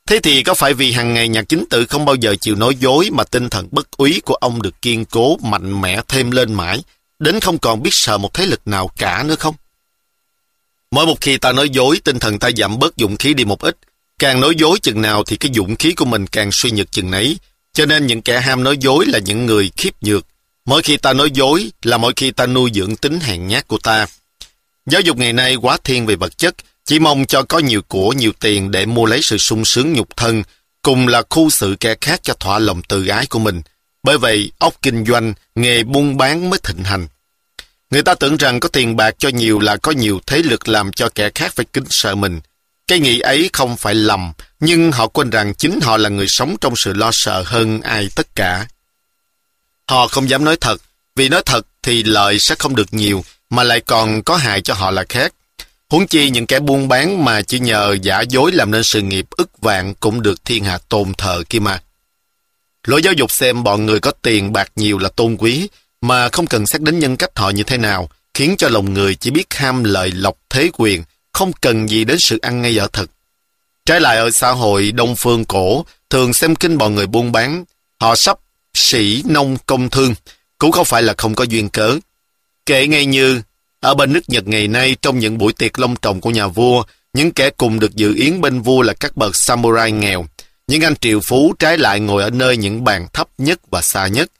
Thế thì có phải vì hàng ngày Nhạc Chính Tự không bao giờ chịu nói dối mà tinh thần bất úy của ông được kiên cố mạnh mẽ thêm lên mãi, đến không còn biết sợ một thế lực nào cả nữa không? Mỗi một khi ta nói dối, tinh thần ta giảm bớt dũng khí đi một ít. Càng nói dối chừng nào thì cái dũng khí của mình càng suy nhược chừng nấy. Cho nên những kẻ ham nói dối là những người khiếp nhược. Mỗi khi ta nói dối là mỗi khi ta nuôi dưỡng tính hèn nhát của ta. Giáo dục ngày nay quá thiên về vật chất, chỉ mong cho có nhiều của nhiều tiền để mua lấy sự sung sướng nhục thân, cùng là khu xử kẻ khác cho thỏa lòng tự ái của mình. Bởi vậy, óc kinh doanh, nghề buôn bán mới thịnh hành. Người ta tưởng rằng có tiền bạc cho nhiều là có nhiều thế lực làm cho kẻ khác phải kính sợ mình. Cái nghĩ ấy không phải lầm, nhưng họ quên rằng chính họ là người sống trong sự lo sợ hơn ai tất cả. Họ không dám nói thật, vì nói thật thì lợi sẽ không được nhiều, mà lại còn có hại cho họ là khác. Huống chi những kẻ buôn bán mà chỉ nhờ giả dối làm nên sự nghiệp ức vạn cũng được thiên hạ tôn thờ kia mà. Lối giáo dục xem bọn người có tiền bạc nhiều là tôn quý, mà không cần xét đến nhân cách họ như thế nào, khiến cho lòng người chỉ biết ham lợi lộc thế quyền, không cần gì đến sự ăn ngay ở thật. Trái lại ở xã hội Đông Phương cổ, thường xem kinh bọn người buôn bán, họ sắp sĩ nông công thương, cũng không phải là không có duyên cớ. Kể ngay như, ở bên nước Nhật ngày nay trong những buổi tiệc long trọng của nhà vua, những kẻ cùng được dự yến bên vua là các bậc samurai nghèo, những anh triệu phú trái lại ngồi ở nơi những bàn thấp nhất và xa nhất.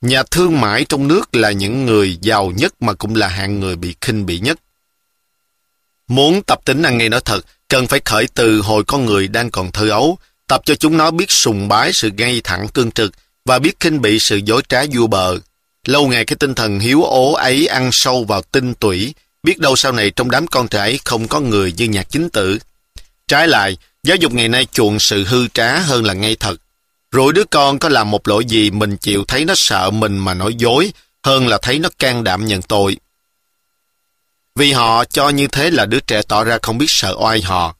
Nhà thương mại trong nước là những người giàu nhất mà cũng là hạng người bị khinh bỉ nhất. Muốn tập tính ăn ngay nói thật, cần phải khởi từ hồi con người đang còn thơ ấu, tập cho chúng nó biết sùng bái sự ngay thẳng cương trực, và biết khinh bị sự dối trá vô bờ. Lâu ngày cái tinh thần hiếu ố ấy ăn sâu vào tinh tủy, biết đâu sau này trong đám con trẻ không có người như Nhạc Chính Tử. Trái lại, giáo dục ngày nay chuộng sự hư trá hơn là ngay thật. Rồi đứa con có làm một lỗi gì mình chịu thấy nó sợ mình mà nói dối, hơn là thấy nó can đảm nhận tội. Vì họ cho như thế là đứa trẻ tỏ ra không biết sợ oai họ.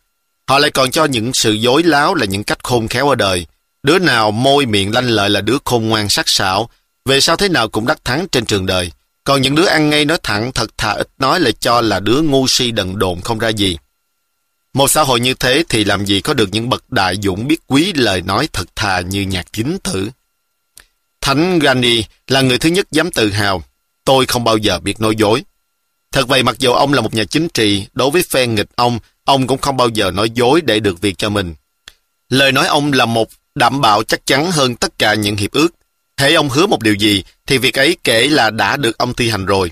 Họ lại còn cho những sự dối láo là những cách khôn khéo ở đời. Đứa nào môi miệng lanh lợi là đứa khôn ngoan sắc sảo, về sau thế nào cũng đắc thắng trên trường đời. Còn những đứa ăn ngay nói thẳng, thật thà ít nói lại cho là đứa ngu si đần độn không ra gì. Một xã hội như thế thì làm gì có được những bậc đại dũng biết quý lời nói thật thà như Nhạc Chính Tử. Thánh Gandhi là người thứ nhất dám tự hào: tôi không bao giờ biết nói dối. Thật vậy, mặc dù ông là một nhà chính trị, đối với phe nghịch ông cũng không bao giờ nói dối để được việc cho mình. Lời nói ông là một đảm bảo chắc chắn hơn tất cả những hiệp ước. Hễ ông hứa một điều gì thì việc ấy kể là đã được ông thi hành rồi.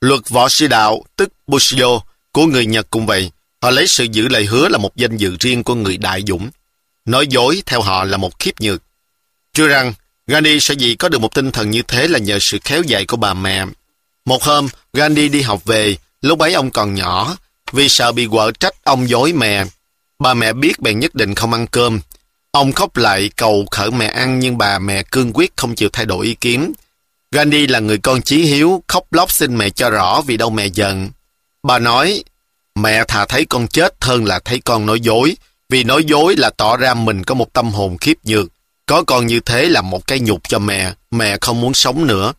Luật võ sĩ đạo, tức Bushido, của người Nhật cũng vậy. Họ lấy sự giữ lời hứa là một danh dự riêng của người đại dũng. Nói dối theo họ là một khiếp nhược. Chưa rằng, Gandhi sở dĩ có được một tinh thần như thế là nhờ sự khéo dạy của bà mẹ. Một hôm, Gandhi đi học về, lúc ấy ông còn nhỏ. Vì sợ bị vợ trách, ông dối mẹ. Bà mẹ biết bèn nhất định không ăn cơm. Ông khóc lại cầu khẩn mẹ ăn, nhưng bà mẹ cương quyết không chịu thay đổi ý kiến. Gandhi là người con chí hiếu, khóc lóc xin mẹ cho rõ vì đâu mẹ giận. Bà nói, mẹ thà thấy con chết hơn là thấy con nói dối, vì nói dối là tỏ ra mình có một tâm hồn khiếp nhược. Có con như thế là một cái nhục cho mẹ không muốn sống nữa.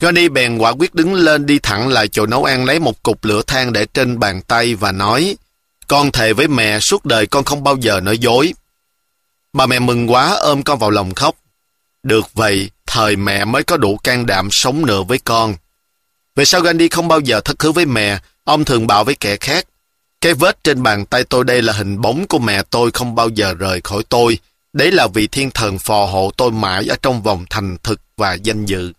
Gandhi bèn quả quyết đứng lên, đi thẳng lại chỗ nấu ăn, lấy một cục lửa than để trên bàn tay và nói, con thề với mẹ suốt đời con không bao giờ nói dối. Bà mẹ mừng quá ôm con vào lòng khóc. Được vậy, thời mẹ mới có đủ can đảm sống nửa với con. Về sau Gandhi không bao giờ thất hứa với mẹ, ông thường bảo với kẻ khác, cái vết trên bàn tay tôi đây là hình bóng của mẹ tôi không bao giờ rời khỏi tôi. Đấy là vị thiên thần phò hộ tôi mãi ở trong vòng thành thực và danh dự.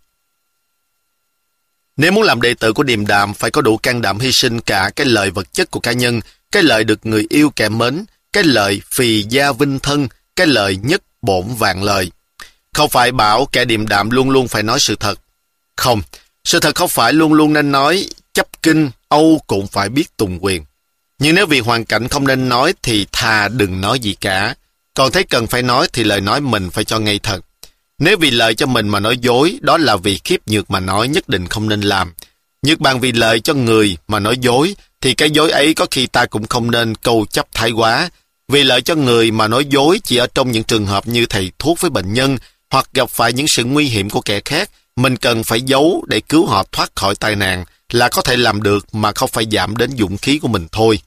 Nếu muốn làm đệ tử của Điềm Đạm, phải có đủ can đảm hy sinh cả cái lợi vật chất của cá nhân, cái lợi được người yêu kẻ mến, cái lợi phì gia vinh thân, cái lợi nhất bổn vạn lợi. Không phải bảo kẻ điềm đạm luôn luôn phải nói sự thật. Không, sự thật không phải luôn luôn nên nói, chấp kinh, Âu cũng phải biết tùng quyền. Nhưng nếu vì hoàn cảnh không nên nói thì thà đừng nói gì cả. Còn thấy cần phải nói thì lời nói mình phải cho ngay thật. Nếu vì lợi cho mình mà nói dối, đó là vì khiếp nhược mà nói, nhất định không nên làm. Nhược bằng vì lợi cho người mà nói dối, thì cái dối ấy có khi ta cũng không nên câu chấp thái quá. Vì lợi cho người mà nói dối chỉ ở trong những trường hợp như thầy thuốc với bệnh nhân, hoặc gặp phải những sự nguy hiểm của kẻ khác, mình cần phải giấu để cứu họ thoát khỏi tai nạn, là có thể làm được mà không phải giảm đến dũng khí của mình thôi.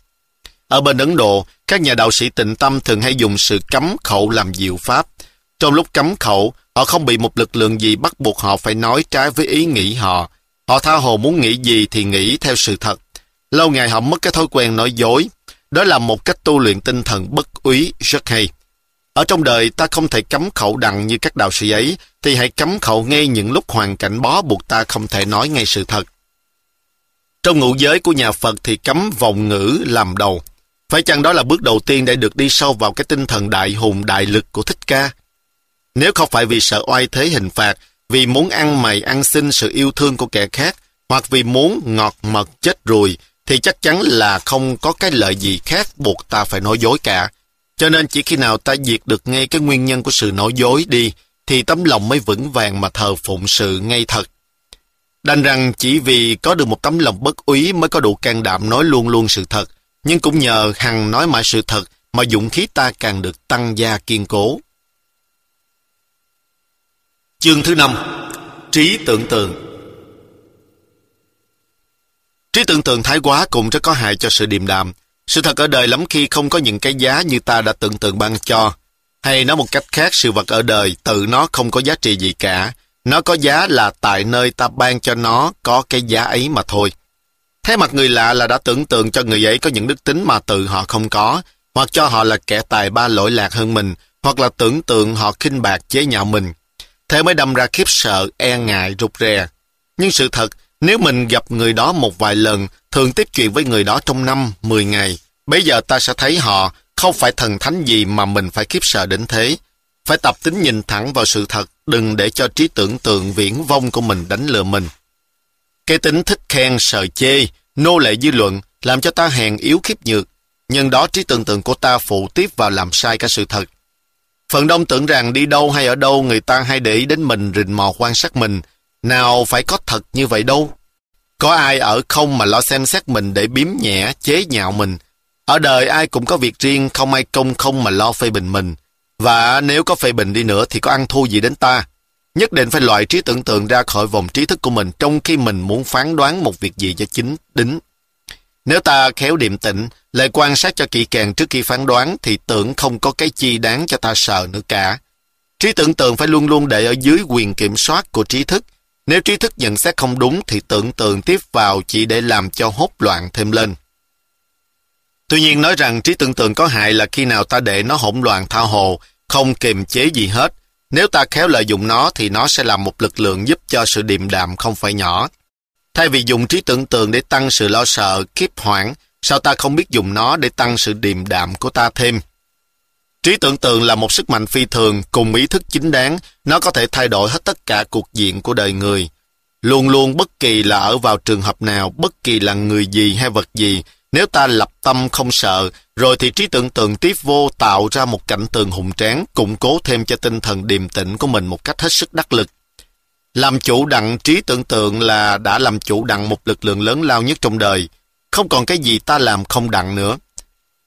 Ở bên Ấn Độ, các nhà đạo sĩ tịnh tâm thường hay dùng sự cấm khẩu làm diệu pháp. Trong lúc cấm khẩu, họ không bị một lực lượng gì bắt buộc họ phải nói trái với ý nghĩ họ. Họ tha hồ muốn nghĩ gì thì nghĩ theo sự thật. Lâu ngày họ mất cái thói quen nói dối. Đó là một cách tu luyện tinh thần bất úy rất hay. Ở trong đời ta không thể cấm khẩu đặng như các đạo sĩ ấy, thì hãy cấm khẩu ngay những lúc hoàn cảnh bó buộc ta không thể nói ngay sự thật. Trong ngũ giới của nhà Phật thì cấm vọng ngữ làm đầu. Phải chăng đó là bước đầu tiên để được đi sâu vào cái tinh thần đại hùng đại lực của Thích Ca? Nếu không phải vì sợ oai thế hình phạt, vì muốn ăn mày ăn xin sự yêu thương của kẻ khác, hoặc vì muốn ngọt mật chết ruồi, thì chắc chắn là không có cái lợi gì khác buộc ta phải nói dối cả. Cho nên chỉ khi nào ta diệt được ngay cái nguyên nhân của sự nói dối đi, thì tấm lòng mới vững vàng mà thờ phụng sự ngay thật. Đành rằng chỉ vì có được một tấm lòng bất úy mới có đủ can đảm nói luôn luôn sự thật, nhưng cũng nhờ hằng nói mãi sự thật mà dũng khí ta càng được tăng gia kiên cố. Chương thứ 5. Trí tưởng tượng. Trí tưởng tượng thái quá cũng rất có hại cho sự điềm đạm. Sự thật ở đời lắm khi không có những cái giá như ta đã tưởng tượng ban cho. Hay nói một cách khác, sự vật ở đời tự nó không có giá trị gì cả. Nó có giá là tại nơi ta ban cho nó có cái giá ấy mà thôi. Thấy mặt người lạ là đã tưởng tượng cho người ấy có những đức tính mà tự họ không có, hoặc cho họ là kẻ tài ba lỗi lạc hơn mình, hoặc là tưởng tượng họ khinh bạc chế nhạo mình. Thế mới đâm ra khiếp sợ, e ngại, rụt rè. Nhưng sự thật, nếu mình gặp người đó một vài lần, thường tiếp chuyện với người đó trong 5-10 ngày, bây giờ ta sẽ thấy họ không phải thần thánh gì mà mình phải khiếp sợ đến thế. Phải tập tính nhìn thẳng vào sự thật, Đừng để cho trí tưởng tượng viễn vông của mình đánh lừa mình. Cái tính thích khen sợ chê, nô lệ dư luận làm cho ta hèn yếu khiếp nhược, nhưng đó trí tưởng tượng của ta phụ tiếp vào làm sai cả sự thật. Phần đông tưởng rằng đi đâu hay ở đâu người ta hay để ý đến mình, rình mò quan sát mình. Nào phải có thật như vậy đâu. Có ai ở không mà lo xem xét mình để biếm nhẹ, chế nhạo mình. Ở đời ai cũng có việc riêng, không ai công không mà lo phê bình mình. Và nếu có phê bình đi nữa thì có ăn thua gì đến ta. Nhất định phải loại trí tưởng tượng ra khỏi vòng trí thức của mình trong khi mình muốn phán đoán một việc gì cho chính đính. Nếu ta khéo điềm tĩnh, lại quan sát cho kỹ càng trước khi phán đoán thì tưởng không có cái chi đáng cho ta sợ nữa cả. Trí tưởng tượng phải luôn luôn để ở dưới quyền kiểm soát của trí thức. Nếu trí thức nhận xét không đúng thì tưởng tượng tiếp vào chỉ để làm cho hốt loạn thêm lên. Tuy nhiên nói rằng trí tưởng tượng có hại là khi nào ta để nó hỗn loạn tha hồ, không kiềm chế gì hết. Nếu ta khéo lợi dụng nó thì nó sẽ là một lực lượng giúp cho sự điềm đạm không phải nhỏ. Thay vì dùng trí tưởng tượng để tăng sự lo sợ, khiếp hoảng, sao ta không biết dùng nó để tăng sự điềm đạm của ta thêm? Trí tưởng tượng là một sức mạnh phi thường, cùng ý thức chính đáng, nó có thể thay đổi hết tất cả cục diện của đời người. Luôn luôn bất kỳ là ở vào trường hợp nào, bất kỳ là người gì hay vật gì, nếu ta lập tâm không sợ, rồi thì trí tưởng tượng tiếp vô tạo ra một cảnh tượng hùng tráng, củng cố thêm cho tinh thần điềm tĩnh của mình một cách hết sức đắc lực. Làm chủ đặng trí tưởng tượng là đã làm chủ đặng một lực lượng lớn lao nhất trong đời. Không còn cái gì ta làm không đặng nữa.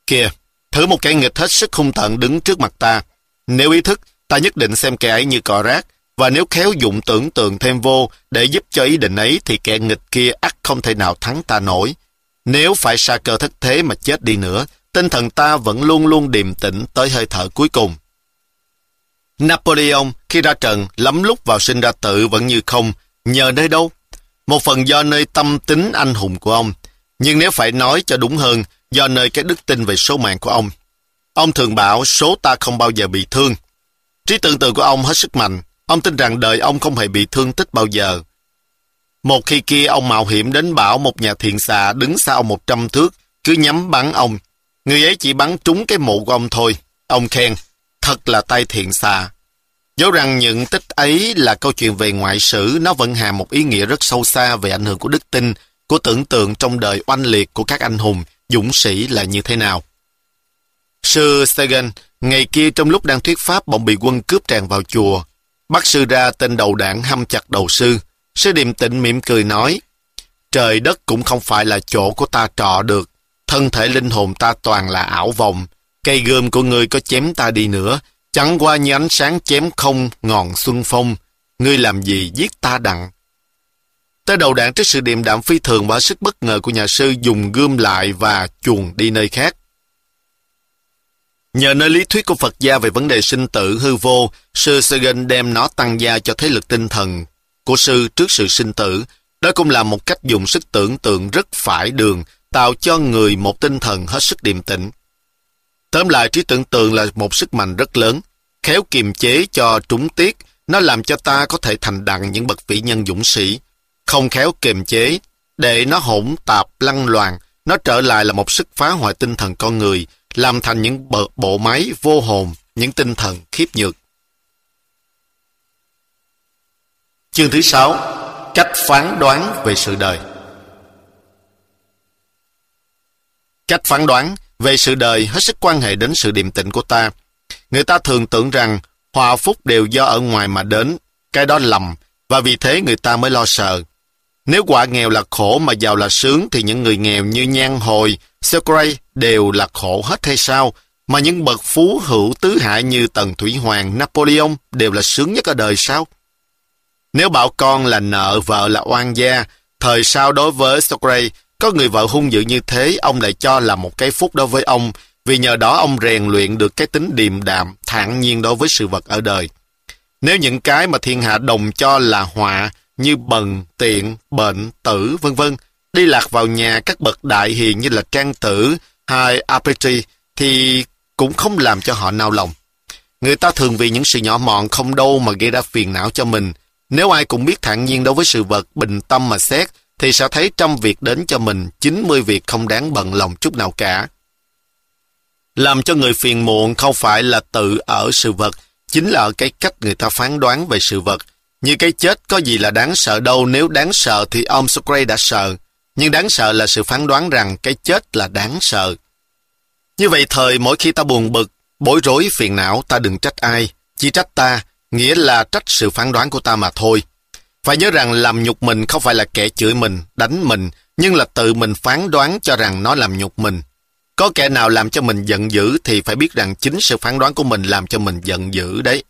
Kìa, thử một kẻ nghịch hết sức hung tợn đứng trước mặt ta. Nếu ý thức, ta nhất định xem kẻ ấy như cỏ rác, và nếu khéo dụng tưởng tượng thêm vô để giúp cho ý định ấy thì kẻ nghịch kia ắt không thể nào thắng ta nổi. Nếu phải sa cơ thất thế mà chết đi nữa, tinh thần ta vẫn luôn luôn điềm tĩnh tới hơi thở cuối cùng. Napoleon khi ra trận lắm lúc vào sinh ra tự vẫn như không, nhờ nơi đâu? Một phần do nơi tâm tính anh hùng của ông, nhưng nếu phải nói cho đúng hơn, do nơi cái đức tin về số mạng của ông. Ông thường bảo số ta không bao giờ bị thương. Trí tưởng tượng của ông hết sức mạnh, ông tin rằng đời ông không hề bị thương tích bao giờ. Một khi kia ông mạo hiểm đến bảo một nhà thiện xạ đứng sau 100 thước, cứ nhắm bắn ông. Người ấy chỉ bắn trúng cái mụ của ông thôi. Ông khen, thật là tay thiện xạ. Dẫu rằng những tích ấy là câu chuyện về ngoại sử, nó vẫn hàm một ý nghĩa rất sâu xa về ảnh hưởng của đức tin, của tưởng tượng trong đời oanh liệt của các anh hùng, dũng sĩ là như thế nào. Sư Sagan, ngày kia trong lúc đang thuyết pháp bỗng bị quân cướp tràn vào chùa. Bắt sư ra, tên đầu đảng hăm chặt đầu sư. Sư điềm tĩnh mỉm cười nói, trời đất cũng không phải là chỗ của ta trọ được, thân thể linh hồn ta toàn là ảo vọng, cây gươm của ngươi có chém ta đi nữa, chẳng qua như ánh sáng chém không ngọn xuân phong, ngươi làm gì giết ta đặng. Tới đầu đảng trước sự điềm đạm phi thường và sức bất ngờ của nhà sư dùng gươm lại và chuồn đi nơi khác. Nhờ nơi lý thuyết của Phật gia về vấn đề sinh tử hư vô, sư Sagan đem nó tăng gia cho thế lực tinh thần của sư trước sự sinh tử. Đó cũng là một cách dùng sức tưởng tượng rất phải đường, tạo cho người một tinh thần hết sức điềm tĩnh. Tóm lại, trí tưởng tượng là một sức mạnh rất lớn, khéo kiềm chế cho trúng tiết, nó làm cho ta có thể thành đặng những bậc vĩ nhân dũng sĩ. Không khéo kiềm chế, để nó hỗn tạp lăng loàn, nó trở lại là một sức phá hoại tinh thần con người, làm thành những bộ máy vô hồn, những tinh thần khiếp nhược. Chương thứ 6. Cách phán đoán về sự đời. Cách phán đoán về sự đời hết sức quan hệ đến sự điềm tĩnh của ta. Người ta thường tưởng rằng họa phúc đều do ở ngoài mà đến, cái đó lầm, và vì thế người ta mới lo sợ. Nếu quả nghèo là khổ mà giàu là sướng thì những người nghèo như Nhan Hồi, Socrates đều là khổ hết hay sao, mà những bậc phú hữu tứ hải như Tần Thủy Hoàng, Napoleon đều là sướng nhất ở đời sao? Nếu bảo con là nợ, vợ là oan gia, thời sao đối với Socrates, có người vợ hung dữ như thế, ông lại cho là một cái phúc đối với ông, vì nhờ đó ông rèn luyện được cái tính điềm đạm, thản nhiên đối với sự vật ở đời. Nếu những cái mà thiên hạ đồng cho là họa, như bần, tiện, bệnh, tử, vân vân, đi lạc vào nhà các bậc đại hiền như là Trang Tử hay Apetri, thì cũng không làm cho họ nao lòng. Người ta thường vì những sự nhỏ mọn không đâu mà gây ra phiền não cho mình. Nếu ai cũng biết thản nhiên đối với sự vật, bình tâm mà xét, thì sẽ thấy 100 việc đến cho mình, 90 việc không đáng bận lòng chút nào cả. Làm cho người phiền muộn không phải là tự ở sự vật, chính là ở cái cách người ta phán đoán về sự vật. Như cái chết có gì là đáng sợ đâu, nếu đáng sợ thì ông Socrates đã sợ. Nhưng đáng sợ là sự phán đoán rằng cái chết là đáng sợ. Như vậy thời mỗi khi ta buồn bực, bối rối, phiền não, ta đừng trách ai, chỉ trách ta, nghĩa là trách sự phán đoán của ta mà thôi. Phải nhớ rằng làm nhục mình không phải là kẻ chửi mình, đánh mình, nhưng là tự mình phán đoán cho rằng nó làm nhục mình. Có kẻ nào làm cho mình giận dữ thì phải biết rằng chính sự phán đoán của mình làm cho mình giận dữ đấy.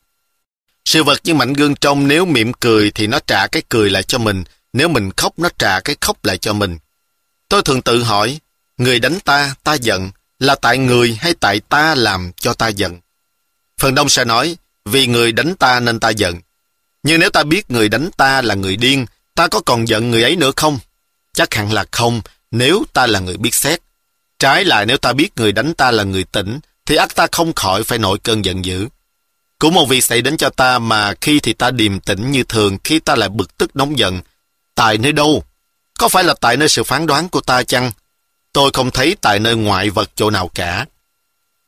Sự vật như mảnh gương trong, nếu mỉm cười thì nó trả cái cười lại cho mình, nếu mình khóc nó trả cái khóc lại cho mình. Tôi thường tự hỏi, người đánh ta, ta giận, là tại người hay tại ta làm cho ta giận? Phần đông sẽ nói, vì người đánh ta nên ta giận. Nhưng nếu ta biết người đánh ta là người điên, ta có còn giận người ấy nữa không? Chắc hẳn là không, nếu ta là người biết xét. Trái lại, nếu ta biết người đánh ta là người tỉnh, thì ắt ta không khỏi phải nổi cơn giận dữ. Cũng một việc xảy đến cho ta mà khi thì ta điềm tĩnh như thường, khi ta lại bực tức nóng giận. Tại nơi đâu? Có phải là tại nơi sự phán đoán của ta chăng? Tôi không thấy tại nơi ngoại vật chỗ nào cả.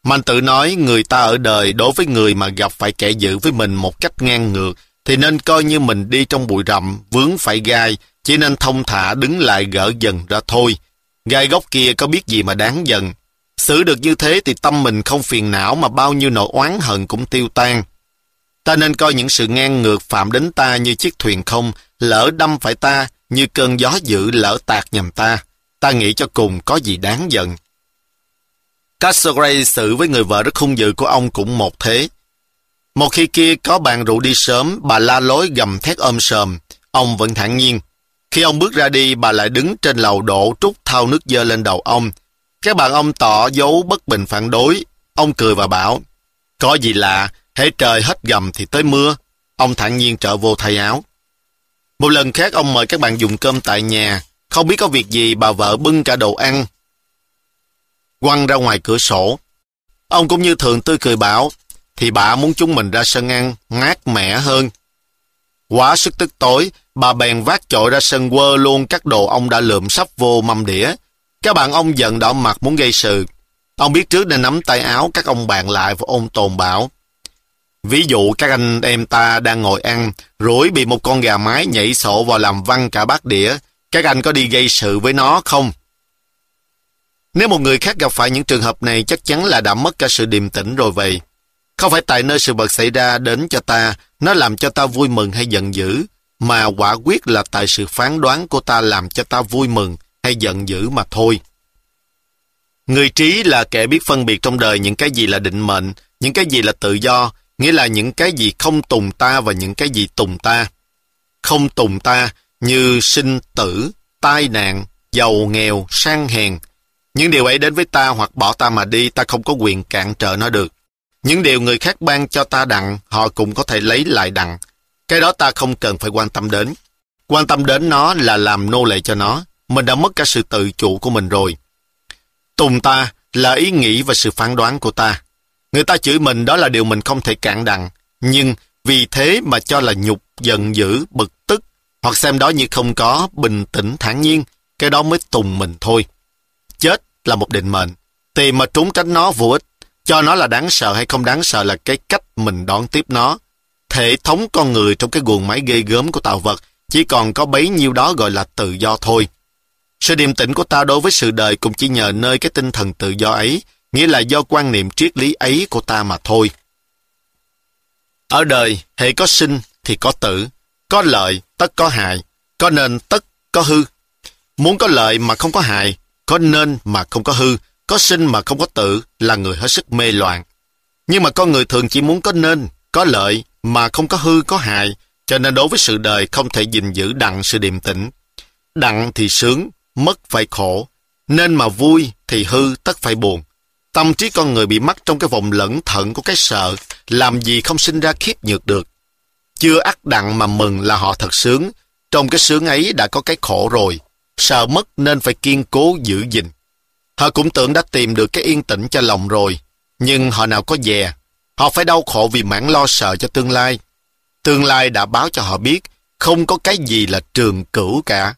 Mạnh Tử nói, người ta ở đời đối với người mà gặp phải kẻ dữ với mình một cách ngang ngược, thì nên coi như mình đi trong bụi rậm, vướng phải gai, chỉ nên thông thả đứng lại gỡ dần ra thôi. Gai góc kia có biết gì mà đáng giận. Xử được như thế thì tâm mình không phiền não mà bao nhiêu nỗi oán hận cũng tiêu tan. Ta nên coi những sự ngang ngược phạm đến ta như chiếc thuyền không, lỡ đâm phải ta, như cơn gió dữ lỡ tạt nhằm ta. Ta nghĩ cho cùng có gì đáng giận. Cách Socrates xử với người vợ rất hung dữ của ông cũng một thế. Một khi kia có bạn rượu đi sớm, bà la lối gầm thét ôm sòm, ông vẫn thản nhiên. Khi ông bước ra đi, bà lại đứng trên lầu đổ trút thau nước dơ lên đầu ông. Các bạn ông tỏ dấu bất bình phản đối. Ông cười và bảo, có gì lạ, hễ trời hết gầm thì tới mưa. Ông thản nhiên trở vô thay áo. Một lần khác ông mời các bạn dùng cơm tại nhà. Không biết có việc gì, bà vợ bưng cả đồ ăn quăng ra ngoài cửa sổ. Ông cũng như thường tươi cười bảo, thì bà muốn chúng mình ra sân ăn mát mẻ hơn. Quá sức tức tối, bà bèn vác chổi ra sân quơ luôn các đồ ông đã lượm sắp vô mâm đĩa. Các bạn ông giận đỏ mặt muốn gây sự. Ông biết trước nên nắm tay áo các ông bạn lại và ôn tồn bảo, ví dụ các anh em ta đang ngồi ăn, rủi bị một con gà mái nhảy sổ vào làm văng cả bát đĩa. Các anh có đi gây sự với nó không? Nếu một người khác gặp phải những trường hợp này, chắc chắn là đã mất cả sự điềm tĩnh rồi vậy. Không phải tại nơi sự vật xảy ra đến cho ta, nó làm cho ta vui mừng hay giận dữ, mà quả quyết là tại sự phán đoán của ta làm cho ta vui mừng hay giận dữ mà thôi. Người trí là kẻ biết phân biệt trong đời những cái gì là định mệnh, những cái gì là tự do, nghĩa là những cái gì không tùng ta và những cái gì tùng ta. Không tùng ta như sinh tử, tai nạn, giàu nghèo, sang hèn. Những điều ấy đến với ta hoặc bỏ ta mà đi, ta không có quyền cản trở nó được. Những điều người khác ban cho ta đặng, họ cũng có thể lấy lại đặng. Cái đó ta không cần phải quan tâm đến. Quan tâm đến nó là làm nô lệ cho nó. Mình đã mất cả sự tự chủ của mình rồi. Tùng ta là ý nghĩ và sự phán đoán của ta. Người ta chửi mình, đó là điều mình không thể cản đặng. Nhưng vì thế mà cho là nhục, giận dữ, bực tức, hoặc xem đó như không có, bình tĩnh, thản nhiên, cái đó mới tùng mình thôi. Chết là một định mệnh. Tìm mà trốn tránh nó vô ích. Cho nó là đáng sợ hay không đáng sợ là cái cách mình đón tiếp nó. Hệ thống con người trong cái guồng máy ghê gớm của tạo vật chỉ còn có bấy nhiêu đó gọi là tự do thôi. Sự điềm tĩnh của ta đối với sự đời cũng chỉ nhờ nơi cái tinh thần tự do ấy, nghĩa là do quan niệm triết lý ấy của ta mà thôi. Ở đời, hễ có sinh thì có tử, có lợi tất có hại, có nên tất có hư. Muốn có lợi mà không có hại, có nên mà không có hư, có sinh mà không có tử là người hết sức mê loạn. Nhưng mà con người thường chỉ muốn có nên, có lợi mà không có hư có hại, cho nên đối với sự đời không thể gìn giữ đặng sự điềm tĩnh. Đặng thì sướng, mất phải khổ, nên mà vui thì hư tất phải buồn. Tâm trí con người bị mắc trong cái vòng lẫn thận của cái sợ, làm gì không sinh ra khiếp nhược được. Chưa ắt đặng mà mừng là họ thật sướng, trong cái sướng ấy đã có cái khổ rồi, sợ mất nên phải kiên cố giữ gìn. Họ cũng tưởng đã tìm được cái yên tĩnh cho lòng rồi, nhưng họ nào có dè. Họ phải đau khổ vì mảng lo sợ cho tương lai. Tương lai đã báo cho họ biết không có cái gì là trường cửu cả.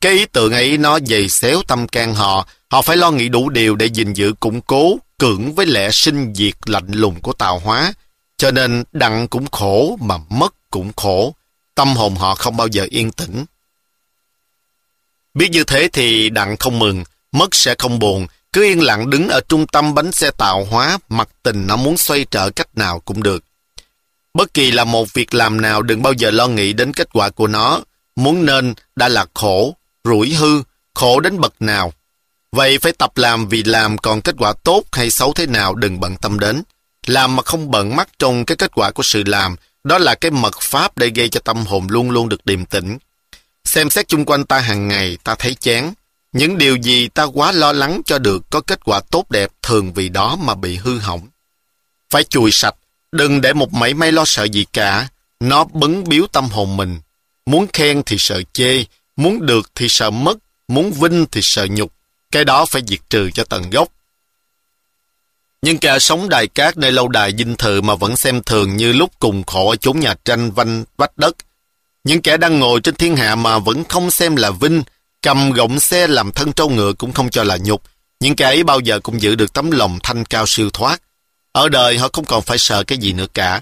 Cái ý tưởng ấy nó dày xéo tâm can họ. Họ phải lo nghĩ đủ điều để gìn giữ củng cố, cưỡng với lẽ sinh diệt lạnh lùng của tạo hóa. Cho nên đặng cũng khổ mà mất cũng khổ, tâm hồn họ không bao giờ yên tĩnh. Biết như thế thì đặng không mừng, mất sẽ không buồn, cứ yên lặng đứng ở trung tâm bánh xe tạo hóa, mặc tình nó muốn xoay trở cách nào cũng được. Bất kỳ là một việc làm nào đừng bao giờ lo nghĩ đến kết quả của nó, muốn nên đã là khổ, rủi hư, khổ đến bậc nào. Vậy phải tập làm vì làm, còn kết quả tốt hay xấu thế nào đừng bận tâm đến. Làm mà không bận mắt trong cái kết quả của sự làm, đó là cái mật pháp để gây cho tâm hồn luôn luôn được điềm tĩnh. Xem xét chung quanh ta hàng ngày, ta thấy chán. Những điều gì ta quá lo lắng cho được có kết quả tốt đẹp thường vì đó mà bị hư hỏng. Phải chùi sạch, đừng để một mảy may lo sợ gì cả, nó bấn biếu tâm hồn mình. Muốn khen thì sợ chê, muốn được thì sợ mất, muốn vinh thì sợ nhục, cái đó phải diệt trừ cho tận gốc. Nhưng kẻ sống đài cát nơi lâu đài dinh thự mà vẫn xem thường như lúc cùng khổ ở chốn nhà tranh vanh vách đất. Những kẻ đang ngồi trên thiên hạ mà vẫn không xem là vinh, cầm gọng xe làm thân trâu ngựa cũng không cho là nhục. Những kẻ ấy bao giờ cũng giữ được tấm lòng thanh cao siêu thoát. Ở đời họ không còn phải sợ cái gì nữa cả.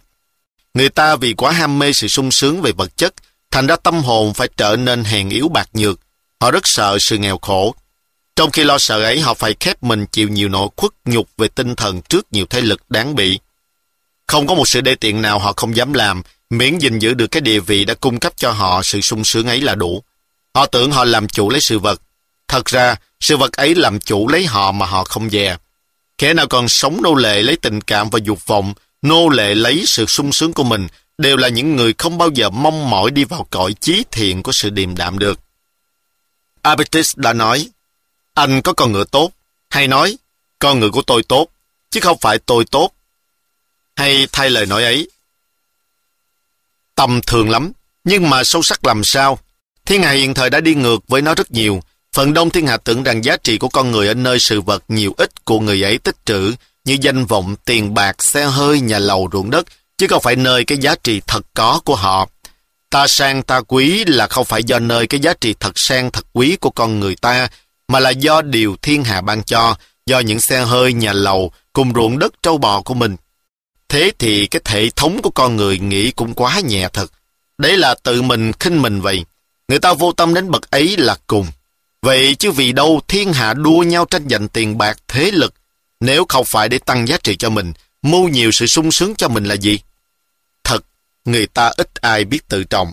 Người ta vì quá ham mê sự sung sướng về vật chất, thành ra tâm hồn phải trở nên hèn yếu bạc nhược. Họ rất sợ sự nghèo khổ. Trong khi lo sợ ấy, họ phải khép mình chịu nhiều nỗi khuất nhục về tinh thần trước nhiều thế lực đáng bị. Không có một sự đê tiện nào họ không dám làm, miễn gìn giữ được cái địa vị đã cung cấp cho họ sự sung sướng ấy là đủ. Họ tưởng họ làm chủ lấy sự vật. Thật ra, sự vật ấy làm chủ lấy họ mà họ không dè. Kẻ nào còn sống nô lệ lấy tình cảm và dục vọng, nô lệ lấy sự sung sướng của mình, đều là những người không bao giờ mong mỏi đi vào cõi chí thiện của sự điềm đạm được. Abetis đã nói, anh có con ngựa tốt, hay nói, con ngựa của tôi tốt, chứ không phải tôi tốt. Hay thay lời nói ấy, tầm thường lắm, nhưng mà sâu sắc làm sao? Thiên hạ hiện thời đã đi ngược với nó rất nhiều. Phần đông thiên hạ tưởng rằng giá trị của con người ở nơi sự vật nhiều ít của người ấy tích trữ, như danh vọng, tiền bạc, xe hơi, nhà lầu, ruộng đất, chứ không phải nơi cái giá trị thật có của họ. Ta sang ta quý là không phải do nơi cái giá trị thật sang thật quý của con người ta, mà là do điều thiên hạ ban cho, do những xe hơi, nhà lầu, cùng ruộng đất trâu bò của mình. Thế thì cái hệ thống của con người nghĩ cũng quá nhẹ thật. Đấy là tự mình khinh mình vậy. Người ta vô tâm đến bậc ấy là cùng. Vậy chứ vì đâu thiên hạ đua nhau tranh giành tiền bạc, thế lực, nếu không phải để tăng giá trị cho mình, mưu nhiều sự sung sướng cho mình là gì? Thật, người ta ít ai biết tự trọng.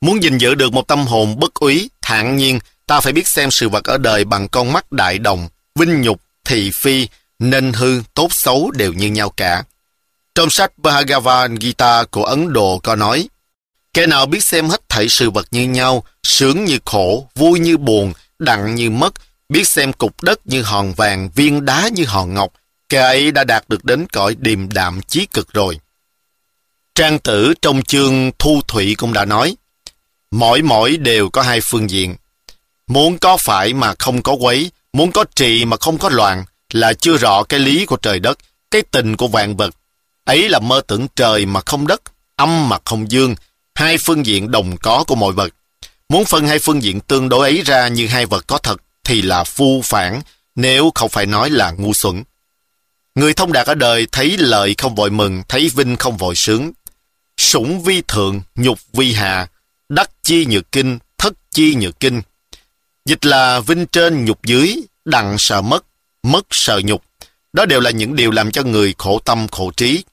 Muốn gìn giữ được một tâm hồn bất úy, thản nhiên, ta phải biết xem sự vật ở đời bằng con mắt đại đồng, vinh nhục, thị phi, nên hư, tốt xấu đều như nhau cả. Trong sách Bhagavad Gita của Ấn Độ có nói, kẻ nào biết xem hết thảy sự vật như nhau, sướng như khổ, vui như buồn, đặng như mất, biết xem cục đất như hòn vàng, viên đá như hòn ngọc, kẻ ấy đã đạt được đến cõi điềm đạm chí cực rồi. Trang Tử trong chương Thu Thủy cũng đã nói, mỗi đều có hai phương diện. Muốn có phải mà không có quấy, muốn có trị mà không có loạn, là chưa rõ cái lý của trời đất, cái tình của vạn vật. Ấy là mơ tưởng trời mà không đất, âm mà không dương, hai phương diện đồng có của mọi vật. Muốn phân hai phương diện tương đối ấy ra như hai vật có thật thì là phu phản, nếu không phải nói là ngu xuẩn. Người thông đạt ở đời thấy lợi không vội mừng, thấy vinh không vội sướng. Sủng vi thượng, nhục vi hạ, đắc chi nhược kinh, thất chi nhược kinh. Dịch là vinh trên, nhục dưới, đặng sợ mất, mất sợ nhục. Đó đều là những điều làm cho người khổ tâm khổ trí.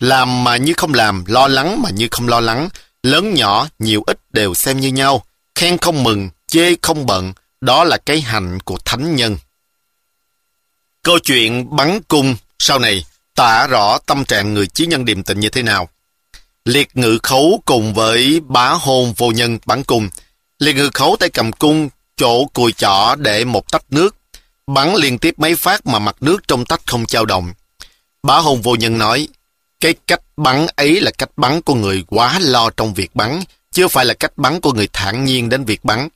Làm mà như không làm, lo lắng mà như không lo lắng, lớn nhỏ, nhiều ít đều xem như nhau, khen không mừng, chê không bận, đó là cái hạnh của thánh nhân. Câu chuyện bắn cung sau này tả rõ tâm trạng người chí nhân điềm tĩnh như thế nào. Liệt Ngự Khấu cùng với Bá Hôn Vô Nhân bắn cung. Liệt Ngự Khấu tay cầm cung, chỗ cùi chỏ để một tách nước, bắn liên tiếp mấy phát mà mặt nước trong tách không dao động. Bá Hôn Vô Nhân nói, cái cách bắn ấy là cách bắn của người quá lo trong việc bắn, chưa phải là cách bắn của người thản nhiên đến việc bắn.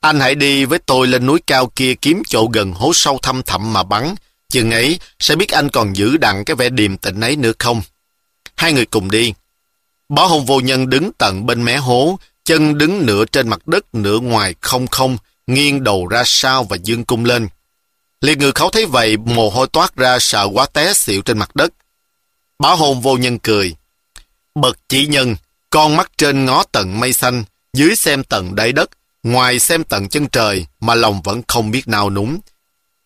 Anh hãy đi với tôi lên núi cao kia kiếm chỗ gần hố sâu thăm thẳm mà bắn, chừng ấy sẽ biết anh còn giữ đặng cái vẻ điềm tĩnh ấy nữa không. Hai người cùng đi. Bá Hôn Vô Nhân đứng tận bên mé hố, chân đứng nửa trên mặt đất nửa ngoài không không, nghiêng đầu ra sau và dương cung lên. Liệt Ngự Khấu thấy vậy, mồ hôi toát ra sợ quá té xỉu trên mặt đất. Bá Hôn Vô Nhân cười. Bậc chỉ nhân, con mắt trên ngó tận mây xanh, dưới xem tận đáy đất, ngoài xem tận chân trời, mà lòng vẫn không biết nào núng.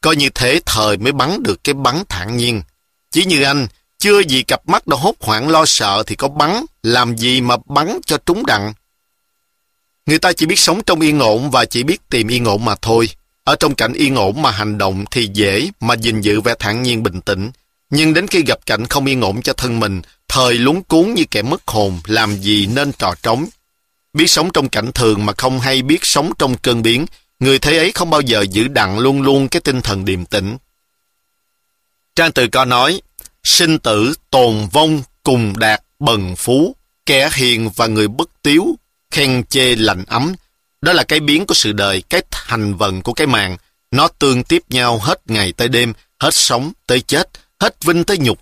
Coi như thế thời mới bắn được cái bắn thản nhiên. Chỉ như anh, chưa gì cặp mắt đã hốt hoảng lo sợ thì có bắn, làm gì mà bắn cho trúng đặng. Người ta chỉ biết sống trong yên ổn và chỉ biết tìm yên ổn mà thôi. Ở trong cảnh yên ổn mà hành động thì dễ mà gìn giữ vẻ thản nhiên bình tĩnh. Nhưng đến khi gặp cảnh không yên ổn cho thân mình, thời luống cuốn như kẻ mất hồn, làm gì nên trò trống. Biết sống trong cảnh thường mà không hay biết sống trong cơn biến, người thế ấy không bao giờ giữ đặng luôn luôn cái tinh thần điềm tĩnh. Trang Tử có nói, sinh tử, tồn vong, cùng đạt, bần phú, kẻ hiền và người bất tiếu, khen chê lạnh ấm. Đó là cái biến của sự đời, cái hành vận của cái mạng. Nó tương tiếp nhau hết ngày tới đêm, hết sống tới chết, hết vinh tới nhục.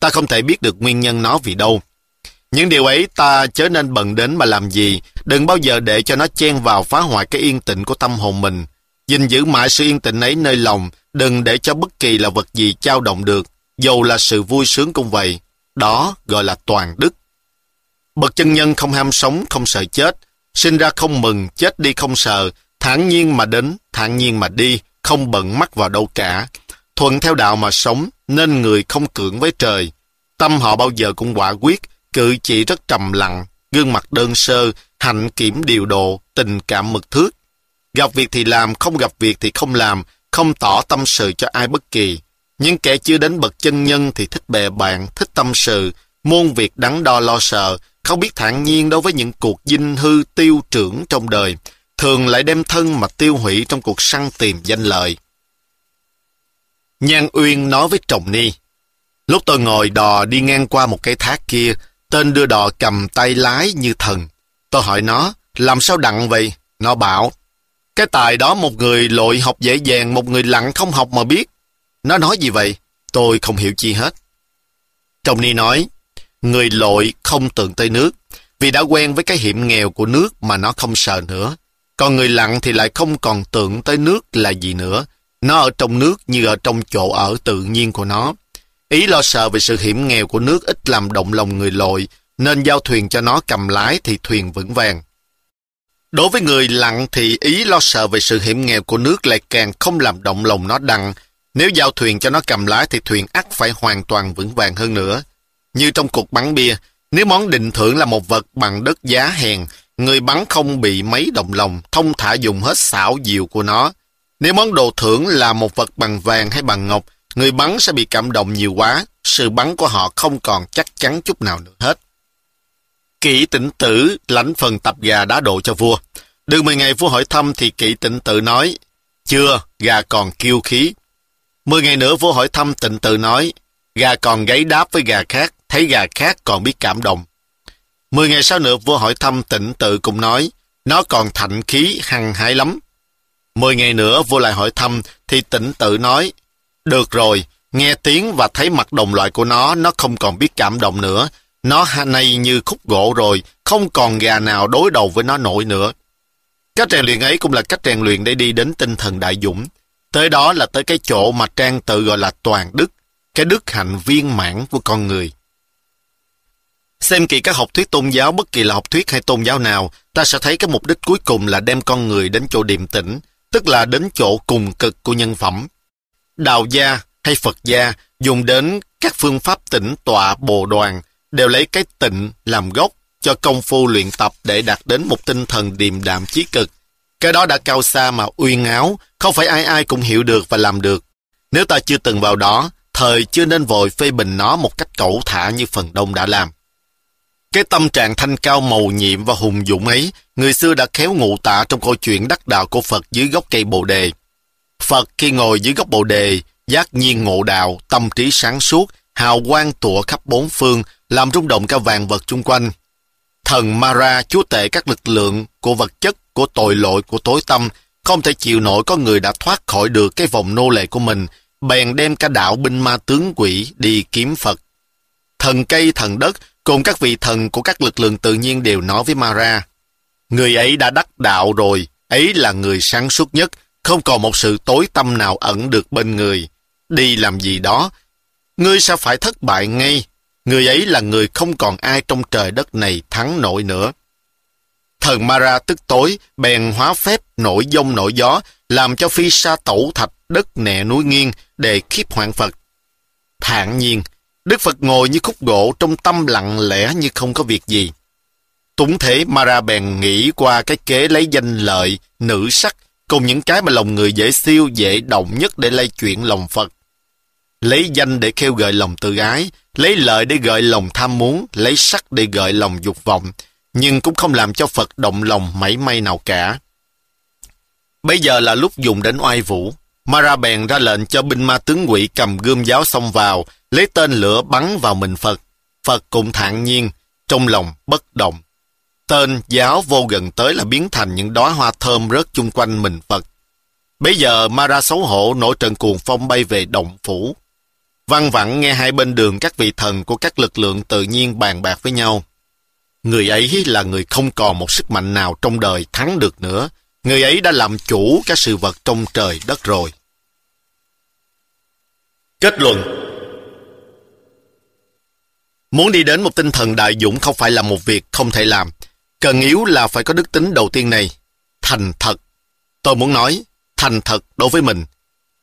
Ta không thể biết được nguyên nhân nó vì đâu. Những điều ấy ta chớ nên bận đến mà làm gì. Đừng bao giờ để cho nó chen vào phá hoại cái yên tĩnh của tâm hồn mình. Gìn giữ mãi sự yên tĩnh ấy nơi lòng. Đừng để cho bất kỳ là vật gì dao động được, dầu là sự vui sướng cũng vậy. Đó gọi là toàn đức. Bậc chân nhân không ham sống, không sợ chết. Sinh ra không mừng, chết đi không sợ. Thản nhiên mà đến, thản nhiên mà đi, không bận mắc vào đâu cả. Thuận theo đạo mà sống, nên người không cưỡng với trời. Tâm họ bao giờ cũng quả quyết, cử chỉ rất trầm lặng, gương mặt đơn sơ, hạnh kiểm điều độ, tình cảm mực thước. Gặp việc thì làm, không gặp việc thì không làm, không tỏ tâm sự cho ai bất kỳ. Những kẻ chưa đến bậc chân nhân thì thích bè bạn, thích tâm sự, muôn việc đắn đo lo sợ, không biết thản nhiên đối với những cuộc dinh hư tiêu trưởng trong đời, thường lại đem thân mà tiêu hủy trong cuộc săn tìm danh lợi. Nhan Uyên nói với Trọng Ni, lúc tôi ngồi đò đi ngang qua một cái thác kia, tên đưa đò cầm tay lái như thần. Tôi hỏi nó, làm sao đặng vậy? Nó bảo, cái tài đó một người lội học dễ dàng, một người lặng không học mà biết. Nó nói gì vậy? Tôi không hiểu chi hết. Trọng Ni nói, người lội không tưởng tới nước, vì đã quen với cái hiểm nghèo của nước mà nó không sợ nữa. Còn người lặng thì lại không còn tưởng tới nước là gì nữa. Nó ở trong nước như ở trong chỗ ở tự nhiên của nó. Ý lo sợ về sự hiểm nghèo của nước ít làm động lòng người lội, nên giao thuyền cho nó cầm lái thì thuyền vững vàng. Đối với người lặng thì ý lo sợ về sự hiểm nghèo của nước lại càng không làm động lòng nó đặng. Nếu giao thuyền cho nó cầm lái thì thuyền ắt phải hoàn toàn vững vàng hơn nữa. Như trong cuộc bắn bia, nếu món định thưởng là một vật bằng đất giá hèn, người bắn không bị mấy động lòng, thông thả dùng hết xảo diệu của nó. Nếu món đồ thưởng là một vật bằng vàng hay bằng ngọc, người bắn sẽ bị cảm động nhiều quá, sự bắn của họ không còn chắc chắn chút nào nữa hết. Kỷ Tịnh Tử lãnh phần tập gà đá độ cho vua. Được 10 ngày vua hỏi thăm thì Kỷ Tịnh Tử nói, chưa, gà còn kiêu khí. 10 ngày nữa vua hỏi thăm, Tịnh Tử nói, gà còn gáy đáp với gà khác, thấy gà khác còn biết cảm động. 10 ngày sau nữa vua hỏi thăm, Tịnh Tự cũng nói, nó còn thạnh khí hăng hái lắm. 10 ngày nữa vua lại hỏi thăm, thì Tịnh Tự nói, được rồi, nghe tiếng và thấy mặt đồng loại của nó không còn biết cảm động nữa. Nó nay như khúc gỗ rồi, không còn gà nào đối đầu với nó nổi nữa. Cách rèn luyện ấy cũng là cách rèn luyện để đi đến tinh thần đại dũng. Tới đó là tới cái chỗ mà Trang Tự gọi là toàn đức, cái đức hạnh viên mãn của con người. Xem kỹ các học thuyết tôn giáo, bất kỳ là học thuyết hay tôn giáo nào, ta sẽ thấy cái mục đích cuối cùng là đem con người đến chỗ điềm tĩnh, tức là đến chỗ cùng cực của nhân phẩm. Đạo gia hay Phật gia dùng đến các phương pháp tĩnh tọa bồ đoàn, đều lấy cái tịnh làm gốc cho công phu luyện tập để đạt đến một tinh thần điềm đạm chí cực. Cái đó đã cao xa mà uyên áo, không phải ai ai cũng hiểu được và làm được. Nếu ta chưa từng vào đó, thời chưa nên vội phê bình nó một cách cẩu thả như phần đông đã làm. Cái tâm trạng thanh cao mầu nhiệm và hùng dũng ấy, người xưa đã khéo ngụ tả trong câu chuyện đắc đạo của Phật dưới gốc cây Bồ Đề. Phật khi ngồi dưới gốc Bồ Đề, giác nhiên ngộ đạo, tâm trí sáng suốt, hào quang tỏa khắp bốn phương, làm rung động cả vạn vật chung quanh. Thần Mara chúa tể các lực lượng của vật chất, của tội lỗi, của tối tâm, không thể chịu nổi có người đã thoát khỏi được cái vòng nô lệ của mình, bèn đem cả đạo binh ma tướng quỷ đi kiếm Phật. Thần cây, thần đất cùng các vị thần của các lực lượng tự nhiên đều nói với Mara, người ấy đã đắc đạo rồi, ấy là người sáng suốt nhất, không còn một sự tối tâm nào ẩn được bên người. Đi làm gì đó, ngươi sẽ phải thất bại ngay. Người ấy là người không còn ai trong trời đất này thắng nổi nữa. Thần Mara tức tối, bèn hóa phép nổi dông nổi gió, làm cho phi sa tẩu thạch đất nẹ núi nghiêng để khiếp hoạn Phật. Thản nhiên, Đức Phật ngồi như khúc gỗ, trong tâm lặng lẽ như không có việc gì. Túng thế Mara bèn nghĩ qua cái kế lấy danh lợi, nữ sắc, cùng những cái mà lòng người dễ siêu, dễ động nhất để lay chuyển lòng Phật. Lấy danh để khêu gợi lòng tự ái, lấy lợi để gợi lòng tham muốn, lấy sắc để gợi lòng dục vọng, nhưng cũng không làm cho Phật động lòng mảy may nào cả. Bây giờ là lúc dùng đến oai vũ. Mara bèn ra lệnh cho binh ma tướng quỷ cầm gươm giáo xông vào, lấy tên lửa bắn vào mình Phật. Phật cũng thản nhiên, trong lòng bất động. Tên giáo vô gần tới là biến thành những đóa hoa thơm rớt chung quanh mình Phật. Bây giờ Mara xấu hổ nổi trận cuồng phong bay về động phủ. Văng vẳng nghe hai bên đường các vị thần của các lực lượng tự nhiên bàn bạc với nhau. Người ấy là người không còn một sức mạnh nào trong đời thắng được nữa. Người ấy đã làm chủ các sự vật trong trời đất rồi. Kết luận. Muốn đi đến một tinh thần đại dũng không phải là một việc không thể làm. Cần yếu là phải có đức tính đầu tiên này: thành thật. Tôi muốn nói, thành thật đối với mình.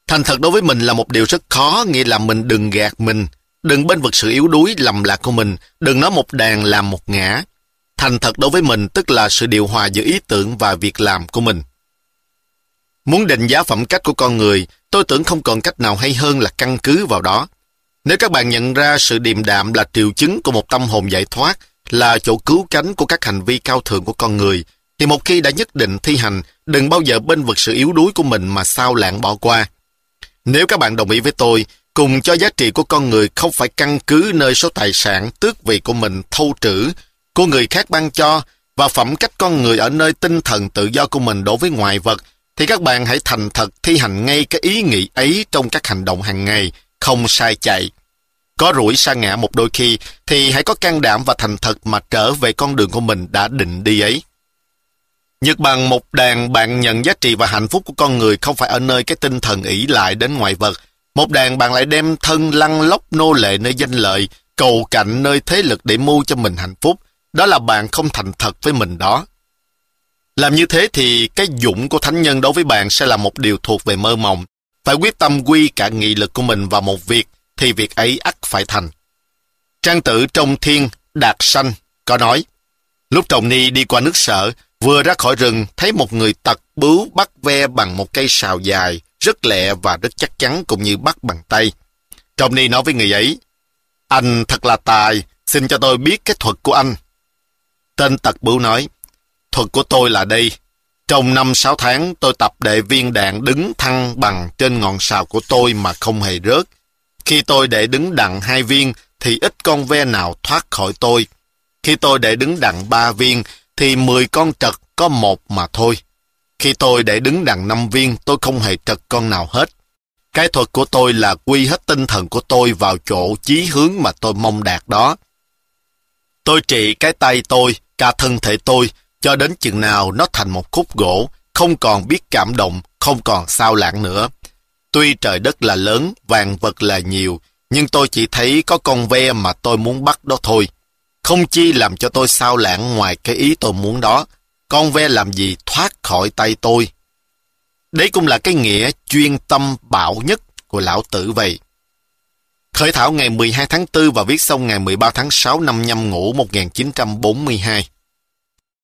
Thành thật đối với mình là một điều rất khó, nghĩa là mình đừng gạt mình, đừng bênh vực sự yếu đuối lầm lạc của mình, đừng nói một đàn làm một ngã. Thành thật đối với mình tức là sự điều hòa giữa ý tưởng và việc làm của mình. Muốn định giá phẩm cách của con người, tôi tưởng không còn cách nào hay hơn là căn cứ vào đó. Nếu các bạn nhận ra sự điềm đạm là triệu chứng của một tâm hồn giải thoát, là chỗ cứu cánh của các hành vi cao thượng của con người, thì một khi đã nhất định thi hành, đừng bao giờ bênh vực sự yếu đuối của mình mà sao lãng bỏ qua. Nếu các bạn đồng ý với tôi, cùng cho giá trị của con người không phải căn cứ nơi số tài sản, tước vị của mình thâu trữ, của người khác ban cho, và phẩm cách con người ở nơi tinh thần tự do của mình đối với ngoại vật, thì các bạn hãy thành thật thi hành ngay cái ý nghĩ ấy trong các hành động hàng ngày, không sai chạy. Có rủi sa ngã một đôi khi, thì hãy có can đảm và thành thật mà trở về con đường của mình đã định đi ấy. Nhược bằng một đàn, bạn nhận giá trị và hạnh phúc của con người không phải ở nơi cái tinh thần ỷ lại đến ngoại vật. Một đàn, bạn lại đem thân lăn lóc nô lệ nơi danh lợi, cầu cạnh nơi thế lực để mưu cho mình hạnh phúc. Đó là bạn không thành thật với mình đó. Làm như thế thì cái dũng của thánh nhân đối với bạn sẽ là một điều thuộc về mơ mộng. Phải quyết tâm quy cả nghị lực của mình vào một việc, thì việc ấy ắt phải thành. Trang Tử trong Thiên Đạt Sanh có nói, lúc Trọng Ni đi qua nước Sở, vừa ra khỏi rừng, thấy một người tật bướu bắt ve bằng một cây sào dài, rất lẹ và rất chắc chắn, cũng như bắt bằng tay. Trọng Ni nói với người ấy, anh thật là tài, xin cho tôi biết cái thuật của anh. Tên tật bướu nói, thuật của tôi là đây. Trong 5-6 tháng, tôi tập để viên đạn đứng thăng bằng trên ngọn sào của tôi mà không hề rớt. Khi tôi để đứng đặng 2 viên, thì ít con ve nào thoát khỏi tôi. Khi tôi để đứng đặng 3 viên, thì 10 con trật có 1 mà thôi. Khi tôi để đứng đặng 5 viên, tôi không hề trật con nào hết. Cái thuật của tôi là quy hết tinh thần của tôi vào chỗ chí hướng mà tôi mong đạt đó. Tôi trị cái tay tôi, cả thân thể tôi, cho đến chừng nào nó thành một khúc gỗ, không còn biết cảm động, không còn sao lãng nữa. Tuy trời đất là lớn, vàng vật là nhiều, nhưng tôi chỉ thấy có con ve mà tôi muốn bắt đó thôi. Không chi làm cho tôi sao lãng ngoài cái ý tôi muốn đó. Con ve làm gì thoát khỏi tay tôi. Đấy cũng là cái nghĩa chuyên tâm bạo nhất của Lão Tử vậy. Khởi thảo ngày 12 tháng 4 và viết xong ngày 13 tháng 6 năm Nhâm Ngũ 1942.